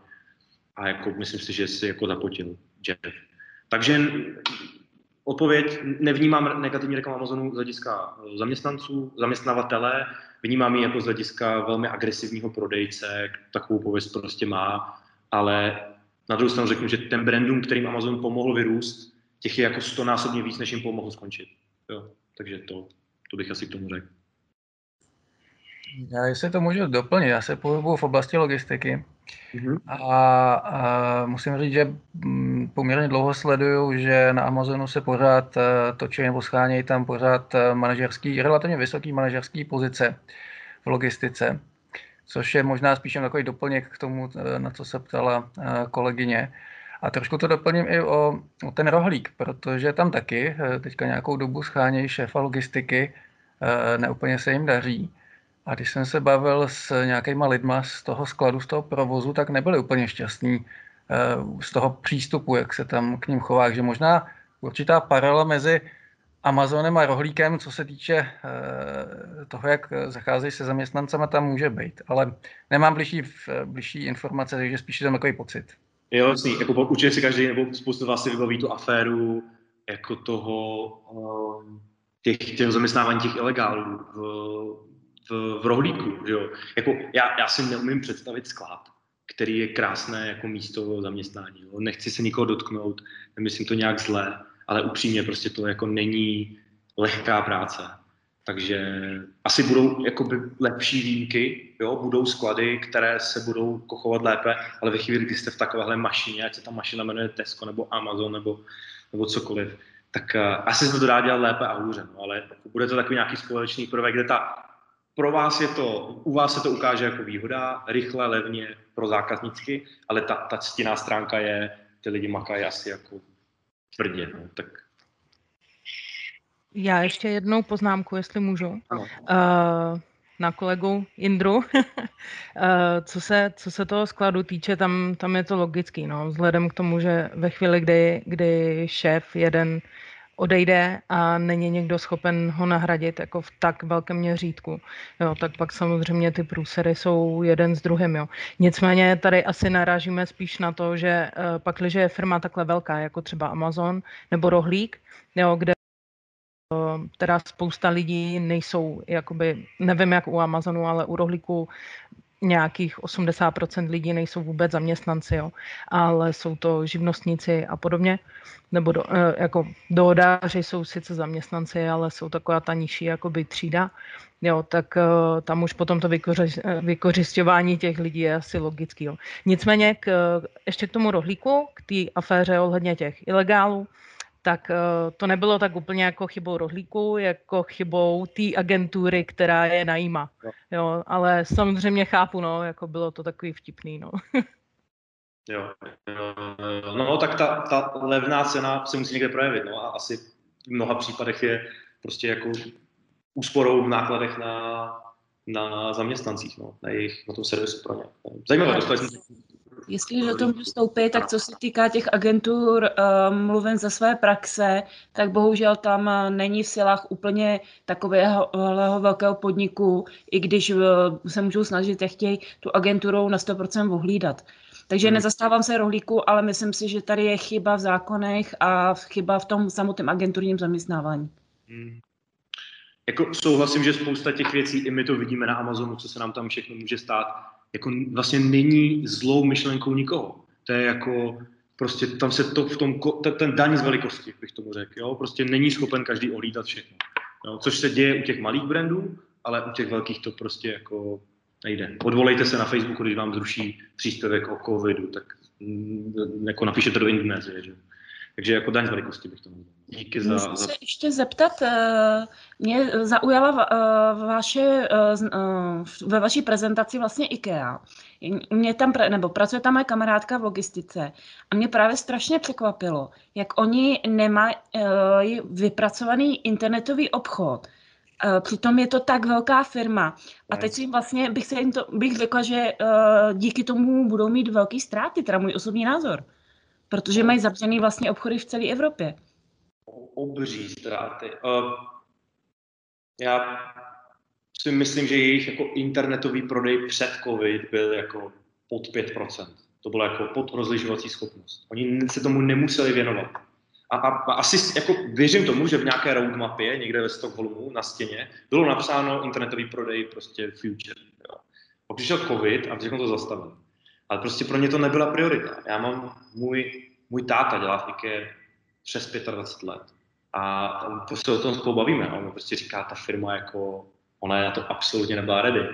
a jako, myslím si, že si jako zapotil Jeff. Takže odpověď, nevnímám negativní reklamu Amazonu z hlediska zaměstnanců, zaměstnavatele, vnímám ji jako z hlediska velmi agresivního prodejce, takovou pověst prostě má, ale na druhou stranu řeknu, že ten brandům, kterým Amazon pomohl vyrůst, těch je jako stonásobně víc, než jim pomohl skončit. Jo. Takže to, to bych asi k tomu řekl. Já se to můžu doplnit. Já se pohybuju v oblasti logistiky mm-hmm. a, a musím říct, že poměrně dlouho sleduju, že na Amazonu se pořád točí nebo schánějí tam pořád manažerský, relativně vysoký manažerský pozice v logistice, což je možná spíše takový doplněk k tomu, na co se ptala kolegyně. A trošku to doplním i o, o ten rohlík, protože tam taky teďka nějakou dobu schánějí šéfa logistiky, neúplně se jim daří. A když jsem se bavil s nějakýma lidma z toho skladu, z toho provozu, tak nebyli úplně šťastní z toho přístupu, jak se tam k ním chová. Takže možná určitá paralela mezi Amazonem a rohlíkem, co se týče toho, jak zacházejí se zaměstnancama, tam může být. Ale nemám blížší, blížší informace, takže spíš tam takový pocit. Jo, jako určitě si každý, nebo spoustu vás si vybaví tu aféru jako toho těch, těch zaměstnávání těch ilegálů v, v, v rohlíku, že jo. Jako já, já si neumím představit sklad, který je krásné jako místo zaměstnání, jo. Nechci se nikoho dotknout, nemyslím to nějak zlé, ale upřímně prostě to jako není lehká práce. Takže asi budou jakoby lepší výjimky, jo? Budou sklady, které se budou chovat lépe, ale ve chvíli, kdy jste v takovéhle mašině, ať se ta mašina jmenuje Tesco nebo Amazon nebo, nebo cokoliv, tak uh, asi se to dá dělat lépe a hůře, no, ale bude to takový nějaký společný prvek, kde ta, pro vás je to, u vás se to ukáže jako výhoda, rychle, levně, pro zákazníky, ale ta, ta ctěná stránka je, ty lidi makají asi jako tvrdě, no, tak. Já ještě jednou poznámku, jestli můžu, uh, na kolegu Indru. uh, co, se, co se toho skladu týče, tam, tam je to logický, no, vzhledem k tomu, že ve chvíli, kdy, kdy šéf jeden odejde a není někdo schopen ho nahradit jako v tak velkém měřítku, jo, tak pak samozřejmě ty průsery jsou jeden s druhým. Jo. Nicméně tady asi narážíme spíš na to, že uh, pakliže je firma takhle velká, jako třeba Amazon nebo Rohlík, jo, kde teda spousta lidí nejsou, jakoby, nevím jak u Amazonu, ale u Rohlíku nějakých osmdesát procent lidí nejsou vůbec zaměstnanci, jo, ale jsou to živnostníci a podobně, nebo do, jako dohodáři jsou sice zaměstnanci, ale jsou taková ta nižší jakoby třída, jo, tak tam už potom to vykoři, vykořišťování těch lidí je asi logický, jo. Nicméně k, ještě k tomu Rohlíku, k té aféře ohledně těch ilegálů, tak to nebylo tak úplně jako chybou Rohlíku, jako chybou té agentury, která je najíma. Jo, ale samozřejmě chápu, no, jako bylo to takový vtipný, no. Jo, no tak ta, ta levná cena se musí někde projevit, no a asi v mnoha případech je prostě jako úsporou v nákladech na, na zaměstnancích, no, na jejich, na tom servisu pro ně. Zajímavé, dostali jsme... Jestliže do toho vstoupí, tak co se týká těch agentur, mluvím za své praxe, tak bohužel tam není v silách úplně takového velkého podniku, i když se můžou snažit, jak chtějí, tu agenturou na sto procent ohlídat. Takže nezastávám se Rohlíku, ale myslím si, že tady je chyba v zákonech a chyba v tom samotném agenturním zaměstnávání. Hmm. Jako souhlasím, že spousta těch věcí, i my to vidíme na Amazonu, co se nám tam všechno může stát, jako vlastně není zlou myšlenkou nikoho. To je jako, prostě tam se to v tom, ten daň z velikosti, bych tomu řekl, jo, prostě není schopen každý ohlídat všechno, jo? Což se děje u těch malých brandů, ale u těch velkých to prostě jako nejde. Odvolejte se na Facebooku, když vám zruší příspěvek o covidu, tak jako napíšete do Indonésie, že? Takže jako daň z velikosti bych tomu řekl. Díky za... Můžu se ještě zeptat, mě zaujala vaše, ve vaší prezentaci vlastně IKEA. Mě tam, nebo pracuje tam moje kamarádka v logistice a mě právě strašně překvapilo, jak oni nemají vypracovaný internetový obchod. Přitom je to tak velká firma a teď si vlastně bych, se jim to, bych řekla, že díky tomu budou mít velký ztráty, teda můj osobní názor. Protože mají zavřený vlastně obchody v celé Evropě. Obří ztráty. Uh, já si myslím, že jejich jako internetový prodej před COVID byl jako pod pět procent. To bylo jako pod rozlišovací schopnost. Oni se tomu nemuseli věnovat. A, a, a asi jako věřím tomu, že v nějaké roadmapě někde ve Stockholmu na stěně bylo napsáno internetový prodej prostě future. Pak přišel COVID a všechno to zastavilo. Ale prostě pro ně to nebyla priorita. Já mám, můj, můj táta dělá v IKEA přes dvacet pět let a prostě o tom spolu bavíme. On prostě říká, ta firma jako, ona na to absolutně nebyla ready.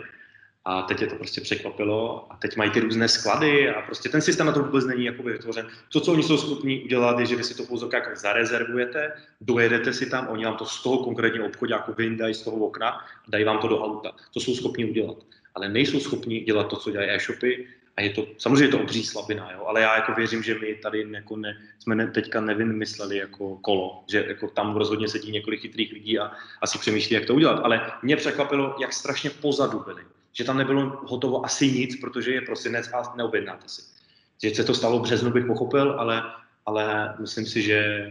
A teď je to prostě překvapilo a teď mají ty různé sklady a prostě ten systém na to vůbec není jakoby vytvořen. To, co oni jsou schopni udělat, je, že vy si to pouze jako zarezervujete, dojedete si tam, oni vám to z toho konkrétního obchodu jako vyndají z toho okna a dají vám to do auta. To jsou schopni udělat, ale nejsou schopni dělat to, co dělají e-shopy. A je to, samozřejmě je to obří slabina, jo? Ale já jako věřím, že my tady jako ne, jsme ne, teďka nevymysleli jako kolo, že jako tam rozhodně sedí několik chytrých lidí a asi přemýšlí, jak to udělat. Ale mě překvapilo, jak strašně pozadu byli, že tam nebylo hotovo asi nic, protože je prosinec a neobjednáte si. Že se to stalo v březnu, bych pochopil, ale, ale myslím si, že,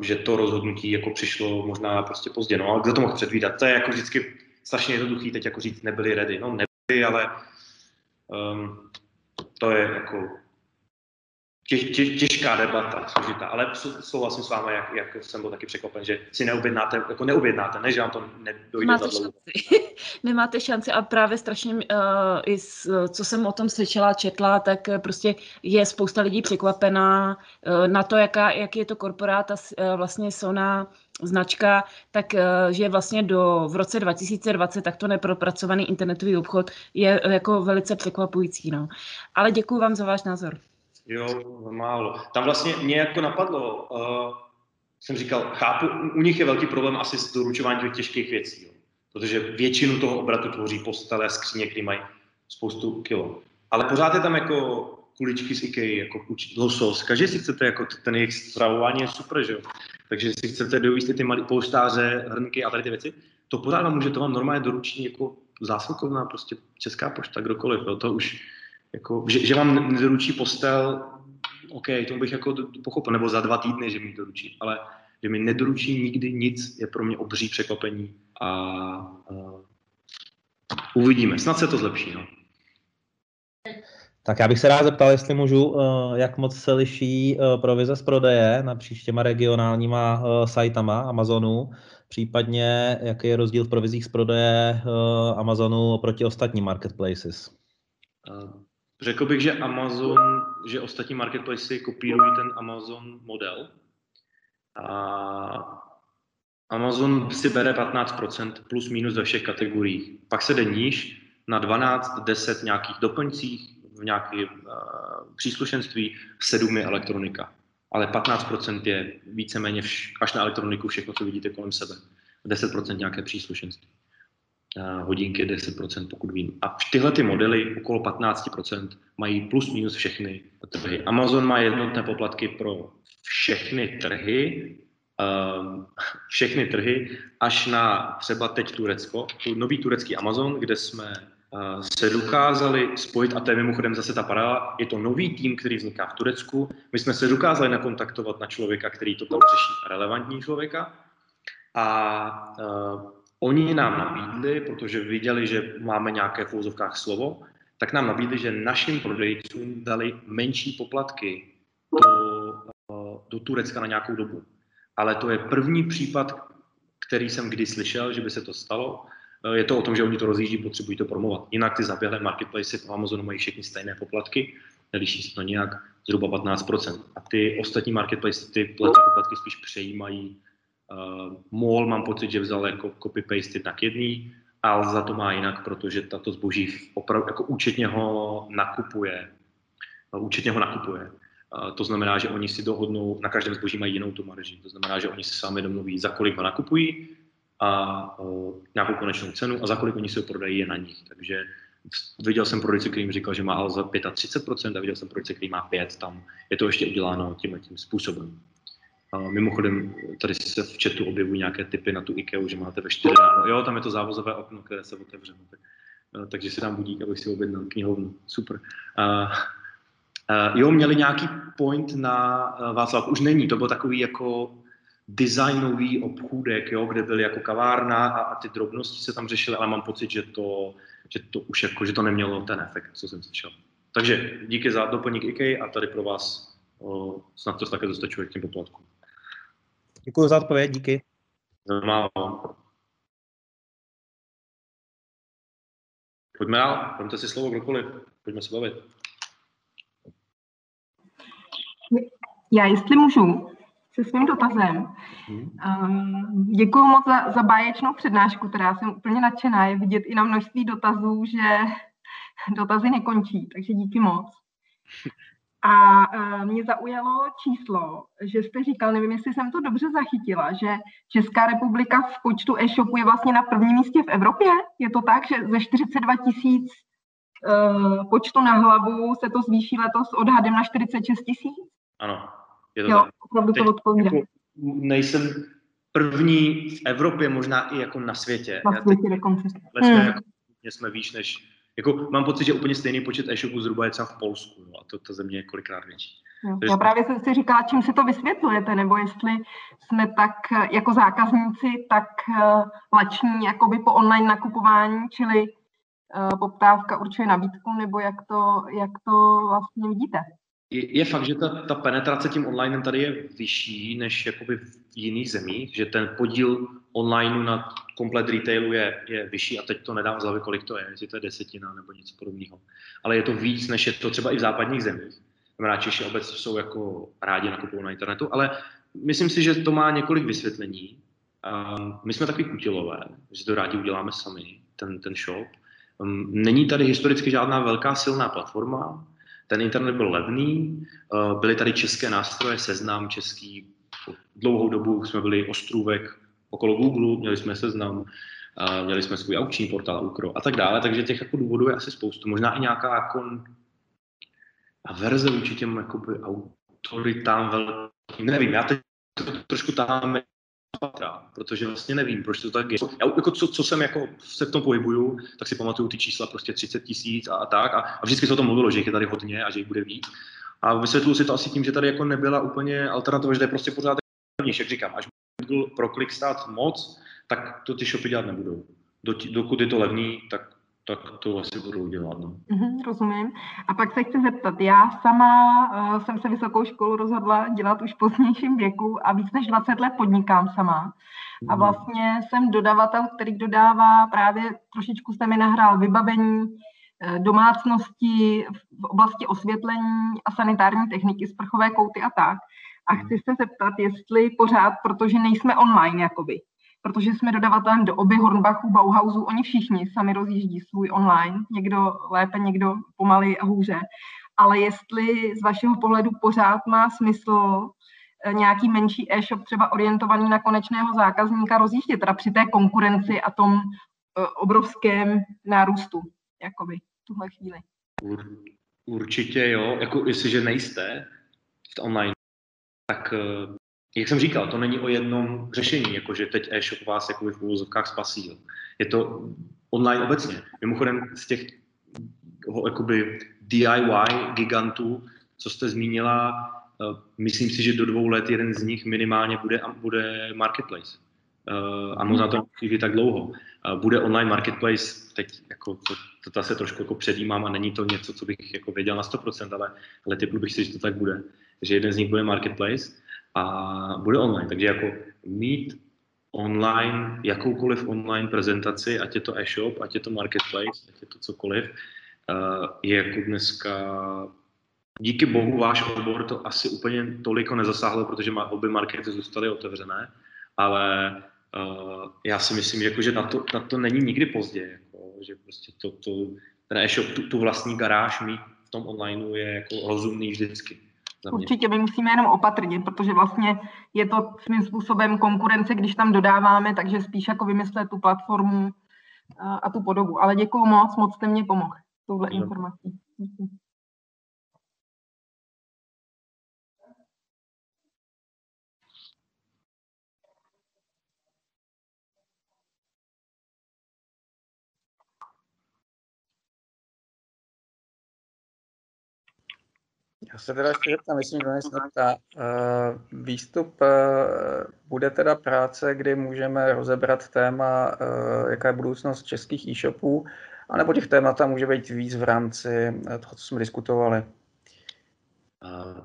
že to rozhodnutí jako přišlo možná prostě pozdě. No, ale kdo to mohl předvídat? To je jako vždycky strašně jednoduchý teď jako říct, nebyli ready. No nebyli, ale... Um, to je jako těž, těž, těžká debata, složitá, ale souhlasím s vámi, jak, jak jsem byl taky překvapen, že si neobjednáte, jako neobjednáte, ne, že vám to nedojde za dlouho. Nemáte šanci a právě strašně, uh, i s, co jsem o tom slyšela, četla, tak prostě je spousta lidí překvapená uh, na to, jaká, jak je to korporát a uh, vlastně Sona značka, tak že vlastně do, v roce dva tisíce dvacet takto nepropracovaný internetový obchod je jako velice překvapující. No. Ale děkuji vám za váš názor. Jo, málo. Tam vlastně mě jako napadlo, uh, jsem říkal, chápu, u nich je velký problém asi s doručováním těch těžkých věcí, jo, protože většinu toho obratu tvoří postele, skříně, které mají spoustu kilo. Ale pořád je tam jako kuličky z IKEA, jako losos. Každý si chcete, jako ten jejich stravování je super, že jo? Takže si chcete dojíst ty malé polštáře, hrnky a tady ty věci, to pořád vám může, to vám normálně doručí jako zásilkovna, prostě Česká pošta, kdokoliv, jo? To už, jako, že, že vám nedoručí postel, ok, to bych jako pochopil, nebo za dva týdny, že mi doručí, ale že mi nedoručí nikdy nic, je pro mě obří překvapení a, a uvidíme, snad se to zlepší, no. Tak já bych se rád zeptal, jestli můžu, jak moc se liší provize z prodeje napříč těma regionálníma sajtama Amazonu, případně jaký je rozdíl v provizích z prodeje Amazonu oproti ostatním marketplaces? Řekl bych, že Amazon, že ostatní marketplaces kopírují ten Amazon model. A Amazon si bere patnáct procent plus minus ve všech kategoriích. Pak se jde níž na dvanáct deset nějakých doplňcích, v nějaké uh, příslušenství, sedm je elektronika. Ale patnáct procent je víceméně vš- až na elektroniku všechno, co vidíte kolem sebe. deset procent nějaké příslušenství. Uh, hodinky deset procent, pokud vím. A tyhle ty modely, okolo patnáct procent, mají plus minus všechny trhy. Amazon má jednotné poplatky pro všechny trhy, uh, všechny trhy, až na třeba teď Turecko, tu nový turecký Amazon, kde jsme se dokázali spojit, a to je mimochodem zase ta paralela, je to nový tým, který vzniká v Turecku. My jsme se dokázali nakontaktovat na člověka, který to tam řeší, relevantní člověka. A uh, oni nám nabídli, protože viděli, že máme nějaké v úzovkách slovo, tak nám nabídli, že našim prodejcům dali menší poplatky do, uh, do Turecka na nějakou dobu. Ale to je první případ, který jsem kdy slyšel, že by se to stalo. Je to o tom, že oni to rozjíždí, potřebují to promovat. Jinak ty zaběhlé marketplace v Amazonu mají všechny stejné poplatky, neliší se to nějak, zhruba patnáct procent. A ty ostatní marketplace ty poplatky spíš přejímají. Uh, Mall mám pocit, že vzal jako copy-paste tak jedný, Alza to má jinak, protože tato zboží opravdu jako účetně ho nakupuje. Účetně ho nakupuje. Uh, to znamená, že oni si dohodnou, na každém zboží mají jinou tu marži. To znamená, že oni si sami domluví, za kolik ho nakupují, a o, nějakou konečnou cenu a za kolik oni se prodají je na nich. Takže viděl jsem prodejce, který mi říkal, že má Alza třicet pět procent a viděl jsem prodejce, který má pět procent. Tam je to ještě uděláno tím, tím způsobem. A mimochodem, tady se v chatu objevují nějaké tipy na tu IKEA, že máte ve čtyři ráno. Jo, tam je to závozové okno, které se otevře. Tak, takže si dám budík, abych si objednal knihovnu. Super. A, a, jo, měli nějaký point na Václavku. Už není, to byl takový jako designový obchůdek, jo, kde byly jako kavárna a, a ty drobnosti se tam řešily, ale mám pocit, že to, že to už jako, že to nemělo ten efekt, co jsem slyšel. Takže díky za doplněk IKEA a tady pro vás o, snad to také dostačuje k těm poplatkům. Děkuji za odpověď, díky. Málo. Pojďme dál, pojďte si slovo kdokoliv, pojďme se bavit. Já jestli můžu. Se svým dotazem. Um, děkuju moc za, za báječnou přednášku, která jsem úplně nadšená. Je vidět i na množství dotazů, že dotazy nekončí, takže díky moc. A uh, mě zaujalo číslo, že jste říkal, nevím, jestli jsem to dobře zachytila, že Česká republika v počtu e-shopů je vlastně na prvním místě v Evropě. Je to tak, že ze čtyřicet dva tisíc uh, počtu na hlavu se to zvýší letos odhadem na čtyřicet šest tisíc? Ano. Jo, opravdu to odpovídám. Jako nejsem první v Evropě, možná i jako na světě. Na světě dokonce. Ale jsme, hmm. jako, jsme výš než, jako mám pocit, že úplně stejný počet e-shopů zhruba je třeba v Polsku, no, a to ta země je kolikrát větší. Jo. Takže já právě jsem si říkala, čím si to vysvětlujete, nebo jestli jsme tak jako zákazníci tak uh, lační jakoby po online nakupování, čili uh, poptávka určuje nabídku, nebo jak to, jak to vlastně vidíte? Je, je fakt, že ta, ta penetrace tím online tady je vyšší než jakoby v jiných zemích, že ten podíl online na komplet retailu je, je vyšší a teď to nedám z hlavy, kolik to je, jestli to je desetina nebo něco podobného. Ale je to víc, než je to třeba i v západních zemích. Znamená, Češi obecně jsou jako rádi nakupují na internetu, ale myslím si, že to má několik vysvětlení. Um, my jsme takový kutilové, že to rádi uděláme sami, ten, ten shop. Um, není tady historicky žádná velká silná platforma. Ten internet byl levný, byly tady české nástroje, Seznam český, dlouhou dobu jsme byli ostrůvek okolo Google, měli jsme Seznam, měli jsme svůj aukční portál Ukro a tak dále, takže těch jako důvodů je asi spoustu, možná i nějaká jako averze vůči těm jakoby autoritám velkým, nevím, já teď to trošku táhám, protože vlastně nevím, proč to tak je. Já jako co, co jsem jako se v tom pohybuju, tak si pamatuju ty čísla prostě třicet tisíc a, a tak a, a vždycky se o tom mluvilo, že jich je tady hodně a že jich bude víc. A vysvětluji si to asi tím, že tady jako nebyla úplně alternativa, že to je prostě pořád nejlepší, jak říkám, až Google proklik stát moc, tak to ty shopy dělat nebudou. Do, dokud je to levný, tak tak to asi budou dělat. No. Mm-hmm, rozumím. A pak se chci zeptat, já sama uh, jsem se vysokou školu rozhodla dělat už v pozdějším věku a víc než dvacet let podnikám sama. A vlastně jsem dodavatel, který dodává právě, trošičku jsem mi nahrál vybavení domácnosti v oblasti osvětlení a sanitární techniky, sprchové kouty a tak. A chci se zeptat, jestli pořád, protože nejsme online jakoby, protože jsme dodavatelem do Oby, Hornbachu, Bauhausu, oni všichni sami rozjíždí svůj online, někdo lépe, někdo pomaleji a hůře. Ale jestli z vašeho pohledu pořád má smysl nějaký menší e-shop třeba orientovaný na konečného zákazníka rozjíždět, teda při té konkurenci a tom obrovském nárůstu, jakoby v tuhle chvíli. Ur, určitě jo, jako jestliže nejste v online, tak jak jsem říkal, to není o jednom řešení, jakože teď e-shop vás jakoby v úvozovkách spasí. Je to online obecně. Mimochodem z těch jakoby D I Y gigantů, co jste zmínila, myslím si, že do dvou let jeden z nich minimálně bude, bude marketplace. Uh, a možná to nemusí tak dlouho. Uh, bude online marketplace, teď jako, to, to, to se trošku jako předjímám a není to něco, co bych jako věděl na sto procent, ale, ale typlu bych si, že to tak bude. Takže jeden z nich bude marketplace a bude online. Takže jako mít online, jakoukoliv online prezentaci, ať je to e-shop, ať je to marketplace, ať je to cokoliv, uh, je jako dneska... Díky bohu váš obor to asi úplně toliko nezasáhlo, protože obě markety zůstaly otevřené, ale uh, já si myslím, že, jako, že na, to, na to není nikdy pozdě, jako, že prostě to, to, ten e-shop, tu, tu vlastní garáž mít v tom onlineu je jako rozumný vždycky. Určitě, my musíme jenom opatrně, protože vlastně je to svým způsobem konkurence, když tam dodáváme, takže spíš jako vymyslet tu platformu a, a tu podobu. Ale děkuju moc, moc jste mě pomohl touhle no. informací. Já se teda ještě zeptám, jestli mě se neptá. Výstup bude teda práce, kdy můžeme rozebrat téma, jaká je budoucnost českých e-shopů, anebo těch témata může být víc v rámci toho, co jsme diskutovali?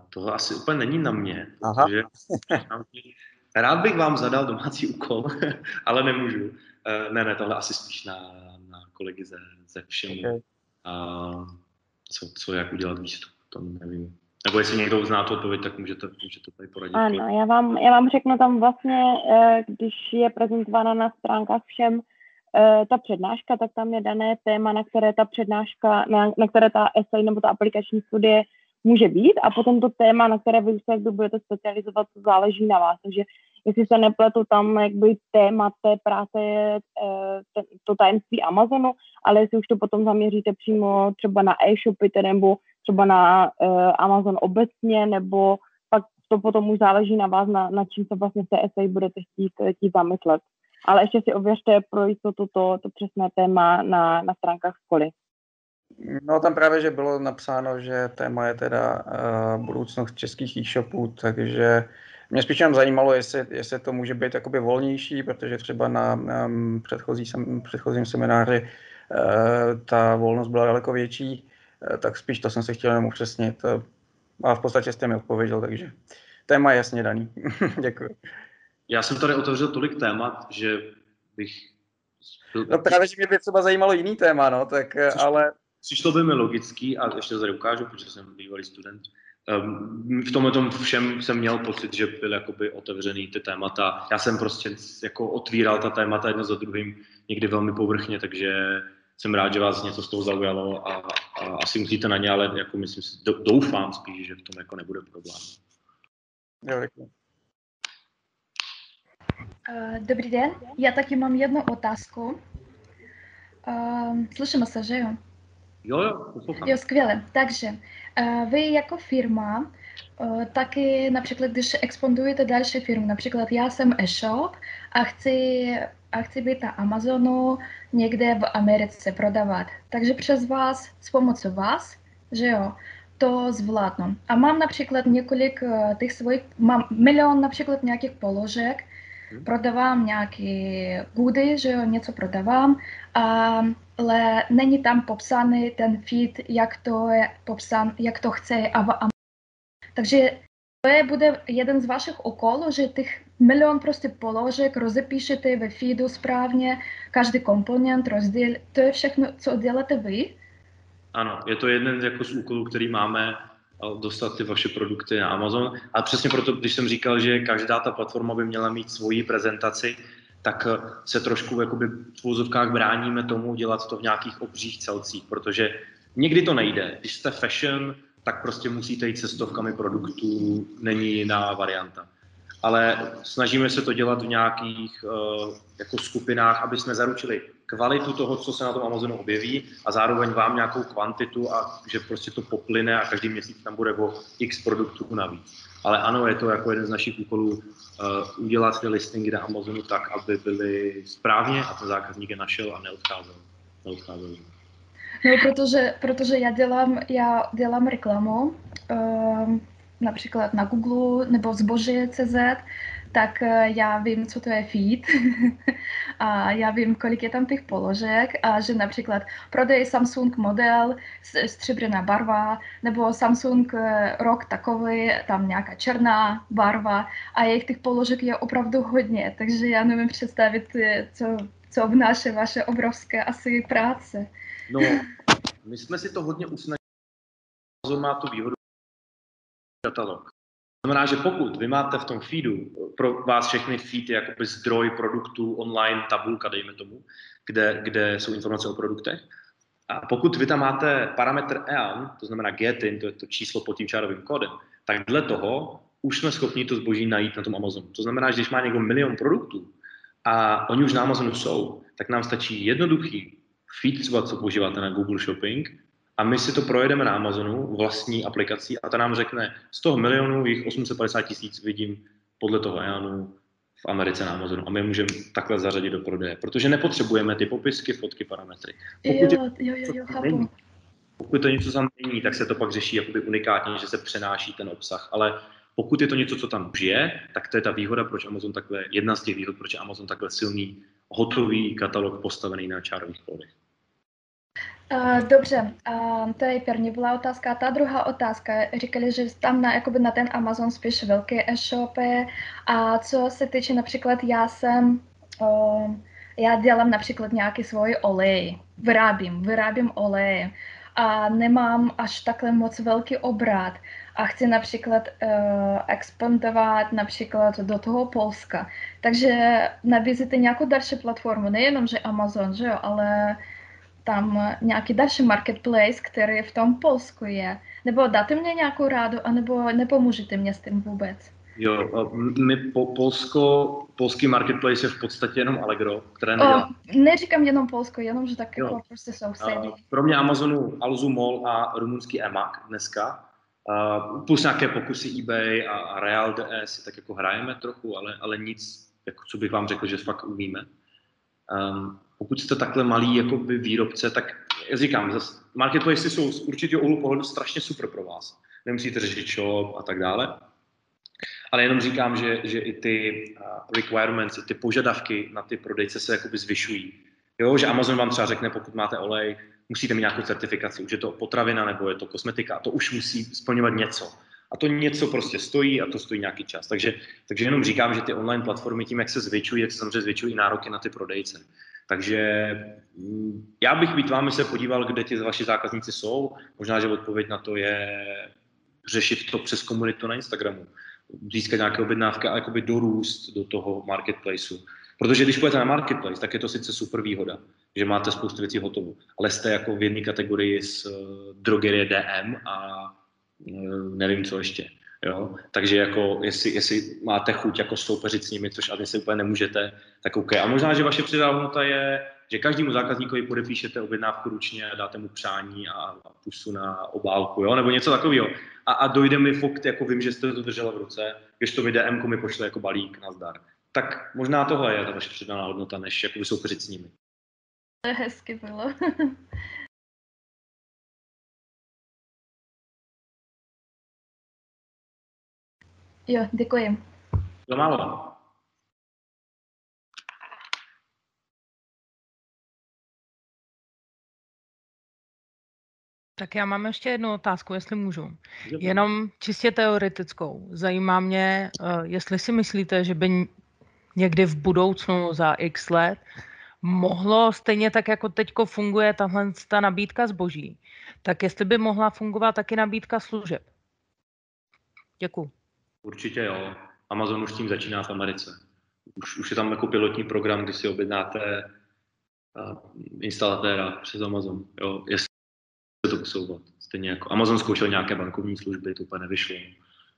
To asi úplně není na mě. Aha. Protože rád bych vám zadal domácí úkol, ale nemůžu. Ne, ne, tohle asi spíš na, na kolegy ze, ze všemi, okay. co, co jak udělat výstup. To nevím. Nebo jestli někdo zná tu odpověď, tak můžete, můžete tady poradit. Ano, já vám, já vám řeknu tam vlastně, když je prezentována na stránkách všem ta přednáška, tak tam je dané téma, na které ta přednáška, na, na které ta esej nebo ta aplikační studie může být a potom to téma, na které vy se budete specializovat, to záleží na vás. Takže jestli se nepletu, tam jakby téma té práce je to tajemství Amazonu, ale jestli už to potom zaměříte přímo třeba na e-shopy, nebo třeba na uh, Amazon obecně, nebo pak to potom už záleží na vás, na, na čím se vlastně v té esej budete chtít, chtít zamyslet. Ale ještě si ověřte pro jistotu to, to přesné téma na, na stránkách školy. No tam právě, že bylo napsáno, že téma je teda uh, budoucnost českých e-shopů, takže mě spíš nám zajímalo, jestli, jestli to může být jakoby volnější, protože třeba na, na předchozí, předchozím semináři uh, ta volnost byla daleko větší. Tak spíš to jsem se chtěl jenom upřesnit, ale v podstatě jste mi odpověděl, takže téma je jasně daný. Děkuji. Já jsem tady otevřel tolik témat, že bych... No právě, že mě by třeba zajímalo jiný téma, no, tak přišlo, ale... Přišlo by mi logický, a ještě tady ukážu, protože jsem bývalý student, v tomhle tom všem jsem měl pocit, že byly jakoby otevřený ty témata. Já jsem prostě jako otvíral ta témata jedno za druhým, někdy velmi povrchně, takže... Jsem rád, že vás něco z toho zaujalo a, a asi musíte na ně, ale jako myslím, doufám spíš, že v tom jako nebude problém. Dobrý den, já taky mám jednu otázku. Slyšíme se, že jo? Jo, jo, poslouchám. Jo, skvěle. Takže vy jako firma, taky například, když expandujete další firmu, například já jsem e-shop a chci a chci být na Amazonu někde v Americe prodávat. Takže přes vás, s pomocí vás, že jo, to zvládnu. A mám například několik těch svojich, mám milion například nějakých položek, prodávám nějaké goody, že jo, něco prodávám. A ale není tam popsaný ten feed, jak to je popsan, jak to chce Amazon. Takže to je bude jeden z vašich úkolů, že těch milion prostě položek rozepíšete ve feedu správně, každý komponent, rozdíl, to je všechno, co děláte vy? Ano, je to jeden jako z úkolů, který máme, dostat ty vaše produkty na Amazon. A přesně proto, když jsem říkal, že každá ta platforma by měla mít svoji prezentaci, tak se trošku jakoby, v úzovkách bráníme tomu dělat to v nějakých obřích celcích, protože někdy to nejde. Když jste fashion, tak prostě musíte jít cestovkami produktů, není jiná varianta. Ale snažíme se to dělat v nějakých uh, jako skupinách, aby jsme zaručili kvalitu toho, co se na tom Amazonu objeví a zároveň vám nějakou kvantitu a že prostě to poplyne a každý měsíc tam bude o x produktů navíc. Ale ano, je to jako jeden z našich úkolů uh, udělat ty listingy na Amazonu tak, aby byly správně a ten zákazník je našel a neodcházel. neodcházel. No, protože, protože já dělám, já dělám reklamu, uh, například na Google nebo zboží tečka cé zet, tak já vím, co to je feed a já vím, kolik je tam těch položek a že například prodej Samsung model, stříbrná barva nebo Samsung rok takový, tam nějaká černá barva a jejich těch položek je opravdu hodně, takže já nevím představit, co, co obnáší vaše obrovské asi práce. No, my jsme si to hodně usnažili, Amazon má tu výhodu katalog. To znamená, že pokud vy máte v tom feedu, pro vás všechny feed je jakoby zdroj produktů online, tabulka, dejme tomu, kde, kde jsou informace o produktech. A pokud vy tam máte parametr E A N, to znamená getin, to je to číslo pod tím čárovým kódem, tak dle toho už jsme schopni to zboží najít na tom Amazonu. To znamená, že když má někdo milion produktů a oni už na Amazonu jsou, tak nám stačí jednoduchý feed, třeba co používáte na Google Shopping, a my si to projedeme na Amazonu vlastní aplikací a ta nám řekne, z toho milionu jich osm set padesát tisíc vidím podle toho E A N u v Americe na Amazonu. A my můžeme takhle zařadit do prodeje, protože nepotřebujeme ty popisky, fotky, parametry. Pokud, jo, je, jo, jo, jo, není, pokud to něco tam není, tak se to pak řeší jakoby unikátně, že se přenáší ten obsah. Ale pokud je to něco, co tam už je, tak to je ta výhoda, proč Amazon takhle, jedna z těch výhod, proč Amazon takhle silný, hotový katalog postavený na čárových kódech. Uh, dobře, uh, to je první byla otázka. Ta druhá otázka, říkali, že tam na, jakoby na ten Amazon spíš velké e-shopy a co se týče například, já jsem, uh, já dělám například nějaký svůj olej, vyrábím, vyrábím olej a nemám až takhle moc velký obrat a chci například uh, expandovat například do toho Polska. Takže nabízíte nějakou další platformu, nejenom, že Amazon, že jo, ale tam nějaký další marketplace, který v tom Polsku je. Nebo dáte mě nějakou rádu, anebo nepomůžete mě s tím vůbec? Jo, my po, Polsko, polský marketplace je v podstatě jenom Allegro, které nedělá. O, neříkám jenom Polsko, jenom, že tak jako prostě sousedí. Kromě Amazonu, Alzu, Mall a rumunský eMag dneska, uh, plus nějaké pokusy eBay a, a Real tečka de si tak jako hrajeme trochu, ale, ale nic, jako, co bych vám řekl, že fakt umíme. Um, Pokud jste takhle malý jakoby výrobce, tak jak říkám, zase marketplace jsou z určitého úhlu pohledu strašně super pro vás. Nemusíte řešit shop a tak dále. Ale jenom říkám, že, že i ty requirements, i ty požadavky na ty prodejce se jakoby zvyšují. Jo, že Amazon vám třeba řekne, pokud máte olej, musíte mít nějakou certifikaci, už je to potravina nebo je to kosmetika a to už musí splňovat něco. A to něco prostě stojí a to stojí nějaký čas. Takže, takže jenom říkám, že ty online platformy tím, jak se zvětšují, jak se samozřejmě zvětšují nároky na ty prodejce. Takže já bych být vámi se podíval, kde ti vaši zákazníci jsou. Možná, že odpověď na to je řešit to přes komunitu na Instagramu. Získat nějaké objednávky a jakoby dorůst do toho marketplaceu. Protože když půjdete na marketplace, tak je to sice super výhoda, že máte spoustu věcí hotovou. Ale jste jako v jedné kategorii s drogerie D M a nevím, co ještě. Jo? Takže jako, jestli, jestli máte chuť jako soupeřit s nimi, což asi úplně nemůžete, tak OK. A možná, že vaše přidaná hodnota je, že každému zákazníkovi podepíšete objednávku ručně, dáte mu přání a pusu na obálku, jo? Nebo něco takového. A, a dojde mi fakt, jako vím, že jste to držela v ruce, když to mi D M ko mi pošle jako balík nazdar. Tak možná tohle je ta vaše přidaná hodnota, než jako soupeřit s nimi. To je hezky bylo. Jo, děkuji. To málo. Tak já mám ještě jednu otázku, jestli můžu. Jenom čistě teoretickou. Zajímá mě, jestli si myslíte, že by někdy v budoucnu za x let mohlo, stejně tak jako teďko funguje tahle ta nabídka zboží, tak jestli by mohla fungovat taky nabídka služeb. Děkuju. Určitě jo. Amazon už tím začíná v Americe. Už, už je tam jako pilotní program, kdy si objednáte uh, instalatéra přes Amazon. Jo, jestli se to posouvat. Stejně jako Amazon zkoušel nějaké bankovní služby, to úplně nevyšlo.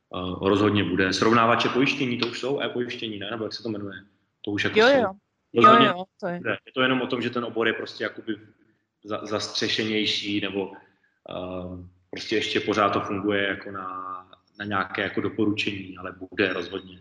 Uh, rozhodně bude. Srovnávače pojištění, to už jsou e-pojištění, ne? Nebo jak se to jmenuje? To už jako jo, jo. Rozhodně jo, jo, to je. je to jenom o tom, že ten obor je prostě jakoby za, zastřešenější, nebo uh, prostě ještě pořád to funguje jako na... na nějaké jako doporučení, ale bude rozhodně.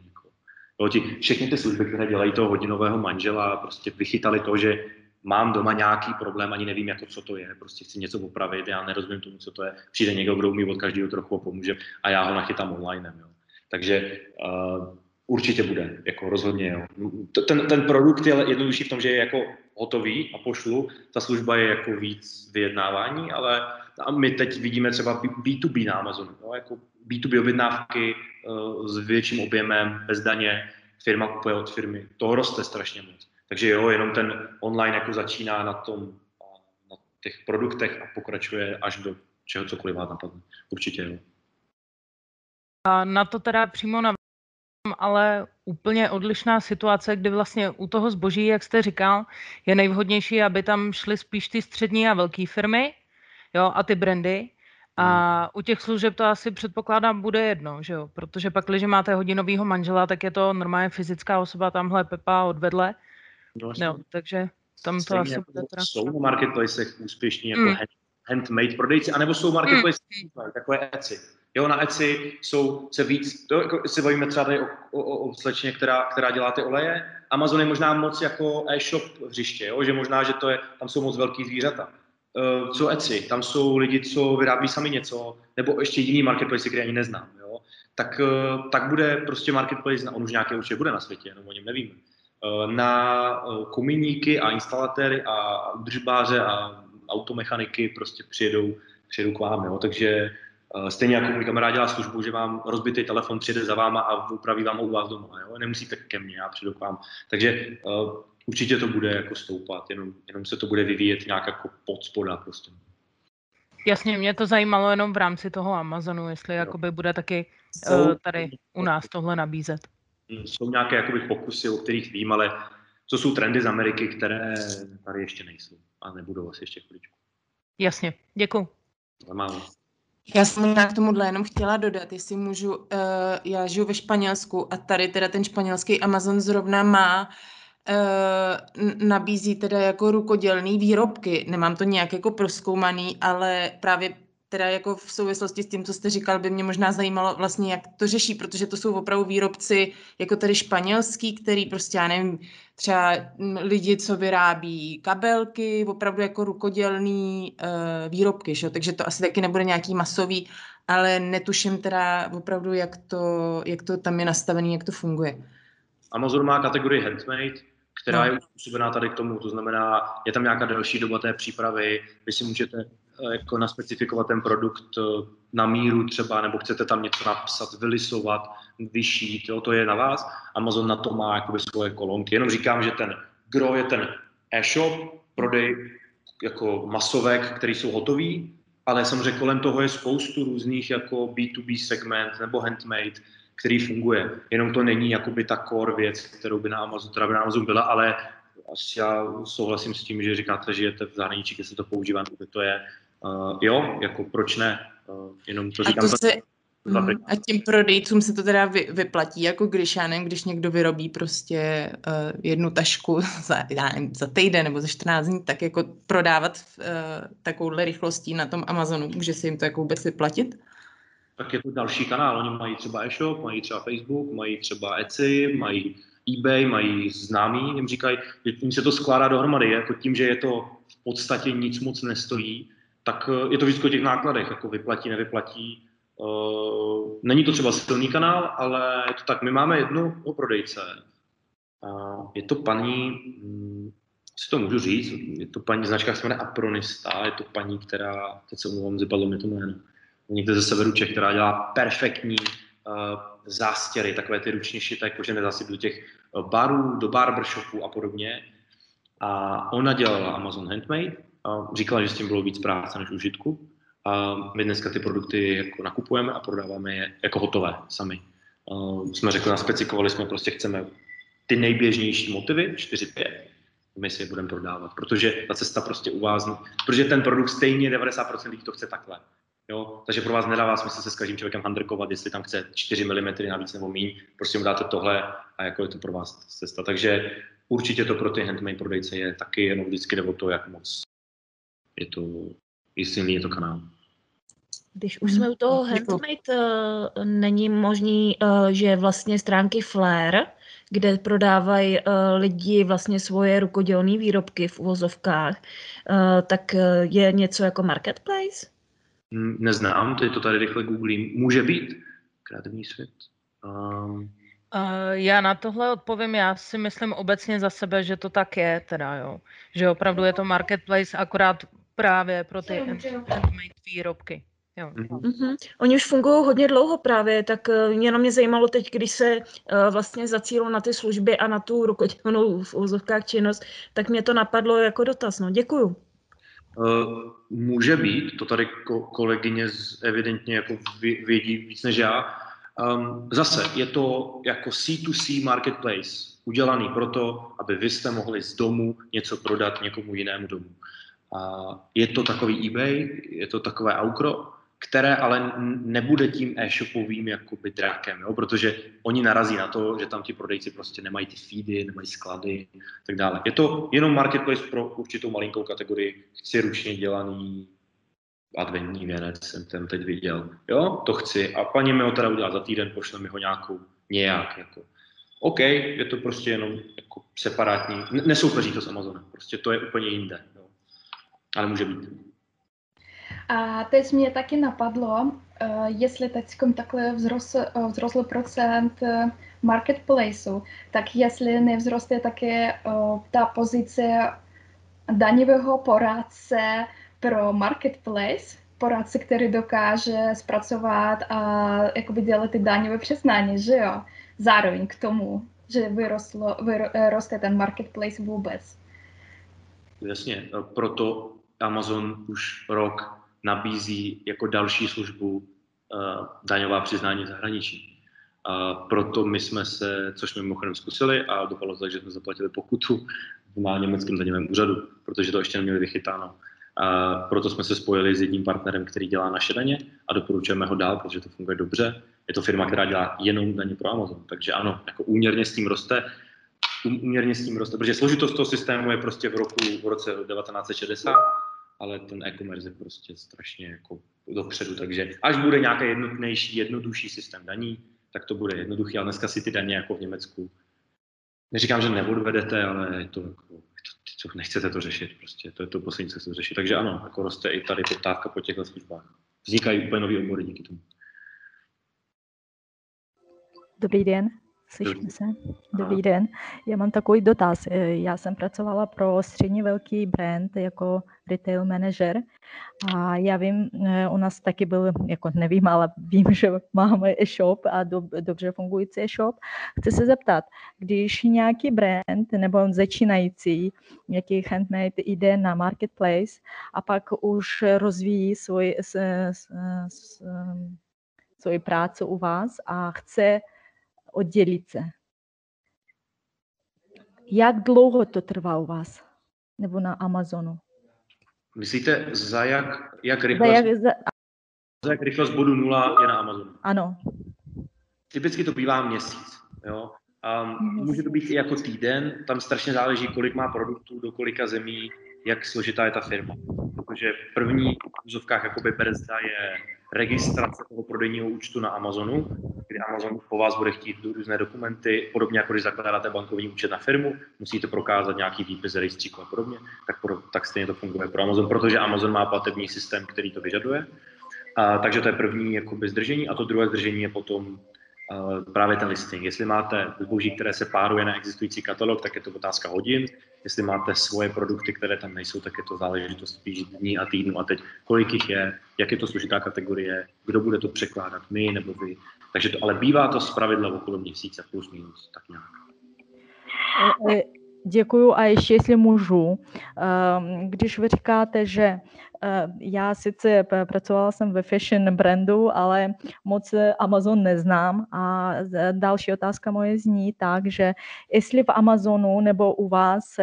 Jo, ti, všechny ty služby, které dělají toho hodinového manžela, prostě vychytali to, že mám doma nějaký problém, ani nevím, jako, co to je, prostě chci něco opravit, já nerozumím tomu, co to je, přijde někdo, kdo mi od každého trochu pomůže a já ho nachytám online. Jo. Takže uh, určitě bude, jako rozhodně. Jo. Ten, ten produkt je jednodušší v tom, že je jako hotový a pošlu, ta služba je jako víc vyjednávání, ale a my teď vidíme třeba bé dvě bé na Amazonu, no, jako bé dvě bé objednávky uh, s větším objemem, bez daně, firma kupuje od firmy, to roste strašně moc. Takže jo, jenom ten online jako začíná na tom, na těch produktech a pokračuje až do čeho cokoliv má napadne. Určitě jo. A na to teda přímo na ale úplně odlišná situace, kdy vlastně u toho zboží, jak jste říkal, je nejvhodnější, aby tam šly spíš ty střední a velké firmy, jo, a ty brandy. A u těch služeb to asi předpokládám bude jedno, že jo? Protože pak, když máte hodinovýho manžela, tak je to normálně fyzická osoba, tamhle Pepa odvedle. No, jo, takže tam to asi jako bude teda... Jsou na marketplacech úspěšní jako mm. handmade prodejci, anebo jsou marketplace mm. takové Etsy. Jo, na Etsy jsou se víc, to jako se bavíme třeba tady o, o, o slečně, která, která dělá ty oleje. Amazon je možná moc jako e-shop hřiště, jo? Že možná, že to je, tam jsou moc velký zvířata. Co Etsy, tam jsou lidi, co vyrábí sami něco, nebo ještě jiný marketplace, který ani neznám, jo? Tak, tak bude prostě marketplace, on už nějaké určitě bude na světě, jenom o něm nevíme. Na kominíky a instalatéry a udržbáře a automechaniky prostě přijedou, přijedou k vám, jo? Takže stejně jako můj kamarád dělá službu, že vám rozbitý telefon přijede za váma a upraví vám ho u vás doma, jo? Nemusíte ke mně, já přijdu k vám. Takže určitě to bude jako stoupat, jenom, jenom se to bude vyvíjet nějak jako pod spoda prostě. Jasně, mě to zajímalo jenom v rámci toho Amazonu, jestli jakoby bude taky jsou, tady u nás tohle nabízet. Jsou nějaké jakoby pokusy, o kterých vím, ale to jsou trendy z Ameriky, které tady ještě nejsou a nebudou asi ještě chvíličku. Jasně, děkuju. Zamálo. Já jsem možná k tomuhle jenom chtěla dodat, jestli můžu, uh, já žiju ve Španělsku a tady teda ten španělský Amazon zrovna má nabízí teda jako rukodělné výrobky. Nemám to nějak jako prozkoumaný, ale právě teda jako v souvislosti s tím, co jste říkal, by mě možná zajímalo vlastně, jak to řeší, protože to jsou opravdu výrobci jako tady španělský, který prostě, já nevím, třeba lidi, co vyrábí kabelky, opravdu jako rukodělný uh, výrobky, že? Takže to asi taky nebude nějaký masový, ale netuším teda opravdu, jak to, jak to tam je nastavený, jak to funguje. Amazon má kategorii handmade, která je uspůsobená tady k tomu, to znamená, je tam nějaká delší doba té přípravy, vy si můžete jako naspecifikovat ten produkt na míru třeba, nebo chcete tam něco napsat, vylisovat, vyšít, jo, to je na vás. Amazon na to má jakoby svoje kolonky. Jenom říkám, že ten gro je ten e-shop, prodej jako masovek, který jsou hotový, ale samozřejmě kolem toho je spoustu různých jako bé dvě bé segment nebo handmade, který funguje. Jenom to není jakoby ta core věc, kterou by na Amazon, která by na Amazon byla, ale až já souhlasím s tím, že říkáte, že jete v zahraničí, kde se to používá, kde to je, uh, jo, jako proč ne, uh, jenom to říkám. A, to se, za, za a těm prodejcům se to teda vy, vyplatí, jako když, já nevím, když někdo vyrobí prostě uh, jednu tašku za, nevím, za týden nebo za čtrnáct dní, tak jako prodávat uh, takovouhle rychlostí na tom Amazonu, může se jim to jako vůbec vyplatit? Tak je to další kanál, oni mají třeba e-shop, mají třeba Facebook, mají třeba Etsy, mají eBay, mají známí, jim říkají, že tím se to skládá dohromady, jako tím, že je to v podstatě nic moc nestojí, tak je to vždycky o těch nákladech, jako vyplatí, nevyplatí. Není to třeba silný kanál, ale je to tak, my máme jednoho prodejce, je to paní si to můžu říct, je to paní, značka se jmenuje Apronista, je to paní, která, teď se omlouvám, vypadlo mi to jméno, někde ze severu Čech, která dělá perfektní uh, zástěry, takové ty ručně šité kožené zástěry do těch barů, do barbershopů a podobně. A ona dělala Amazon Handmade, uh, říkala, že s tím bylo víc práce než užitku. Uh, my dneska ty produkty jako nakupujeme a prodáváme je jako hotové sami. Uh, jsme řekli, naspecifikovali jsme, prostě chceme ty nejběžnější motivy, čtyři pět, my si je budeme prodávat, protože ta cesta prostě uvázne, protože ten produkt stejně devadesát procent lidí to chce takhle. Jo? Takže pro vás nedává smysl se s každým člověkem handrkovat, jestli tam chce čtyři milimetry navíc nebo míň, prostě mu dáte tohle a jako je to pro vás cesta. Takže určitě to pro ty handmade prodejce je taky jenom vždycky jde o to, jak moc je to, jestli je to kanál. Když už jsme u toho handmade, není možný, že vlastně stránky Flare, kde prodávají lidi vlastně svoje rukodělné výrobky v uvozovkách, tak je něco jako marketplace? Neznám, teď to tady rychle googlím. Může být kreativní svět. Um. Já na tohle odpovím, já si myslím obecně za sebe, že to tak je, teda jo. Že opravdu je to marketplace, akorát právě pro ty handmade výrobky. Jo. Mm-hmm. Oni už fungují hodně dlouho právě, tak jenom mě zajímalo teď, když se uh, vlastně zacílilo na ty služby a na tu rukodělnou v uvozovkách činnost, tak mě to napadlo jako dotaz. No, děkuju. Uh, může být, to tady ko- kolegyně z, evidentně jako vědí víc než já. Um, zase je to jako C to C marketplace, udělaný proto, aby vy jste mohli z domu něco prodat někomu jinému domu. Uh, je to takový eBay, je to takové aukro, které ale nebude tím e-shopovým jakoby drákem, jo? Protože oni narazí na to, že tam ti prodejci prostě nemají ty feedy, nemají sklady a tak dále. Je to jenom marketplace pro určitou malinkou kategorii, chci ručně dělaný adventní věnec, jsem tam teď viděl, jo, to chci a paní mi ho teda udělá za týden, pošle mi ho nějakou, nějak jako. OK, je to prostě jenom jako separátní, N- nesoupeří to s Amazonem, prostě to je úplně jinde, jo? Ale může být. A teď mě taky napadlo, jestli teď takhle vzrostl procent marketplaceů, tak jestli nevzroste také ta pozice daňového poradce pro marketplace, poradce, který dokáže zpracovat a jakoby dělat ty daňové přiznání, že jo? Zároveň k tomu, že vyrostlo, vyroste ten marketplace vůbec. Jasně, proto Amazon už rok nabízí jako další službu uh, daňová přiznání v zahraničí. Uh, proto my jsme se, což my mimochodem zkusili a dopadlo to tak, že jsme zaplatili pokutu na německém daňovém úřadu, protože to ještě neměli vychytáno. Uh, proto jsme se spojili s jedním partnerem, který dělá naše daně a doporučujeme ho dál, protože to funguje dobře. Je to firma, která dělá jenom daně pro Amazon, takže ano, jako úměrně s tím roste. Úměrně s tím roste, protože složitost toho systému je prostě v roku, v roce devatenáct set šedesát, ale ten e-commerce je prostě strašně jako dopředu, takže až bude nějaký jednotnější, jednodušší systém daní, tak to bude jednoduchý, ale dneska si ty daně jako v Německu, neříkám, že neodvedete, ale to, jako, to, to nechcete to řešit prostě, to je to poslední, co chcete řešit, takže ano, jako roste i tady poptávka po těchto službách, vznikají úplně nový obory díky tomu. Dobrý den. Slyšíme se. Dobrý den. Já mám takový dotaz. Já jsem pracovala pro středně velký brand jako retail manažer a já vím, u nás taky byl, jako nevím, ale vím, že máme e-shop a do, dobře fungující e-shop. Chci se zeptat, když nějaký brand nebo začínající, nějaký handmade jde na marketplace a pak už rozvíjí svůj, svůj práci u vás a chce oddělit se. Jak dlouho to trvá u vás? Nebo na Amazonu? Myslíte, za jak, jak rychlost, za jak, za... Za jak rychlost bodu nula je na Amazonu? Ano. Typicky to bývá měsíc. Jo? Um, měsíc. Může to být i jako týden, tam strašně záleží, kolik má produktů, do kolika zemí, jak složitá je ta firma. Protože první v úzovkách jakoby brzda je registrace toho prodejního účtu na Amazonu, kdy Amazon po vás bude chtít různé dokumenty, podobně jako když zakládáte bankovní účet na firmu, musíte prokázat nějaký výpis z rejstříku a podobně, tak, pro, tak stejně to funguje pro Amazon, protože Amazon má platební systém, který to vyžaduje. A, takže to je první jakoby zdržení a to druhé zdržení je potom a, právě ten listing. Jestli máte zboží, které se páruje na existující katalog, tak je to otázka hodin. jestli máte svoje produkty, které tam nejsou, tak je to záležitost spíš dní a týdnu a teď, kolik jich je, jak je to složitá kategorie, kdo bude to překládat, my nebo vy. Takže to, ale bývá to zpravidla okolo měsíce plus minus, tak nějak. Děkuju a ještě, jestli můžu, když vy říkáte, že já sice pracovala jsem ve fashion brandu, ale moc Amazon neznám a další otázka moje zní tak, že jestli v Amazonu nebo u vás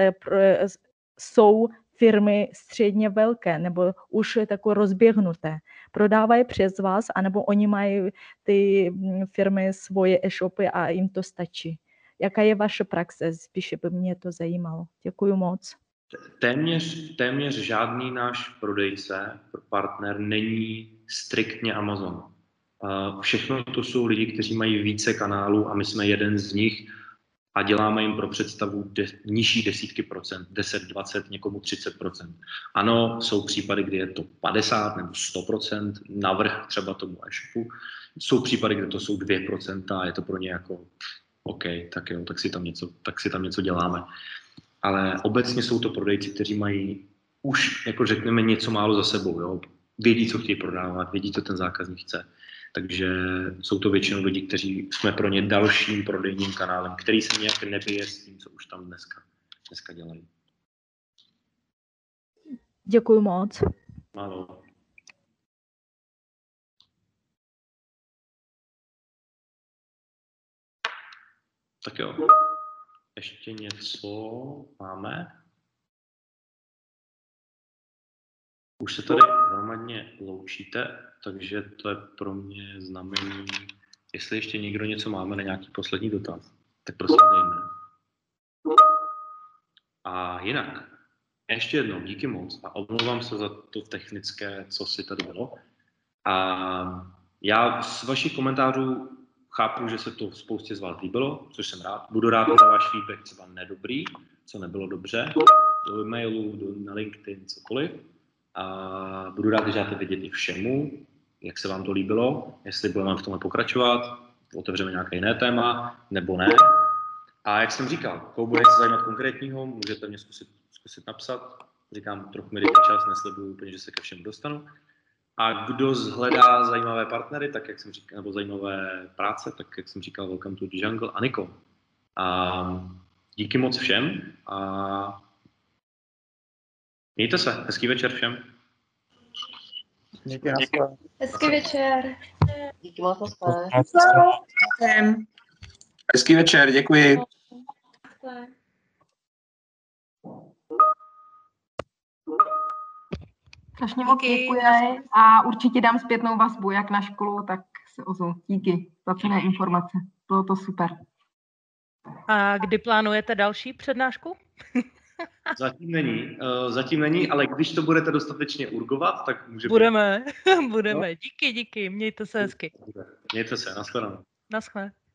jsou firmy středně velké nebo už takové rozběhnuté, prodávají přes vás, anebo oni mají ty firmy svoje e-shopy a jim to stačí. Jaká je vaše praxe? Spíše by mě to zajímalo. Děkuju moc. Téměř, téměř žádný náš prodejce, partner, není striktně Amazon. Všechno to jsou lidi, kteří mají více kanálů a my jsme jeden z nich a děláme jim pro představu de, nižší desítky procent, deset, dvacet, někomu třicet procent. Ano, jsou případy, kdy je to padesát nebo sto procent navrch třeba tomu e-shopu. Jsou případy, kde to jsou dvě procenta a je to pro ně jako... OK, tak jo, tak si tam něco, tak si tam něco děláme. Ale obecně jsou to prodejci, kteří mají už, jako řekneme, něco málo za sebou, jo. Vědí, co chtějí prodávat, vědí, co ten zákazník chce. Takže jsou to většinou lidi, kteří jsme pro ně dalším prodejním kanálem, který se nějak nebije s tím, co už tam dneska, dneska dělají. Děkuju moc. Málo. Tak jo, ještě něco máme. Už se tady hromadně loučíte, takže to je pro mě znamení, jestli ještě někdo něco máme na nějaký poslední dotaz, tak prosím dejme. A jinak, ještě jednou díky moc a omlouvám se za to technické, co si tady bylo. A já z vašich komentářů chápu, že se to spoustě z vás líbilo, což jsem rád. Budu rád za váš feedback, co vám nedobrý, co nebylo dobře, do e-mailu, do, na LinkedIn, cokoliv. A budu rád, když dáte vidět i všemu, jak se vám to líbilo, jestli budeme v tomhle pokračovat, otevřeme nějaké jiné téma, nebo ne. A jak jsem říkal, koho bude se zajímat konkrétního, můžete mě zkusit, zkusit napsat. Říkám, trochu mi dejte čas, nesleduju úplně, že se ke všemu dostanu. A kdo zhledá zajímavé partnery, tak jak jsem říkal, nebo zajímavé práce, tak jak jsem říkal, Welcome to the Jungle a Nikol. A díky moc všem a mějte se. Hezký večer všem. Díky. Díky. Hezký večer. Díky moc. Hezký večer, děkuji. Strašně moc děkuji a určitě dám zpětnou vazbu, jak na školu, tak se ozvu. Díky za cenné informace. Bylo to super. A kdy plánujete další přednášku? Zatím není, zatím není, ale když to budete dostatečně urgovat, tak můžeme. Budeme, budeme. No? Díky, díky, mějte se hezky. Mějte se, nashledanou. Nashledanou.